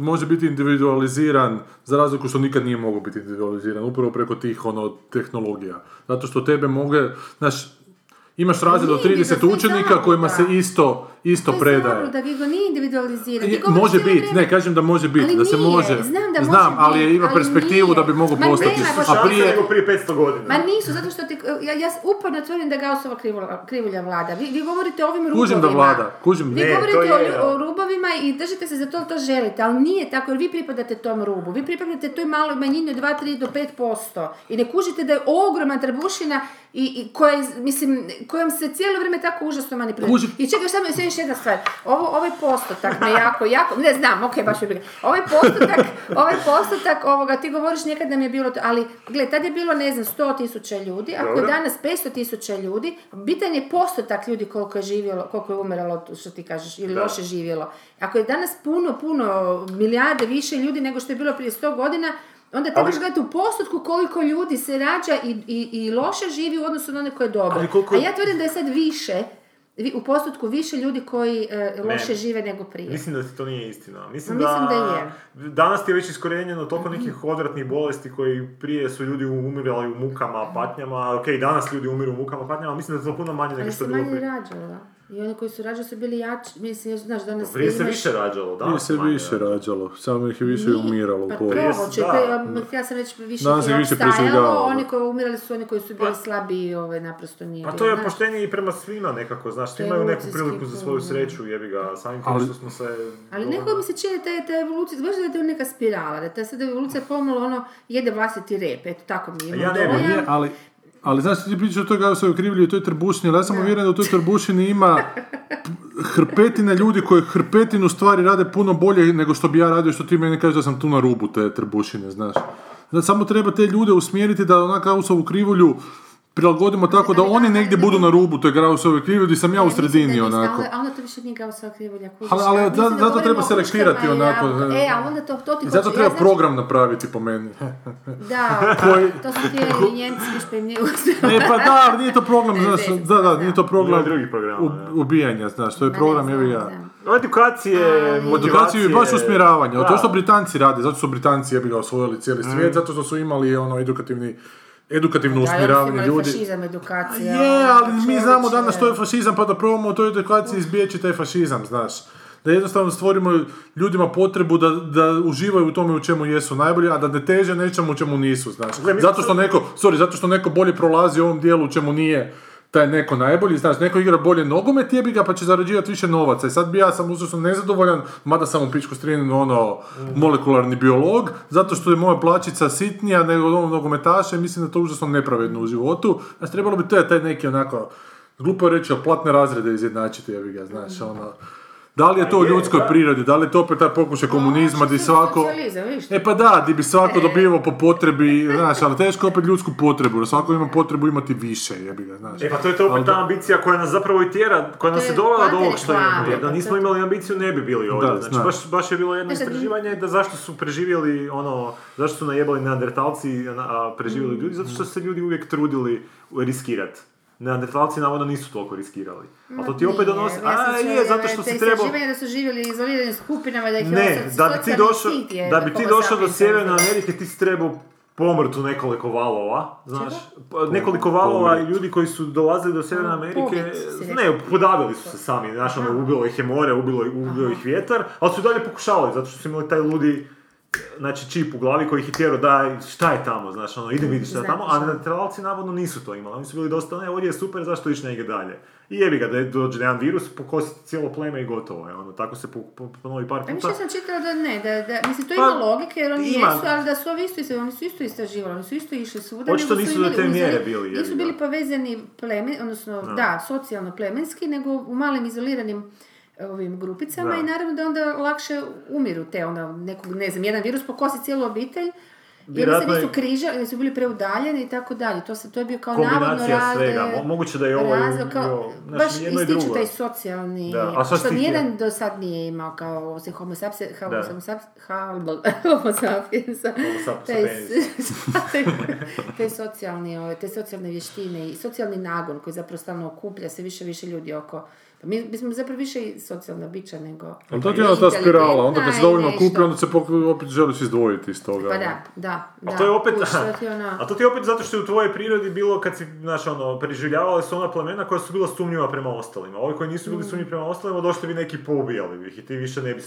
može biti individualiziran, za razliku što nikad nije mogao biti individualiziran, upravo preko tih ono, tehnologija. Zato što tebe moge, znaš, imaš razred od trideset učenika kojima se isto, isto to predaje. To je zavrlo da vi go nije individualizirati. Može biti, ne, kažem da može biti, da se može. Znam da može Znam, biti, ali ima ali perspektivu nije. Da bi mogo ma postati. Ma nema, a prije... prije petsto godina. Ma nisu, zato što ti, ja, ja uporno tvrdim da Gaussova krivulja, krivulja vlada. Vi, vi govorite o ovim rubovima. Kužim da vlada, kužim. Vi ne, govorite to je, o, o rubovima i držite se za to, to želite, ali nije tako jer vi pripadate tom rubu. Vi pripadate toj maloj manjini od dva, tri do pet posto i ne kužite da je ogromna trbušina i, i koja, mislim, kojom se cijelo vrijeme tako užasno manipulira. I čekaj, samo još, još jedna stvar. Ovo, ovaj postotak me jako, jako... Ne znam, okej, okay, baš je bilo. Ovaj postotak, ovaj postotak ovoga, ti govoriš nekad nam je bilo to, ali gled, tad je bilo, ne znam, sto tisuća ljudi, ako je danas petsto tisuća ljudi, bitan je postotak ljudi koliko je živjelo, koliko je umiralo, što ti kažeš, ili da. Loše živjelo. Ako je danas puno, puno, milijarde više ljudi nego što je bilo prije sto godina, onda trebaš ali... gledati u postotku koliko ljudi se rađa i, i, i loše živi u odnosu na one koje je dobro. Koliko... A ja tvrdim da je sad više, u postotku više ljudi koji e, loše ne. Žive nego prije. Mislim da to nije istina. Mislim, da, mislim da je. Danas ti je već iskorenjeno toliko nekih odvratnih bolesti koji prije su ljudi umirali u mukama, patnjama. Ok, danas ljudi umiru u mukama, patnjama, ali mislim da je to puno manje nego što je bilo prije. Ali se manje rađalo, da. I oni koji su rađali su bili jači, mislim, znaš, danas... Prije se više rađalo, da? Prije se više rađalo, samo ih je više Ni, umiralo. Pa provoče, ja sam već više bilo obstajalo, oni koji umirali su oni koji su bili pa, slabiji, ovaj, naprosto nije. Pa to je poštenje i prema svima nekako, znaš, svi imaju neku priliku za svoju sreću, jebi ga, samim tim što smo se... Ali nekako mi se čini da je ta evolucija, baš da je neka spirala, da je ta sad evolucija pomalo, ono, jede vlastiti rep, eto, tako mi imamo dovoljan. Ali znaš, ti pričaš o toj kao se okrivljuju u toj trbušini, ali ja sam uvjeren da u toj trbušini ima hrpetina ljudi koji hrpetinu stvari rade puno bolje nego što bi ja radio, što ti meni kažeš da sam tu na rubu te trbušine, znaš. Znači, samo treba te ljude usmjeriti da onaka Gausovu krivulju prilagodimo tako da oni negdje budu na rubu te Gaussove krivulje gdje sam ja u sredini, onako. A onda to više nije Gaussova krivulja. Ali zato treba selektirati, onako. E, a onda to ti hoće. Zato treba program napraviti, po meni. Da, to su tijeli njemci što im nije uspjelo. Ne, pa da, nije to program, znaš, da, da, nije to program ubijanja, znaš, to je program, evo ja. Edukacije, motivacije je baš usmjeravanje. To što Britanci rade, zato su Britanci jebi ga osvojili cijeli svijet, zato što su imali ono edukativni edukativno usmjeravanje ljudi. Fašizam, edukacija. Je, ali čeviće. Mi znamo danas što je fašizam, pa da probamo u toj edukaciji izbjeći taj fašizam, znaš. Da jednostavno stvorimo ljudima potrebu da, da uživaju u tome u čemu jesu najbolji, a da ne teže nečemu u čemu nisu, znaš. Zato što neko, sorry, zato što neko bolje prolazi u ovom dijelu u čemu nije taj neko najbolji, znaš, neko igra bolje nogomet, jebi ga, pa će zarađivati više novaca. I sad bi ja sam uzasno nezadovoljan, mada sam u pičku strinu ono molekularni biolog, zato što je moja plaćica sitnija nego od onog nogometaša i mislim da to užasno nepravedno u životu. Znaš, trebalo bi to je taj neki onako, glupo reći, platne razrede izjednačiti, jebi ga, znaš, ono... Da li je to u ljudskoj prirodi, da li je to opet taj pokušaj komunizma di svako... E pa da, di bi svako dobivao po potrebi, znaš, ali teško opet ljudsku potrebu, jer svako ima potrebu imati više, jebi ga, znaš. E pa to je to opet ta ambicija koja nas zapravo i tjera, koja nas je dovela do ovog što imamo, jer da nismo imali ambiciju ne bi bili ovdje, da, znači baš, baš je bilo jedno istraživanje da zašto su preživjeli ono, zašto su najebali neandertalci, a preživjeli ljudi, zato što se ljudi uvijek trudili riskirati. Neandertalci navodno nisu toliko riskirali. A to ti opet donosi... Ja a, je, zato što si trebao... Da su živjeli izolirani skupinama, da ih ne, da bi ti došao, je, da bi ti došao do Sjeverne Amerike, ti si trebao pomrt u nekoliko valova, znaš, Čeba? nekoliko valova i ljudi koji su dolazili do Sjeverne Amerike, ne, podavili su se sami, znaš, ono, ubilo ih je more, ubilo, ubilo ih vjetar, ali su dalje pokušavali, zato što su imali taj ludi... Znači čip u glavi koji ih je tjerao da šta je tamo, znaš, ono, ide vidiš šta je tamo, a neandertalci navodno nisu to imali, oni su bili dosta, ne, ovdje je super, zašto iš negdje dalje. I jebi ga, da dođe jedan virus, pokositi cijelo pleme i gotovo, je, ono, tako se ponovi par puta. Mislim, sam čitala da ne, da, da, mislim, to ima pa, logike, jer oni ima. jesu, ali da su ovi isto, oni su isto istraživali, oni su isto išli svuda. Očito nisu do te mjere bili, jebi ga. Nisu bili povezani pleme, odnosno, no. da, socijalno plemenski, nego u malim izoliranim ovim grupicama da. I naravno da onda lakše umiru te, onda nekog, ne znam, jedan virus pokosi cijelu obitelj jer se nisu križali, jer su bili preudaljeni i tako dalje, to, se, to je bio kao navodno razlog, moguće da je ovo razlog, kao, naš, baš ističu taj socijalni, da. Što stiti? Nijedan do sad nije imao kao osim homo sapiens, homo sapiens, te socijalni, te socijalne vještine i socijalni nagon koji zapravo stalno okuplja se više više ljudi oko. Pa mi, mi smo zapravo više i socijalna bića nego... Ali to je jedna ta spirala, onda kad se dovoljno kupi, onda se opet želiš izdvojiti iz toga. Pa da, da. da. A, to je opet, Uš, to ona... a to ti je opet zato što je u tvojoj prirodi bilo, kad si, znaš, ono, preživljavali su ona plemena koja su bila sumnjiva prema ostalima. Ovi koji nisu bili mm. sumnjivi prema ostalima, došli bi neki poubijali ih i ti više ne bi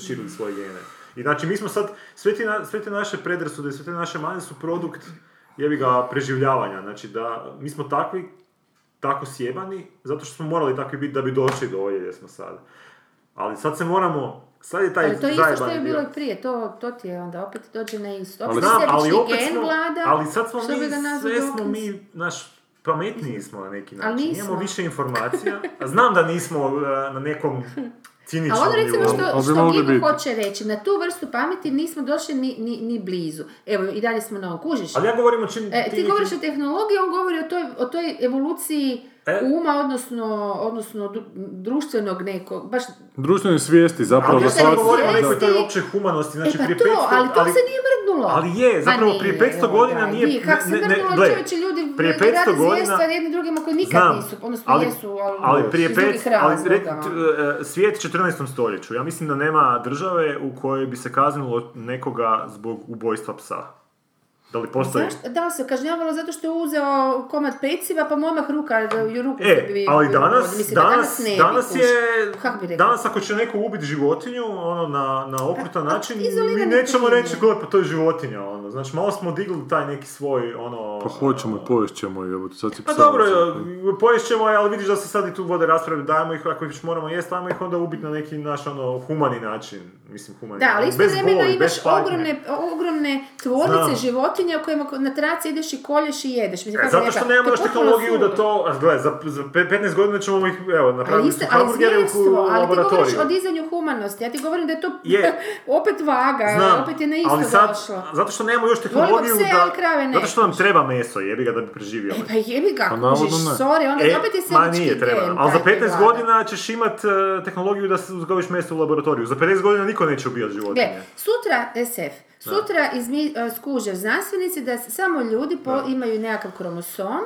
širili svoje gene. I znači, mi smo sad, sve te, na, sve te naše predrasude, sve te naše manje su produkt, jebi ga, preživljavanja. Znači, da, mi smo takvi tako sjebani, zato što smo morali takvi biti da bi došli do ovdje gdje smo sad. Ali sad se moramo, sad je taj zajebani dio. Ali to je isto što je bilo i prije, to, to ti je onda opet dođe na isto. Opet sebični gen vlada, ali sad smo mi, sve smo mi, naš, pametniji smo na neki način. Imamo više informacija, a znam da nismo na nekom... Cinično. A on recimo što, što Gigo hoće reći, na tu vrstu pameti nismo došli ni, ni, ni blizu. Evo, i dalje smo na okužiš. Ali ja govorim o čim... E, ti ti govoriš o tehnologiji, on govori o toj, o toj evoluciji e? uma, odnosno, odnosno društvenog nekog, baš... Društvene svijesti, zapravo. Ali ja govorim o nekoj toj općoj humanosti, znači e, pa prije petsto... To, ali to ali... se nije mrdnulo. Ali je, zapravo nije, prije petsto godina nije... nije kako se mrdnulo čovječe ljudi rade zvijesta jednim drugima koji nikad znam, nisu, odnosno ali, jesu, ali, ali prije iz drugih razloga. Svijet četrnaestom stoljeću, ja mislim da nema države u kojoj bi se kaznilo nekoga zbog ubojstva psa. Da li postoji? Zašto? Da, se kažnjavalo zato što je uzeo komad peciva, pa mu omah ruka, ruku e, se bi... ali danas, mislim, danas, danas, ne danas bi je... Kako bi rekao? Danas ako će neko ubiti životinju, ono, na, na okrutan a, način, a, mi nećemo reći, gledaj, pa to je životinja, ono. Znači, malo smo digli taj neki svoj, ono... Pa hoćemo, poješćemo je, evo, sad si pisao... Pa dobro, poješćemo je, ali vidiš da se sad i tu vode rasprave, dajmo ih, ako ih moramo jesti, dajmo ih onda ubiti na neki naš, ono, humani način. Mislim, humani da, ali isto vremeno imaš ogromne, ogromne tvornice životinja o kojima na traci ideš i kolješ i jedeš. Mislim, e, zato što nema daš tehnologiju da to... Gledaj, za, za petnaest godina ćemo ih evo, napraviti su hamburgere u laboratoriju. Ali ti govoriš o dizanju humanosti. Ja ti govorim da je to yeah. opet vaga. Znam, opet je na isto sad, došlo. Zato što nema još tehnologiju pse, da... Zato što nam treba meso, jebi ga, da bi preživio. E, pa jebi ga, pa, kužiš, sorry. Onda e, opet je selički gen. Ali za petnaest godina ćeš imat uh, tehnologiju da uzgojiš meso u laboratoriju. Za pedeset godina niko neće ubijati životinje. Gle, sutra es ef. Sutra izmi, uh, skuže znanstvenici da samo ljudi po, imaju nekakav kromosom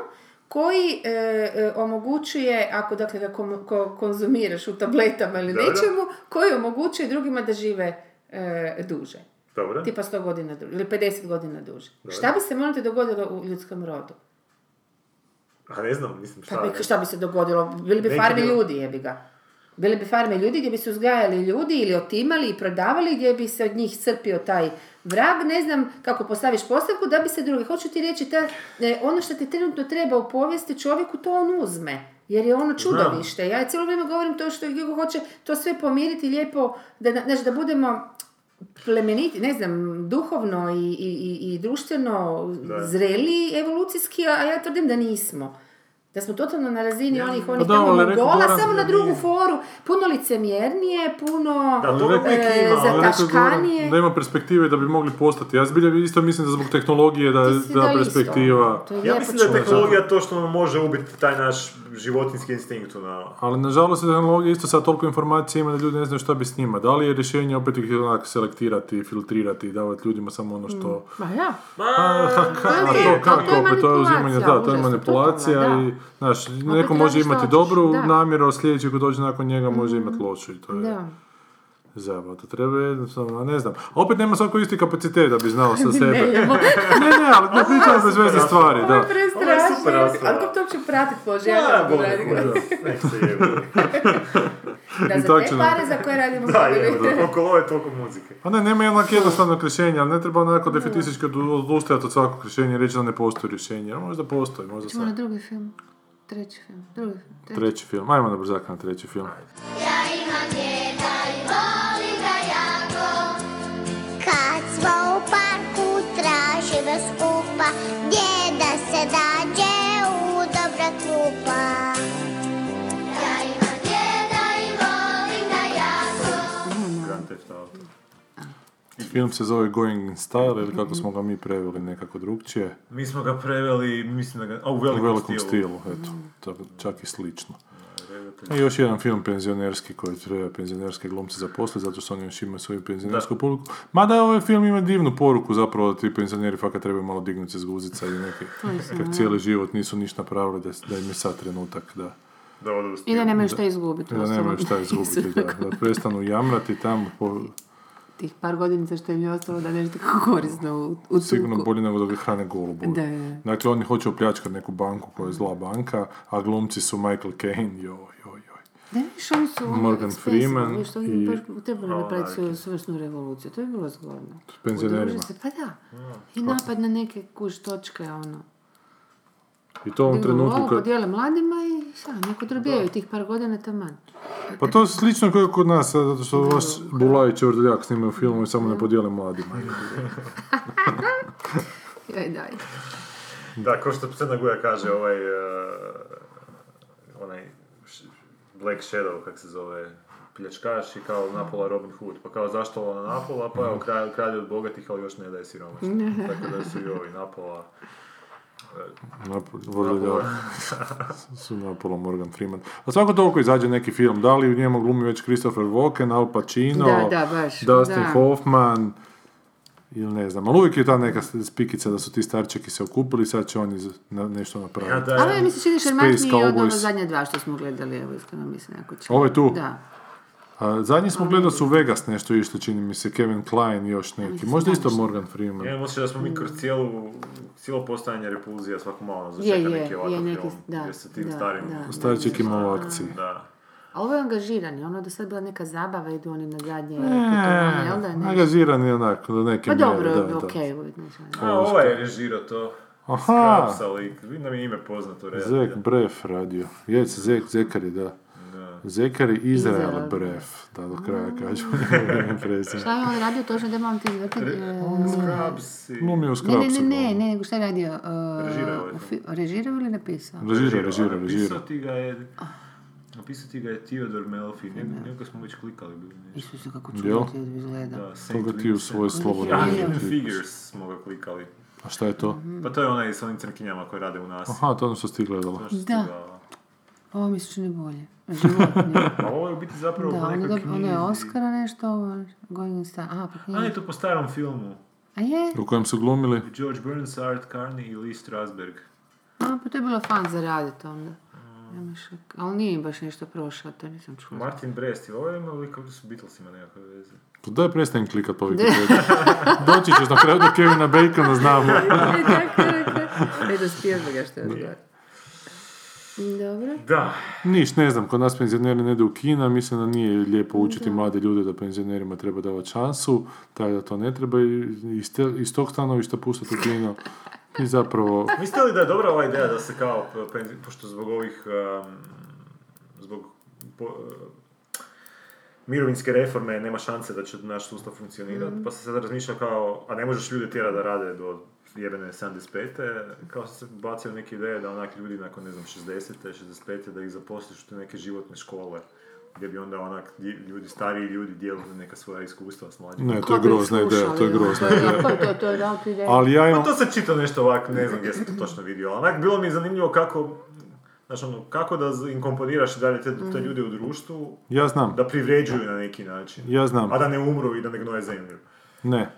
koji e, e, omogućuje, ako dakle ga kom, ko, konzumiraš u tabletama ili Dobre. nečemu, koji omogućuje drugima da žive e, duže. Dobre. Tipa sto godina duže, ili pedeset godina duže. Dobre. Šta bi se, molim te, dogodilo u ljudskom rodu? A ne znam, mislim šta... Pa bi, šta bi se dogodilo? Bili bi farmi ljudi, jebi ga. Bile bi farme ljudi gdje bi se uzgajali ljudi ili otimali i prodavali, gdje bi se od njih crpio taj vrag, ne znam kako postaviš postavku, da bi se drugi. Hoću ti reći, ta, ono što ti trenutno treba u povijesti čovjeku, to on uzme, jer je ono čudovište. Ja cijelo vrijeme govorim to što Gigo hoće, to sve pomiriti lijepo, da, znači, da budemo plemeniti, ne znam, duhovno i, i, i društveno da. zreli evolucijski, a ja tvrdim da nismo. Da smo totalno na razini ja, onih, onih tamo Mongola, samo na drugu foru, puno licemjernije, puno e, zataškanije. Da ima perspektive da bi mogli postati. Ja zbilja isto mislim da zbog tehnologije da, da, da perspektiva... Ja mislim da je tehnologija to što nam može ubiti taj naš životinski instinkt. Na... Ali nažalost je tehnologija isto sad toliko informacija ima da ljudi ne znaju šta bi s njima. Da li je rješenje opet ih onako selektirati, filtrirati i davati ljudima samo ono što... Ma ja. A, to kako opet, to je uzimanje, da, to je manipulacija i... Znaš, neko može imati dobru namjeru, a sljedeći ko dođe nakon njega može imati lošu i to je zabava. To treba jednostavno, ne znam. A opet nema svako isti kapacitet da bi znao sa sebe. ne, ne, ne, ali ne pričam bez veze stvari. Ovo je prestrašno. Ali kako to uopće pratiti može? Ja, bolje, bolje. Nek se jebili. Da, za te pare za koje radimo da, je, oko love toliko muzike. A ne, nema jednako jednostavno rješenja, ali ne treba onako defetistički odustajati od svakog rješenja i reći da ne postoji rješenje. Možda postoji, možda sad. Čemo na drugi film, treći film, drugi film, treći, treći film. Ajmo na brzaka na treći film. Ja imam djeda i volim ga jako. Kad smo u parku traži vas kupa, djeda se dađe u dobra klupa. Film se zove Going in Style, ili kako smo ga mi preveli nekako drugčije. Mi smo ga preveli, mislim da ga... A, u velikom, u velikom stilu. stilu. Eto, tako, čak i slično. I još jedan film penzionerski koji treba penzionerske glumce zaposliti, zato što oni još imaju svoju penzionersku publiku. Mada ovaj film ima divnu poruku zapravo da ti penzioneri fakat trebaju malo dignuti se s guzica i neki kak cijeli život nisu ništa napravili da, da im je sad trenutak da... Da I da nemaju šta izgubiti. Da, da nemaju šta izgubiti, da, da prestanu jamrati tamo po... Tih par godinica što im je ostalo da nešto tako korisno u, u tuku. Sigurno bolje nego da ga hrane golubovi. Da, da. Dakle, oni hoće opljačkati neku banku koja je zla banka, a glumci su Michael Caine, joj, joj, joj. Da, viš, oni su... Morgan Freeman i... Što oni trebali napraviti svoju svršnu revoluciju. To je bilo zgodno. S penzionerima. Pa da. I napad na neke kuš točke, ono. I to u ovom trenutku... Ovo podijele mladima i šta, neko drobijaju tih par godina taman. Pa to je slično kao kod nas, zato što vaš Bulajić i Vrdoljak snimaju filmu i samo ne podijele mladima. Joj, daj. Da, kao što Psena Guja kaže, ovaj... Uh, onaj... Black Shadow, kak se zove... Pljačkaš i kao napola Robin Hood. Pa kao zašto ona napola? Pa evo, kralj, kralj od bogatih, ali još ne daje siromašni. Tako da su i ovi napola... Napola su Napola Morgan Freeman. A svako toliko izađe neki film, da li u njemu glumi već Christopher Walken, Al Pacino, da, da, baš, Dustin da. Hoffman ili ne znam, ali uvijek je ta neka spikica da su ti starčeki se okupili, sad će oni na, nešto napraviti. Ja, da, ali ja mislim, čini šarmantniji od ono zadnja dva što smo gledali, evo iskreno mislim, ako će. Ovo je tu? Da. A zadnji smo gledali su Vegas nešto išto, čini mi se, Kevin Kline još neki. Možda isto Morgan Freeman. Ja mislim da smo mi kroz cijelu, cijelo postajanje repulzija svako malo začeka neki ovakav film. Jer sa tim da, starim... Da, stari ček ima u akciji. Da. A ovo je angažirani, ono do sad bila neka zabava, idu oni na zadnje putovanje, jel da je nešto? Angažirani je onako, do neke mjere. Pa dobro, mjere, da, okej. Okay. A ovo je režirao to. Aha! Skrapsali, nam je ime poznato. Real, Zek Bref radio. Jec, Zek, Zekari, da. Zekari Izrael Bref, da do kraja kažu. Šta je on radio točno da imam ti izvrti? Skrabs. Glumio Skrabsa. Ne, ne, ne, nego šta je radio? Režirao ili napisao? Režirao, režirao, režirao. Napisao ti ga je Theodore Melfi, nekako smo već klikali. Isuse, kako čudno ti izgleda. Koga ti u svoje slovo režirao? Figures smo ga klikali. A šta je to? Pa to je onaj s onim crkinjama koji rade u nas. Aha, to ono što ti gledala. Da. Ovo mi se čini bolje. Životnije. Ovo je u biti zapravo da, po nekoj knjizi. Ono je Oscara nešto, Golden Star. Aha, pa knjizi. A je to po starom filmu. A je? U kojem su glumili? George Burns, Art Carney i Lee Strasberg. A, pa to je bilo fan za radit onda. Mm. Ali nije im baš nešto prošao, to nisam čuo. Martin Brest, ili ovo je imao lik kako su Beatlesima nekakve veze? To daj prestajem klikat po ovih veze. Doći ćeš na kraju do Kevina Bacona, znamo. E da spijemo ga što je odgledati. Dobro. Da. Niš, ne znam, kod nas penzioneri ne idu u kina, mislim da nije lijepo učiti da. Mlade ljude da penzionerima treba davati šansu, tako da to ne treba iz, te, iz tog stanovišta pustati u kino. I zapravo... Mislite li da je dobra ova ideja da se kao, pošto zbog ovih, um, zbog po, uh, mirovinske reforme nema šanse da će naš sustav funkcionirati, mm. pa se sad razmišlja kao, a ne možeš ljude tjera da rade do... jebene sedamdeset pete, kao se bacio neke ideje da onak ljudi nakon, ne znam, šezdeset, šezdeset pet da ih zaposliš u neke životne škole, gdje bi onda onak ljudi, stariji ljudi dijelili neka svoja iskustva s mlađima. Ne, to je grozna ideja, to je grozna ideja. Ali ja imam... Pa to sam čitao nešto ovako, ne znam gdje sam to točno vidio, onak bilo mi je zanimljivo kako... Znači ono, kako da inkomponiraš dalje te, te ljude u društvu, ja znam. Da privređuju na neki način, ja znam. A da ne umru i da ne gnoje zemlju. Ne.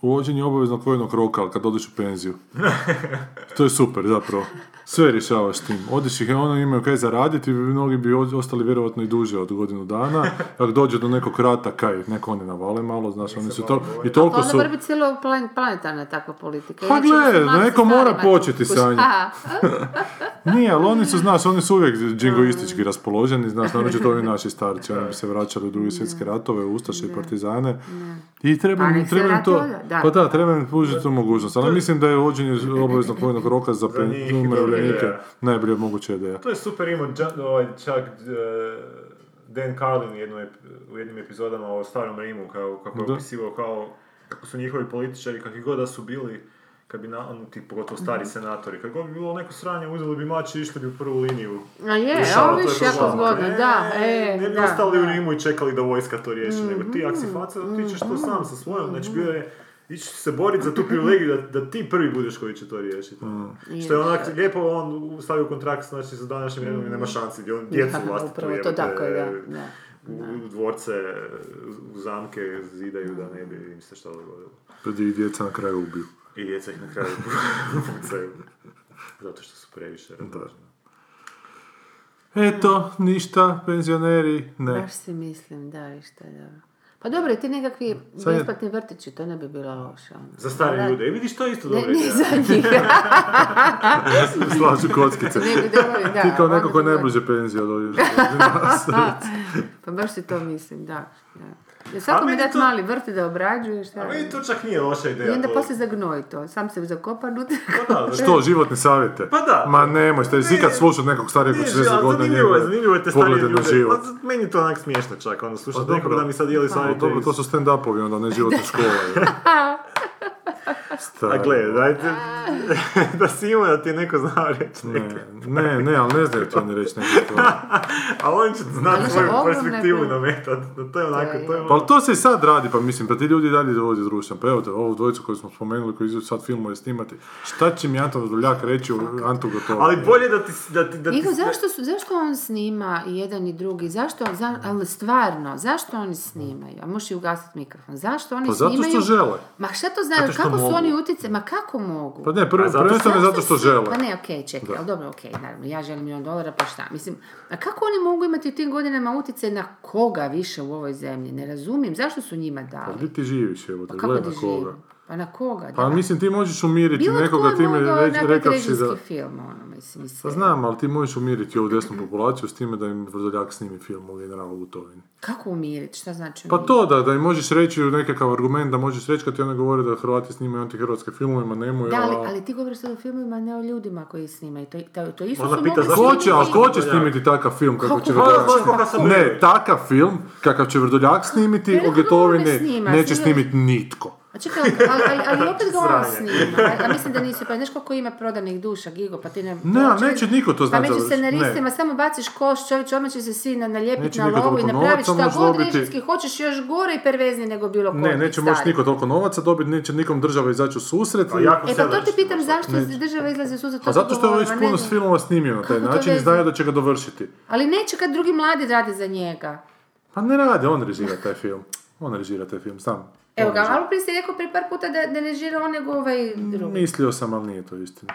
Uvođenje obavezno kojnog roka, ali kad odeš u penziju. To je super, zapravo. Sve rješavaš tim. Odeš ih, ono imaju kaj zaraditi, mnogi bi ostali vjerovatno i duže od godinu dana. Ako dođe do nekog rata, kaj, neko oni navale malo, znaš, oni su toliko... I toliko su... A to onda mora biti cijelo planetarna takva politika. Pa gle, neko mora početi sa njim. Nije, ali oni su, znaš, oni su uvijek džingoistički raspoloženi, znaš, naroče to i naši starci, oni bi se vraćali u druge svjetske ratove, ustaše i partizane. I treba im to... Da. Pa da, treba mi pružiti tu mogućnost, ali mislim da je uvođenje obaveznog vojnog roka za umirovljenike najbolje moguća ideja. To je super, imao ovaj, čak uh, Dan Carlin jedno, u jednim epizodama o starom Rimu, kao, kako je opisivao kao, kako su njihovi političari, kakvi god da su bili, kad bi, na, ti, pogotovo stari senatori, kako bi bilo neko sranje, uzeli bi mač i išli bi u prvu liniju. A je, ovo viš jako zgodno, e, da. E, ne bi da, ostali da. U Rimu i čekali da vojska to riješi, mm-hmm. nego ti, ako si faca, ti ćeš to sam sa svojom, znači bio je... Ići se boriti za tu privilegiju da, da ti prvi budeš koji će to riješiti. Mm. Što je onak lijepo, on stavio kontrakt, znači za današnje vrijeme mm. nema šansi, gdje on djecu vlastiti u dvorce, u zamke zidaju da ne bi im se što dogodilo. Pred i djeca na kraju ubiju. I djeca ih na kraju ubiju. Zato što su previše razložene. Eto, ništa, penzioneri, ne. Baš si mislim, da, ništa, da. Pa dobro, ti nekakvi besplatni vrtići, to ne bi bilo loše. Za stare da, ljude. I vidiš, to je isto dobro. Ne, ne za njih. Slažu kockice. Nego, dobro, da, ti kao neko ko ne bliže penziju od ovdje. Pa baš ti to mislim, da. Da. Svako mi dati to... mali vrti da obrađuješ. A meni to čak nije loša ideja. I onda to... poslije zagnoji to. Sam se zakopa nutra. Pa što, životne savjete? Pa da. Ma nemoj, što je nikad slušat nekog starijeg od šezdeset godina njegove. Zanimljivo je te starije ljude. Pa, meni to onak smiješno čak. Onda slušat pa, nekog da mi sad jeli savjeti. Dobro, to su stand-upovi, onda ne životne škole. A gle, dajte, da si imao da ti neko znao reći neke. Ne, ne, ne, ali ne znaju ti oni reći neke stvari. Ali oni će znati svoju perspektivu nametat. To je onako, to je ono... Pa to se i sad radi, pa mislim, pa ti ljudi dalje dovođe društva. Pa evo te, ovu dvojicu koju smo spomenuli, koji izući sad filmove snimati. Šta će mi Anton Vrdoljak reći u Antu Gotovo? Ali bolje da ti... Da ti, da ti... Igo, zašto, su, zašto on snima jedan i drugi? Zašto, za, ali stvarno, zašto oni snimaju? A možeš i ugasiti mikrofon. Zašto oni pa snimaju? Pa zato što žele. Ma šta to znaju? Kako su oni oni utjecaj, ma kako mogu? Pa ne, prvo prvenstveno zato što žele. Pa ne, okej, okay, čekaj, ali dobro, okej, okay, naravno, ja želim milijon dolara, pa šta? Mislim, a kako oni mogu imati u tim godinama utjecaj na koga više u ovoj zemlji? Ne razumijem, zašto su njima dali? Pa gdje ti živiš, evo te, pa gleda koga. Pa na koga? Pa da. Mislim, ti možeš umiriti bilo nekoga time rekavši da... film, ono, mislim, mislim. Pa znam, ali ti možeš umiriti ovu desnu populaciju s time da im Vrdoljak snimi film u generalno Lutovini. Kako umiriti? Šta znači umiriti? Pa to da, da im možeš reći nekakav argument, da možeš reći kad ti ona govore da Hrvati snimaju antihrvatske filmovima, nemoj... Da, ali, a... ali ti govoriš sad o filmovima, ne o ljudima koji snimaju. To, to, to isto ona su mogli snimiti. Ko će, ali ko će snimiti takav film kako, kako će Vrdoljak snimiti? Ne, takav film kakav će Vrdoljak snimiti, o Gotovini neće snimiti nitko. Čekaj, ali, ali, ali opet ga on snima. A, a mislim da nisu, pa znaš koliko ima prodanih duša, Gigo, pa ti ne... Ne, no, neće niko to znati. Pa među scenaristima, samo baciš koš, čovječ, odmah će se svi naljepiti na lovu i napraviti šta god režitski, hoćeš još gore i pervezni nego bilo koji. Ne, neće moći niko toliko novaca dobiti, neće nikom država izaći u susret. I... E pa to ti pitam zašto neće. Država izlazi u susret. A zato što je već puno s filmova snimio na taj način i znaju da će ga dovršiti. Ali neće kad drugi mladi radi za njega. Pa ne radi, on režira taj film. On režira taj film sam. Evo ga, ali prije si rekao prije par puta da ne režira on nego ovaj drugi. Mislio sam, ali nije to istina.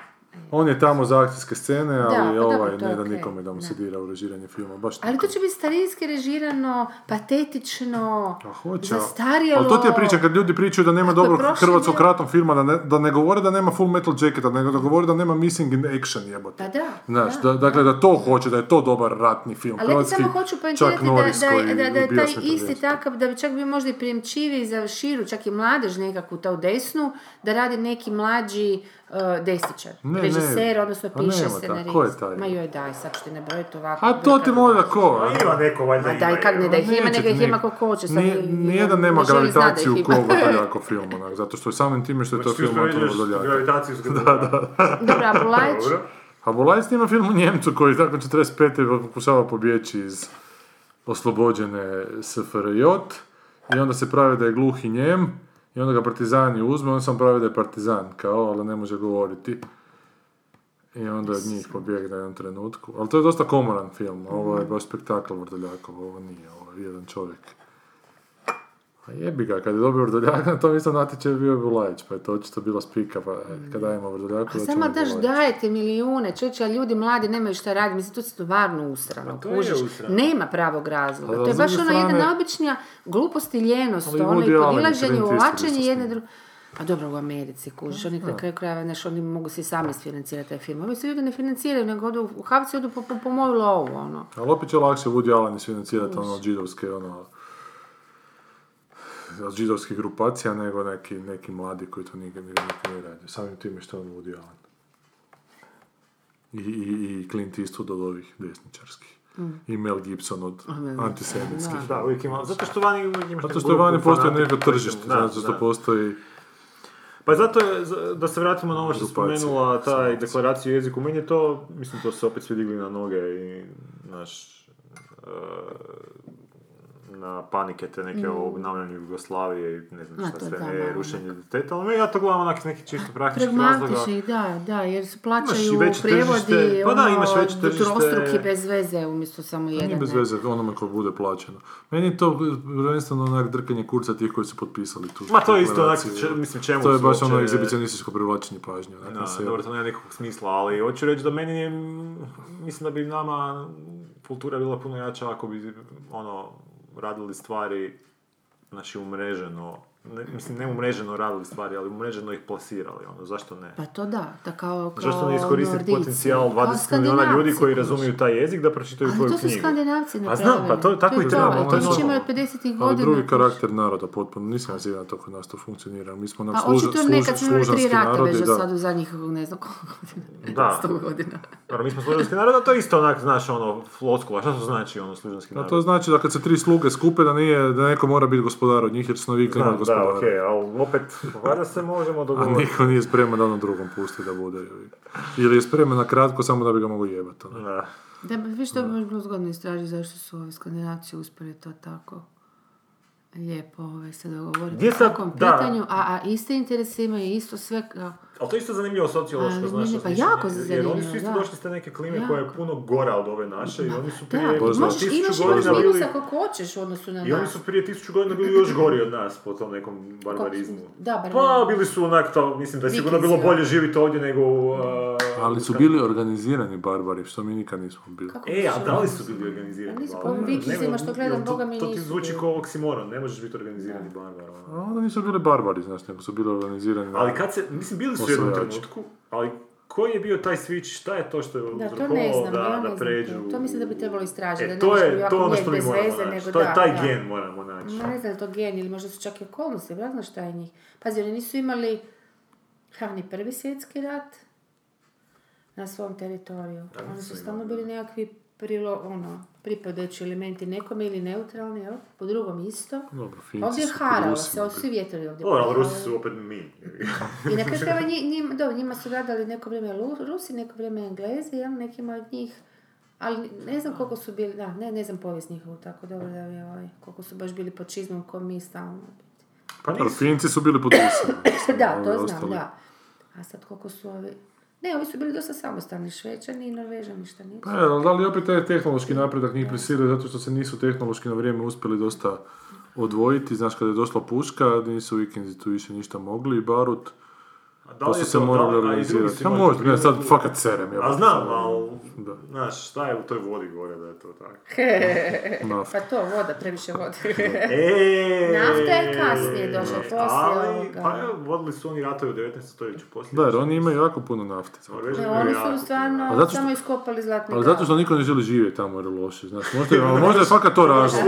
On je tamo za akcijske scene, ali da, pa ovaj ne da okay. Nikome da mu se dira u režiranje filma. Baš ali to će biti starinski režirano, patetično, zastarjelo. Ali to ti je priča kad ljudi pričaju da nema dobrog hrvatskog ratom filma, da ne, da ne govore da nema Full Metal Jacketa, nego da govore da nema Missing in Action jebote. Pa da. Znaš, da, da, dakle da to hoće, da je to dobar ratni film. Ali hrvatski, samo hoću poentirati da, da, da, da je taj isti takav, da bi čak bio možda i prijemčiviji za širu, čak i mladež nekakvu ta u desnu, da radi neki mlađi uh, desničar. Režiser, odnosno piše scenarist. Ko je taj? Ma joj, daj, sad ću ti nabrojiti ovako. A to ti mora ko? A ima neko valjda ima. A daj, kak ne da ih ima, nego ih ima ko hoće. Nijedan nema gravitaciju ko Vrdoljaka film, onak, zato što je samim time što je to film od Vrdoljaka. Gravitaciju zgodila. Dobro, a Bulajić? A Bulajić snima film u Njemcu koji nakon četrdeset pete pokušava pobjeći iz oslobođene es ef er jot i onda se pravi da je gluhi Njem i onda ga partizani uzme, onda sam pravi da je partizan, kao, ali ne može govoriti. I onda od njih pobjeg na jednom trenutku. Ali to je dosta komoran film. Ovo je baš spektakl Vrdoljakov. Ovo nije, ovo je jedan čovjek. A jebi ga, kad je dobio Vrdoljaka, na tom istom natječaju bio je Bulajić. Pa je to očito bila spika, pa kad dajemo Vrdoljaku... A samo daš dajete milijune, čovječe, a ljudi mladi nemaju šta raditi. Mislim, tu si tu varno usrano. Pa nema pravog razloga. To je baš ono strane... jedna običnija glupost i ljenost. Ono i podilaženje, uvlačenje jedne druge... A dobro, u Americi, kužiš, oni na kraju krajeva, znaš, oni mogu se i sami isfinancirati taj film. Ovi se ljudi ne financiraju, nego odu, u Havci odu po, po, po moju lovu, ono. Ali opet će lakše Woody Allen isfinancirati, ono, židovske, ono, židovskih grupacija, nego neki, neki mladi koji to nikad ne radi. Samim time što on Woody Allen. I, i, i Clint Eastwood od ovih desničarskih. Mm. I Mel Gibson od antisemitskih. Da, uvijek ima. Zato što vani imaš... Zato što vani postoji neko tržište, zato što postoji... Pa zato, je, da se vratimo na ovo što spomenula, taj deklaraciju jeziku, meni je to, mislim, to se opet svi digli na noge i, naš, na panike te neke o obnavljanju Jugoslavije i ne znam šta sve, e, rušenje identiteta, ali ja to gledam onak neki čisto praktički razloga. Da, da, jer se plaćaju u prijevodi, pa da, imaš veće tržište. Trostruki bez veze, umjesto samo jedan. Nije bez veze, onome ko bude plaćeno. Meni je to prvenstveno onak drkanje kurca tih koji su potpisali tu. Ma to je isto onak, če, mislim, čemu su uopće... To je baš ono egzibicionističko privlačenje pažnje. Onak, da, dobro, to nema nikakvog smisla, ali hoću reći da meni je, mislim da bi nama kultura bila puno jača ako bi, ono, radili stvari, znači umreženo, ne, mislim ne umreženo radili stvari, ali umreženo ih plasirali, ono, zašto ne? Pa to da, da kao, kao zašto ne iskoristiti nordici, potencijal dvadeset milijuna ljudi koji razumiju taj jezik da pročitaju tvoju knjigu? Ali to su Skandinavci napravili. A znam, pa to, tako to i treba. To, to, to, to ćemo od pedesetih godina. Ali drugi karakter naroda, potpuno, nisam zivljena to kod nas to funkcionira. Mi smo nam služanski narodi. Pa očito nekad smo imali tri rata već od sad u zadnjih, ne znam koliko godina. Da. sto godina. Mi smo služanski narod, a to je isto onak, znaš, ono, floskula. Šta to znači, ono, služanski narod? A to znači da kad se tri sluge skupe, da nije, da neko mora biti gospodar od njih, jer su navikli nad gospodara. Da, okej, ali opet, valjda se možemo dogovoriti. A niko nije spreman da ono drugom pusti da bude. Ili je spreman na kratko, samo da bi ga mogu jebati. Da. Da, viš to bi bilo zgodno istražiti zašto su ovi Skandinavci uspjeli to tako lijepo ovaj, se dogovoriti o takvom pitanju, a, a iste interese imaju isto sve kao... Ali to je isto zanimljivo sociološko, znaš, pa jako zanimljivo, jer oni su isto da. došli ste neke klime jako. koja je puno gora od ove naše i oni su prije tisuću godina bili... Kako hoćeš, odnosu na nas. I oni su prije tisuću godina bili još gori od nas po tom nekom barbarizmu. Da, pa bili su onak to, mislim da je sigurno bilo bolje živjeti ovdje nego... Uh, ali su bili organizirani barbari, što mi nikad nismo bili. Kako e, a da li su bili organizirani barbari? Ovi vikizima što gledam, Boga mi nisu. To ti zvuči kao oksimoron, ne možeš biti organizirani barbar. Onda nisu bili barbari, znaš, nego su bili organizirani. Ali kad se, mislim, bili su u jednom trenutku, ali koji je bio taj switch, šta je to što je uzrokovalo da, ja da pređu... To mislim da bi trebalo istražiti, e, da ne možemo jako lijet bez veze, nego to da... Je taj da. gen moramo naći. Ma ne znam da to gen, ili možda su čak i okolnosti, ne znam šta je njih. Pazi, oni nisu imali havni prvi svjetski rat na svom teritoriju. Oni su stalno bili nekakvi prilo, ono, pripadajući elementi nekome ili neutralni, jel? Po drugom isto. Dobro, ovdje haralo se, ovdje svi vjetrovi ovdje. Ovo, ali Rusi su opet mi. I na kraju njima, dobro, njima su radali neko vrijeme Rusi, neko vrijeme Englezi, jel? Nekima od njih. Ali ne znam koliko su bili, da, ne, ne znam povijest njihovu, tako dobro da je ovaj, koliko su baš bili pod čizmom ko mi stalno. Pa Finci su bili pod Rusima. Da, to znam, da. A sad koliko su ovi... Ne, ovi su bili dosta samostalni, Šveđani i Norvežani, šta nisu. Pa je, ali da li opet taj tehnološki napredak njih plisiraju zato što se nisu tehnološki na vrijeme uspjeli dosta odvojiti. Znaš, kada je došla puška, nisu Vikinzi tu više ništa mogli i barut. To su se morali organizirati. Ja možda, ne, sad fakat serem. Ja, a znam, ali, znaš, šta je u toj vodi gore da je to tako? Pa to, voda, previše vode. Nafta je kasnije došla, poslije ovoga. Pa vodili su oni ratovi u devetnaestom stoljeću poslije. Da, jer oni imaju jako puno nafte. Ne, oni su stvarno samo iskopali zlatni gal. Ali zato što niko ne želi živjeti tamo jer je loše, znaš, možda je fakat to razlog.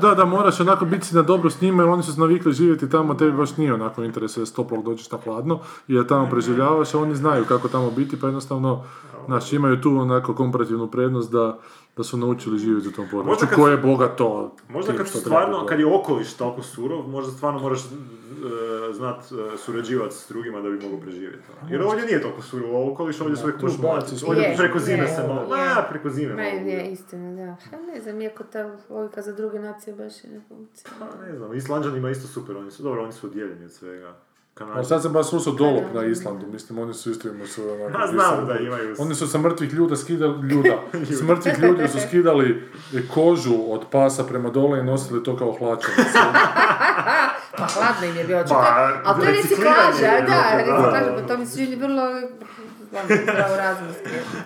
Da, da, moraš onako biti na dobro s njima jer oni su se navikli živjeti tamo, tebi baš nije onako interes da stoplog dođeš na hladno i da tamo preživljavaš, a oni znaju kako tamo biti, pa jednostavno znaš, imaju tu onako komparativnu prednost da, da su naučili živjeti u tom području. Koje je bogato. Možda kad stvarno, kad je okoliš tako surov, možda stvarno moraš e, znat e, surađivati s drugima da bi mogu preživjeti. Jer ovdje nije toliko surov okoliš, ovdje su uvijek tu baci. Ovdje preko zime se malo. A, preko zime malo. Ne, je istina, da. Ha, ne znam, iako ta logika za druge nacije baš ne funkcionira. Pa ne znam, Islanđanima isto super, oni su, dobro, oni su odjeljeni od svega. Kanali. A sad sam baš slušao dolog na Islandu, mislim, oni su isto imali svoje onako... Ja znam da imaju... Oni su sa mrtvih ljuda skidali... Ljuda. S mrtvih ljudi su skidali kožu od pasa prema dole i nosili to kao hlačanicu. Pa hladno im je bio očito. Ali to je reciklaža, da, reciklaža, po to mi su žili vrlo...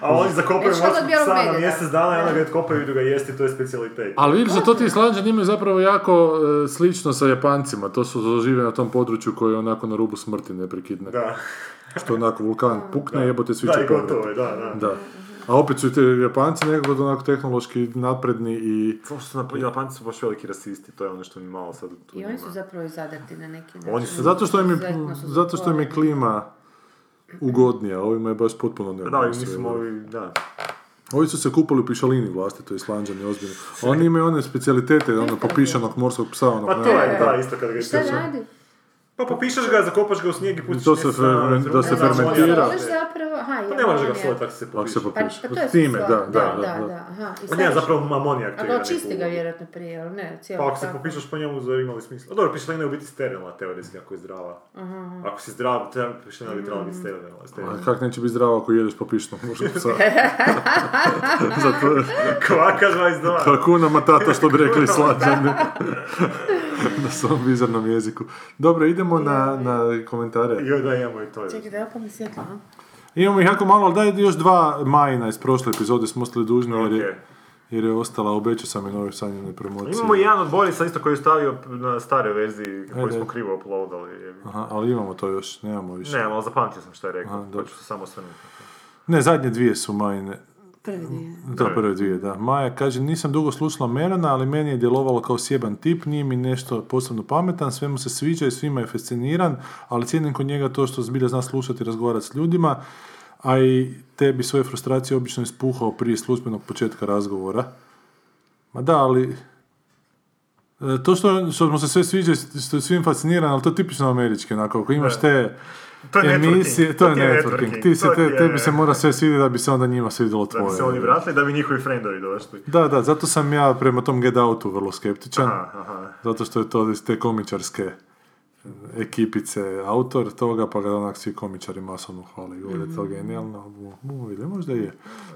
A oni zakopaju morskog psa na mjesec dana i onda ga otkopaju i ga jesti, to je specijalitet. Ali vidiš da to ti Islanđani imaju zapravo jako e, slično sa Japancima, to su žive na tom području koji je onako na rubu smrti neprekidne. Da. Što onako vulkan pukne, jebote svi će povrat. Da, i gotovo je, da, da. da. A opet su i te Japanci nekako onako tehnološki napredni i... Napred... Japanci su baš veliki rasisti, to je ono što mi malo sad... Tu I oni su zapravo izadati na neki način. Oni su, zato što im je, zato što im je klima... ugodnija, ovima je baš potpuno neugodno. Da, mislim, ovi, da. Ovi su se kupali u pišalini vlastito, Islanđani, ozbiljno. Oni imaju one specialitete, ono, popišanog morskog psa, ono... Pa to je, da, isto kad ga je... Šta radi? Pa popišaš ga, zakopaš ga u snijeg i pustiš... To se, fer, da se fermentira. Pa ne možeš ga slojiti, tako se popiši. Pa, pa to je time, da, da, da, da, da. Aha, i sad... On je zapravo mamonijak. Ali očisti ga vjerojatno prije, ali ne, cijelo tako. Pa ako se popišaš po njemu, zove imali smisla. Dobro, pišlina je u biti sterilna, teorijski, ako je zdrava. Uh-huh. Ako si zdrav, pišlina bi trebala biti sterilna. sterilna. A kak neće biti zdrava ako jedeš popišnu? Možda psa. Kvaka dvadeset dva. Kakuna matata, što bi rekli Slađani. Na svom bizarnom jeziku. Dobro, idemo na, na komentare. Joj, da, imamo i to. Čekaj, da je opam sjetla. Imamo ih jako malo, ali daj još dva Majina iz prošle epizode smo ostali dužni, okay. jer, je, jer je ostala, obećao sam i nove sanjene promocije. Imamo jedan od Borisa isto koji je stavio na stare verziji koju smo krivo uploadali. Aha, ali imamo to još, nemamo više. Ne, ali zapamtio sam što je rekao, pa ću se samo osvrnuti. Ne, zadnje dvije su Majine. Prve dvije. Da, prve dvije, da. Maja kaže, nisam dugo slušala Merona, ali meni je djelovalo kao sjeban tip, nije mi nešto posebno pametan, sve mu se sviđa i svima je fasciniran, ali cijenim kod njega to što zbilja zna slušati i razgovarati s ljudima, a i tebi svoje frustracije obično ispuhao prije službenog početka razgovora. Ma da, ali... To što, što mu se sve sviđa i što je svim fasciniran, ali to je tipično američki, onako, ako imaš te... To je networking. To je networking. Ti se, te, tebi se mora sve svidjeti da bi se onda njima svidjelo tvoje. Da bi se oni vratili, da bi njihovi friendovi došli. Da, da, zato sam ja prema tom Get Outu vrlo skeptičan. Aha, aha. Zato što je to te komičarske ekipice autor toga, pa ga onak svi komičari masovno hvale i govore, mm-hmm. to genijalno, mu, ili možda je.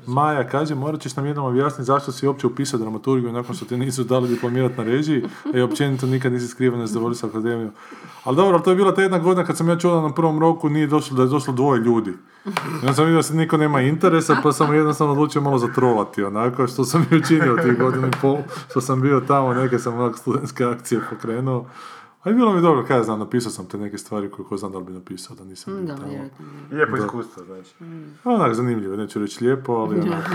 Maja kaže, morat ćeš nam jednom objasniti zašto si uopće upisao dramaturgiju nakon što ti nisu dali diplomirati na režiji, i općenito nikad nisi skriveno nezadovoljio sa akademijom. Ali dobro, ali to je bila ta jedna godina kad sam ja čuo na prvom roku nije došlo, da je došlo dvoje ljudi. Ja sam vidio da se niko nema interesa, pa sam jednostavno odlučio malo zatrolati, onako, što sam i učinio tih godina i pol, što sam bio tamo, neke sam onak studentske akcije pokrenuo. Ali bilo mi dobro, kaj ja znam, napisao sam te neke stvari koje ko znam da li bi napisao, da nisam mm, bio tamo. Lijepo iskustvo, znači. Mm. Onak, zanimljivo, neću reći lijepo, ali, onak,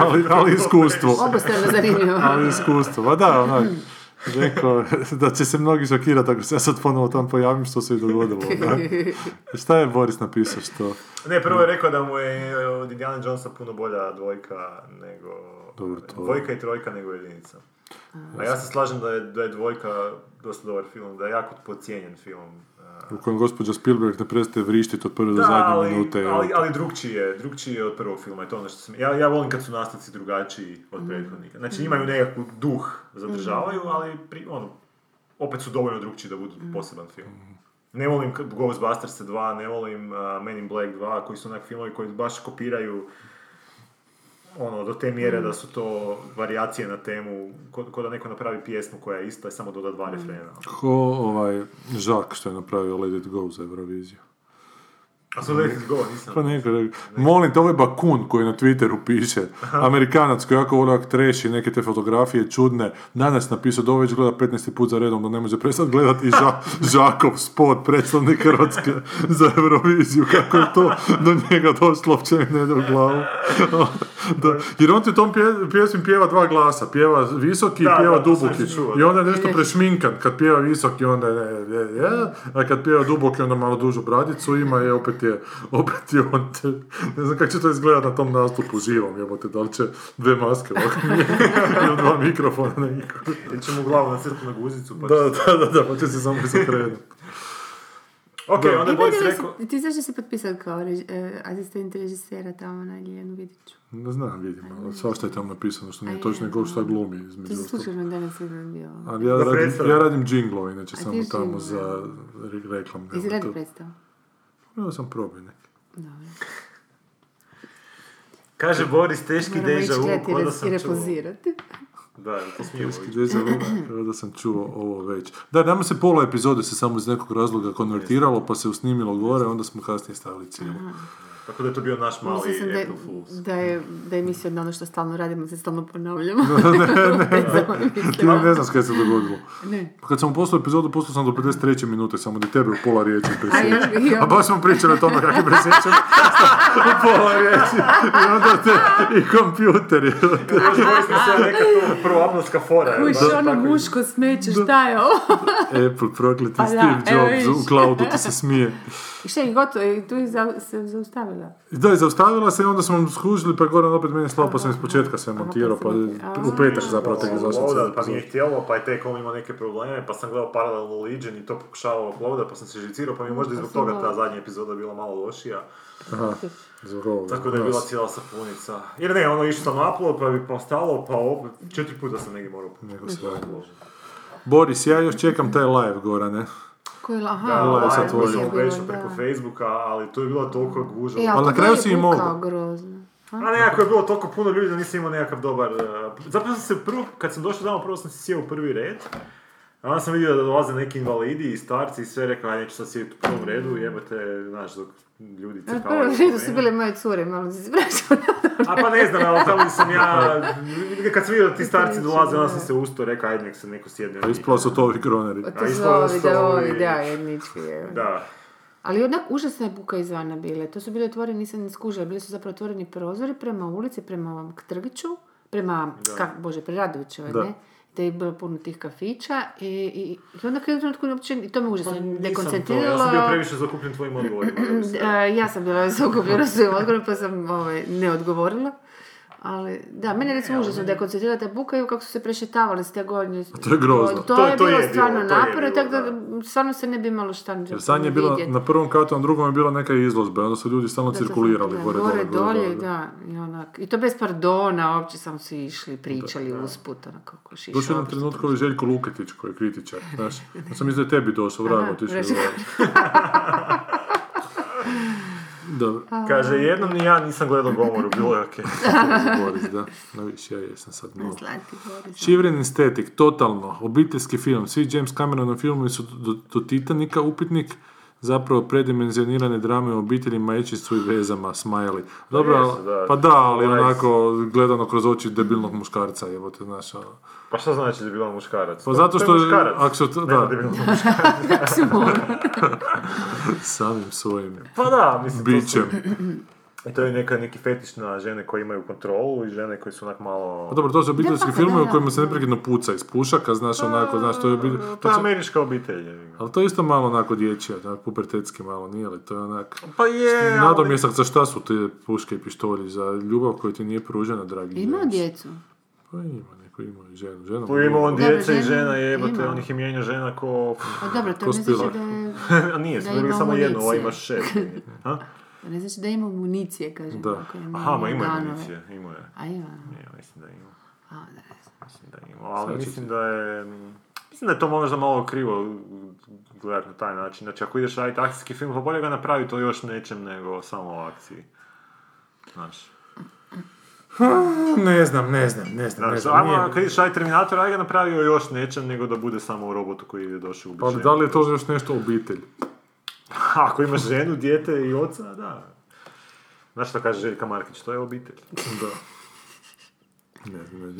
ali, ali iskustvo. Obostrano zanimljivo. Ali iskustvo, a da, onak, rekao da će se mnogi šokirati ako se ja sad ponovo tam pojavim, što se i dogodilo. Šta je Boris napisao, što... Ne, prvo je rekao da mu je od Indiana Jonesa puno bolja dvojka nego... Dobro, to... Dvojka i trojka nego jedinica. A ja se slažem da je, da je dvojka dosta dobar film, da je jako podcijenjen film. U kojem gospođa Spielberg ne prestaje vrištiti od prve do zadnje minute. Da, ali, ali drugčiji je, drugčiji je od prvog filma. Je to ono što sam, ja, ja volim kad su nastavci drugačiji od prethodnika. Znači imaju nekakvu duh, zadržavaju, ali pri, ono, opet su dovoljno drugčiji da budu poseban film. Ne volim Ghostbusters dva, ne volim uh, Men in Black dva, koji su onak filmovi koji baš kopiraju... Ono, do te mjere da su to varijacije na temu, ko, ko da neko napravi pjesmu koja je ista i samo doda dva refrena. Ko ovaj Žak što je napravio Let It Go za Euroviziju. A su Let It Go, nisam. Pa neko, neko. Molim te, ovaj Bakun koji na Twitteru piše, Amerikanac koji jako volio treši neke te fotografije čudne, danas napisao da ovo već gleda petnaesti put za redom, da ne može prestati gledati i ža, Žakov spot, predstavnik Hrvatske za Euroviziju, kako je to do njega došlo, uopće mi ne ide u glavu. Da. Jer on ti u tom pjesmi pjeva dva glasa, pjeva visoki i pjeva da, duboki čuva, i onda je nešto prešminkan, kad pjeva visoki onda je, je, je, a kad pjeva duboki onda malo dužu bradicu ima i opet je, opet je on te, ne znam kako će to izgledati na tom nastupu živom, jebote, da li će dve maske ovako ili dva mikrofona na nikog. Ili će mu glavu nacrtati na guzicu pa će... Da, da, da, da, pa će se samo izokrenuti. Ok, da, onda Boris rekao... Ti znaš da si potpisan kao rež, e, asistent režisera tamo na Ljiljanu Vidiću? Ne znam, vidim, ali svašta je tamo napisano, što nije točno nego šta glumi. Ti si slučajno danas jedan bio. Ali ja radim, ja radim džinglove, inače samo tamo džinglo? Za reklam. Ti si gledao predstavu? Ja sam probao neki. Dobro. Kaže Boris, teški deja vu, ko da sam čuo. Da, to smijevo. Da sam čuo ovo već. Da, nama se pola epizode se samo iz nekog razloga konvertiralo, pa se usnimilo gore, onda smo kasnije stavili cijelu. Tako da je to bio naš mali April Fools. Da je, da je mislio ono što stalno radimo, se stalno ponavljamo. ne, ne, ne. ne znam kaj se dogodilo. Ne. Kad sam poslao epizodu, poslao sam do pedeset treće minute, samo da tebe u pola riječi presjećam. A baš smo pričali o tome kako je presjećam u pola riječi. I onda te, i kompjuter je. Proabnoska fora. Kuš ono muško smeće, šta je ovo? Apple, prokleti, Steve Jobs, u cloudu ti se smije. I šta je gotovo, tu je zaustavila. Da, je zaustavila se i onda smo skužili, pa Goran opet meni slao, pa sam iz početka sve montirao, pa u petak zapravo tek izašao. Pa mi je htjelo, pa je tek on imao neke probleme, pa sam gledao Parallel Legion i to pokušavao uploada, pa sam se žicirao, pa mi je možda i zbog toga ta zadnja epizoda bila malo lošija. Aha, zbog ovoga. Tako da je bila cijela sapunica. Jer ne, ono išao sam upload, pa bi postalo, pa opet četiri puta sam negdje morao upložiti. Boris, ja još čekam taj live, Gorane. Aha, da, live, live sad tvoj obećao preko Facebooka, ali to je bilo toliko gužo. E, ali na kraju si i mogu. A nekako je bilo toliko puno ljudi da nisam imao nekakav dobar... Zapravo sam se prvo, kad sam došao doma, prvo sam se sjeo u prvi red. A onda sam vidio da dolaze neki invalidi i starci i sve, rekao, aj neću sad sjeti u prvom redu, jebate, znaš, dok ljudi cekavaju. Na prvom redu su bile moje cure, malo se izbraćao. A pa ne znam, ali tamo sam ja, kad sam vidio da ti starci dolaze, onda sam se usto rekao, ajde nek se neko sjedne. A ispala su to ovi kroneri. A ispala su to ovi, da, jednički je. Da. Ali jednak užasna je buka izvana bile, to su bile otvoreni, nisam ne skužila, bili su zapravo otvoreni prozori prema ulici, prema ovom Trgiću, prema, kako, bože, pre Radovićevoj, ne? Da je bilo puno tih kafića i, i, i onda kada je trenutku uopće, i to me užasno dekoncentriralo. Ja sam bio previše zakupljen tvojim odgovorima. Ja sam bila zakupljena svojim odgovorima pa sam ove, ne odgovorila. Ali, da, mene recimo e, užasno da je koncentrirala ta buka i kako su se prešetavali s te gornje. To je grozno. To, to je, to je bilo stvarno napravo, tako da stvarno se ne bi imalo šta vidjeti. Jer sanje je bila na prvom katu, na drugom je bila neka izložba, onda su ljudi stalno cirkulirali gore, gore, dolje. Da, i onak. I to bez pardona, uopće samo su išli, pričali usput, onako kako šišao. Došao nam trenutku koji Željko Luketić, koji je kritičar, znaš. On sam mislio da tebi došao, vrago ti išli. Dobro. A... Kaže, jednom ni ja nisam gledao Gomoru, bilo je okej. Okay. Boris, da. No viš, ja jesam sad malo. Šivren estetik, totalno, obiteljski film. Svi James Cameronov filmovi su do, do Titanika upitnik, zapravo predimenzionirane drame o obitelji, majčinstvu i vezama, smajali. Dobro, jesu, da, pa da, ali nice. Onako gledano kroz oči debilnog muškarca, evo te znaš. A... Pa što znači debilan muškarac? Pa zato što... Akso, da. Nema debilnog muškarac. Samim svojim pa da, mislim, bićem. I to je neka, neki fetiš na žene koje imaju kontrolu i žene koje su onak malo... Pa dobro, to su obiteljski filmovi u kojima se neprekidno puca iz pušaka, znaš, onako, znaš, to je... Obilj... To je američka obitelj. Ali to je isto malo onako dječje, pubertetski malo, nije li? To je onak... Pa je... Nadomjesak, za šta su te puške i pištolji? Za ljubav koja ti nije pružena, dragi. Ima djecu. Pa ima, neko ima i ženu. Žena tu ima on djeca i žena, jebate, on ih je mijenja žena ko... A dobro, to ne znači da je... A nije, samo jedno, ova ima šest. Ha? Ne znači da ima municije, kažem. Da. Ima aha, ma ima je municije, ima je. A ima? Ja, mislim da ima. A, da je. Mislim da ima, ali mislim da je... Mislim da je to možda malo krivo gledati na taj način. Znači, ako ideš raditi akcijski film, pa bolje ga napravi to još nečem nego samo o akciji. Znaš. Ne znam, ne znam, ne znam. Znači, ajmo, kad ideš raditi Terminator, aj ga napravio još nečem nego da bude samo u robotu koji je došao u bićenju. Pa da li je to još nešto obitelj? Ako imaš ženu, dijete i oca, da. Znaš što kaže Željka Markić, to je obitelj. Da. Ne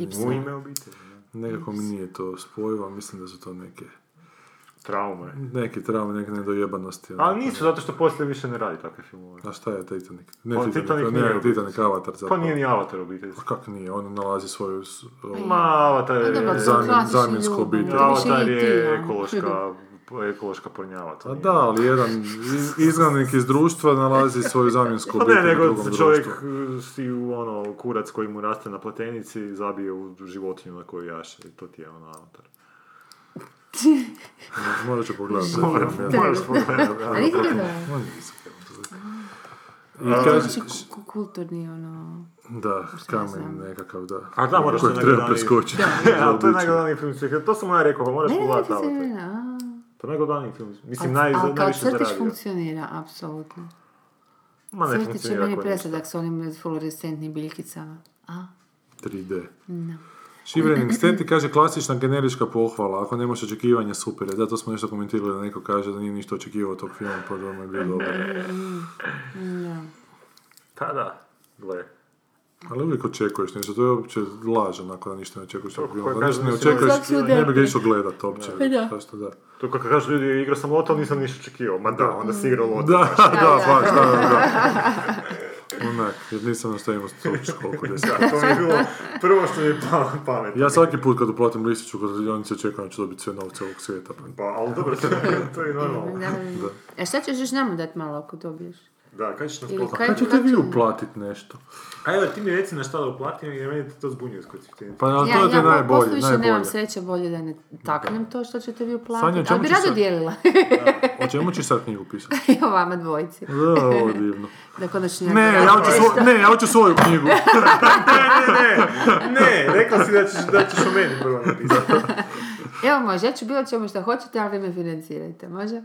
znam, u ime obitelj. Nekako mi nije to spojivo, mislim da su to neke... Traume. Neke traume, neke nedojebanosti. Ali nisu, zato što poslije više ne radi takve filmove. A šta je Titanic? Ne pa, Titanic, Titanic nije ne, Titanic, Avatar zapravo. Pa nije ni Avatar obitelj. Pa kako nije, on nalazi svoju... Ma, Avatar je... Zamjensko obitelj. Avatar je ekološka... ekološka pornjava. A da, ali jedan izgnanik iz društva nalazi svoju zamjensku obitelj u drugom društvu. Ne, nego čovjek si ono, kurac koji mu raste na platenici zabije u životinju na koju jaše. I to ti je ono Avatar. Morat ću pogledati. Moraš pogledati. Ali nisi gledala. I kaže... Kulturni ono... Da, kamen nekakav, da. A da, moraš se treba preskočiti. To je najgledaniji film. To sam ja rekao, moraš pogledati Avatar. To je najgledaniji film. Mislim, naj, najviše zaradio. Ali kao crtić funkcionira, apsolutno. Ma ne funkcionira. Crtić je meni presladak s onim fluorescentnim biljkicama. A? tri D. No. Šivrening steti kaže klasična generička pohvala. Ako nemaš očekivanja, super je. Zato smo nešto komentirali da neko kaže da nije ništa očekivao tog filma, pa da ono je bio dobro. No. Ta da, gle. Ali uvijek očekuješ nešto, to je uopće laž, onako da ništa ne očekuješ. Ako nešto ne očekuješ, ne bi ga išao gledat uopće. To kako kažu ljudi, igrao sam loto, nisam ništa očekivao. Ma da, onda si igrao loto. Da, da, da, baš, da, da. Onak, jer nisam nastavimo uopće koliko deset. To mi je bilo prvo što mi je pametno. Ja svaki put kad uplatim listiću kod radionice očekujem da ću dobiti sve novce ovog svijeta. Pa, ali dobro, to je normalno. E šta ćeš još nama dati malo ako dobiješ? Da, kaj ćeš nas platiti? Kaj ću tebi uplatit nešto? Ajde, ti mi reci na šta da uplatim jer meni to zbunjuje skoj cifrenicu. Pa na to ja, ti je najbolje, najbolje. Ja posto više nemam sreće, bolje da ne taknem to što ću tebi uplatiti. Ali bi rado dijelila. O čemu ćeš sad knjigu pisati? O vama dvojici. Da, ovo divno. Da konačno ja ne, ja hoću svo, ne, ja hoću svoju knjigu. ne, ne, ne, ne, rekla si da ćeš, da ćeš o meni prvo napisati. Evo može, ja ću bilo čemu što hoćete, ali me financirajte, može?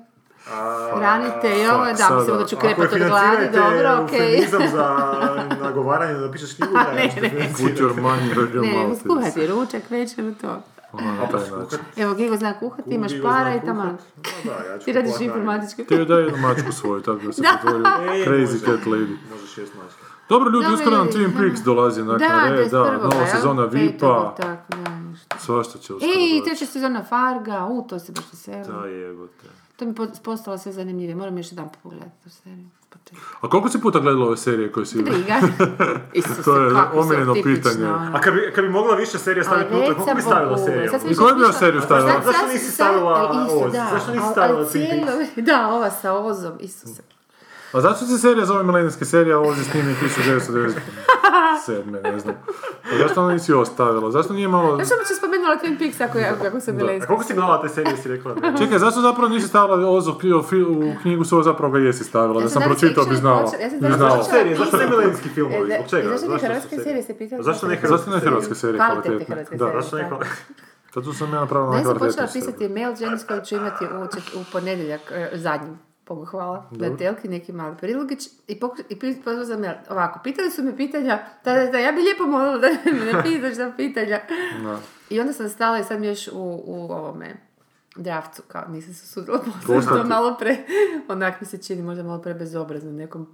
Hranite i ovo, da, mislim da ću krepat od gladi, dobro, okej. Ako je financirajte eufemizam za nagovaranje da napišeš knjigu, da je financirajte. Ne, skuhati ručak, večer, to. Evo, Gigo zna kuhati, imaš para i tamo. Ti radiš informatičke. Ti joj daj jednu mačku svoju, tako da se pretvori Crazy Cat Lady. Možeš jest mačka. Dobro, ljudi, uskoro nam Twin Peaks dolazi nakon red, da, nova sezona Vipa. Svašta će uskoro doći. Ej, treća sezona Farga, u, to se baš veseli. Da, jebote. To mi je postalo sve zanimljivije. Moram još jedan pogledati tu seriju. A koliko si puta gledala ove serije koje si... Briga. Isuse, to je omiljeno pitanje. Ono. A kad bi, kad bi mogla više serija staviti puta, koliko bi stavila seriju? I koju bi još seriju stavila? Sad, zašto nisi stavila Oz? Zašto nisi stavila Twin Peaks? Da, ova sa Ozom. Isuse. A zašto se serija zove milenijske serije, a Oz je snimio tisuću devetsto devedeset? sedme, ne znam. Zašto ona nisi ostavila? Zašto nije malo... Zašto bi se spomenula Twin Peaks ako, ja, ako sam bila iskala? Koliko si gledala te serije si rekla? Da. Čekaj, zašto zapravo nisi stavila Oz u knjigu svoju, zapravo ga jesi stavila? Ja da sam pročitao bi znala. Ja sam znala serije, zašto ne milenijski filmovi? Zbog čega? Zašto ne hrvatske serije se pitali? Zašto ne hrvatske serije kvalitetne? Zašto ne hrvatske serije? Zato sam ja napravila na kvartetu. Ja sam počela pisati mail, želim koji ću imati u, čet, u ponedjeljak, eh, zadnjim, Bogu hvala, na telki neki mali prilogić i, pokuš, i pozvao za mail. Ovako, pitali su me pitanja, da, da, da, ja bi lijepo molila da me ne pitaš za pitanja. Da. I onda sam stala i sam još u, u ovome draftu, kao nisam se sudila, možda malo pre, onak mi se čini, možda malo pre bezobrazno nekom.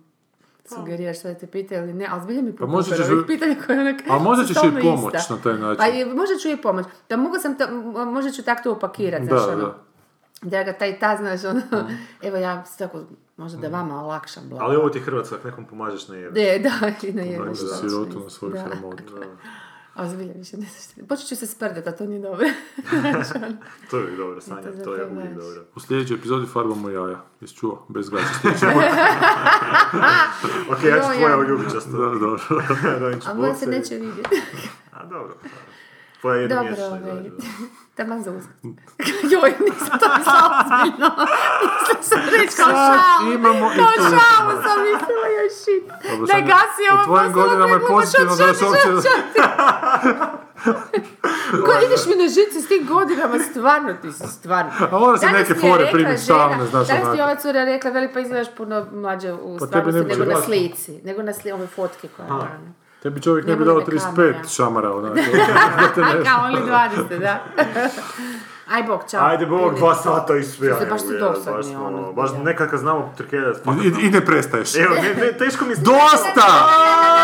Sugeriraš što da te pita ili ne, ali zbilja mi popupira pa ovih pitanja koja je onak... A možda ćeš i pomoć ista. Na taj način. Pa i, možda ću i pomoć. Da mogu sam, ta, možda ću tako to upakirati, znaš da, ono. Da. Da ga taj ta, znaš ono, mm. evo ja tako, možda da vama olakšam blago. Ali ovo ti Hrvatska, ako nekom pomažeš na jebi. E, da, i na jebi. Pomažeš na sirotu na svoju sramotu. A zbilja više ne znaš. Počet ću se sprdat, a to nije dobro. To je dobro, Sanja, to, to je uvijek dobro. U sljedećoj epizodi farbamo jaja. Jesi čuo? Bez gaća sljedećoj. Ok, ja ću tvoja uljubičasta. Da, dobro. A moja se neće vidjeti. A dobro. Tvoja jedna mjesečna izađa. Taman za uzak. Joj, nisam to mislala zbiljno. Mislim sam reći kao šalu. Kao šalu sam mislila, joj šit. Ne gasi ovo. U tvojim godinama je pozitivno da još ovdje... Ko ideš mi na žicu s tim godinama, stvarno ti si, stvarno. A mora se neke fore primiti stavne, znaš onako. Danas ti je ova cura rekla, veli pa izgledaš puno mlađe u stvarnosti nego na slici. Nego na slici, ove fotke koja je rana. Tebi čovjek ne bi dao trideset pet šamara, onako. Kao li dvadeset, da. Aj bog, čao. Ajde bog, dva sata i sve. Znači, baš ti dosadni, ono. Baš nekad kad znamo trkeljati. I ne prestaješ. Evo, teško mi... Dosta!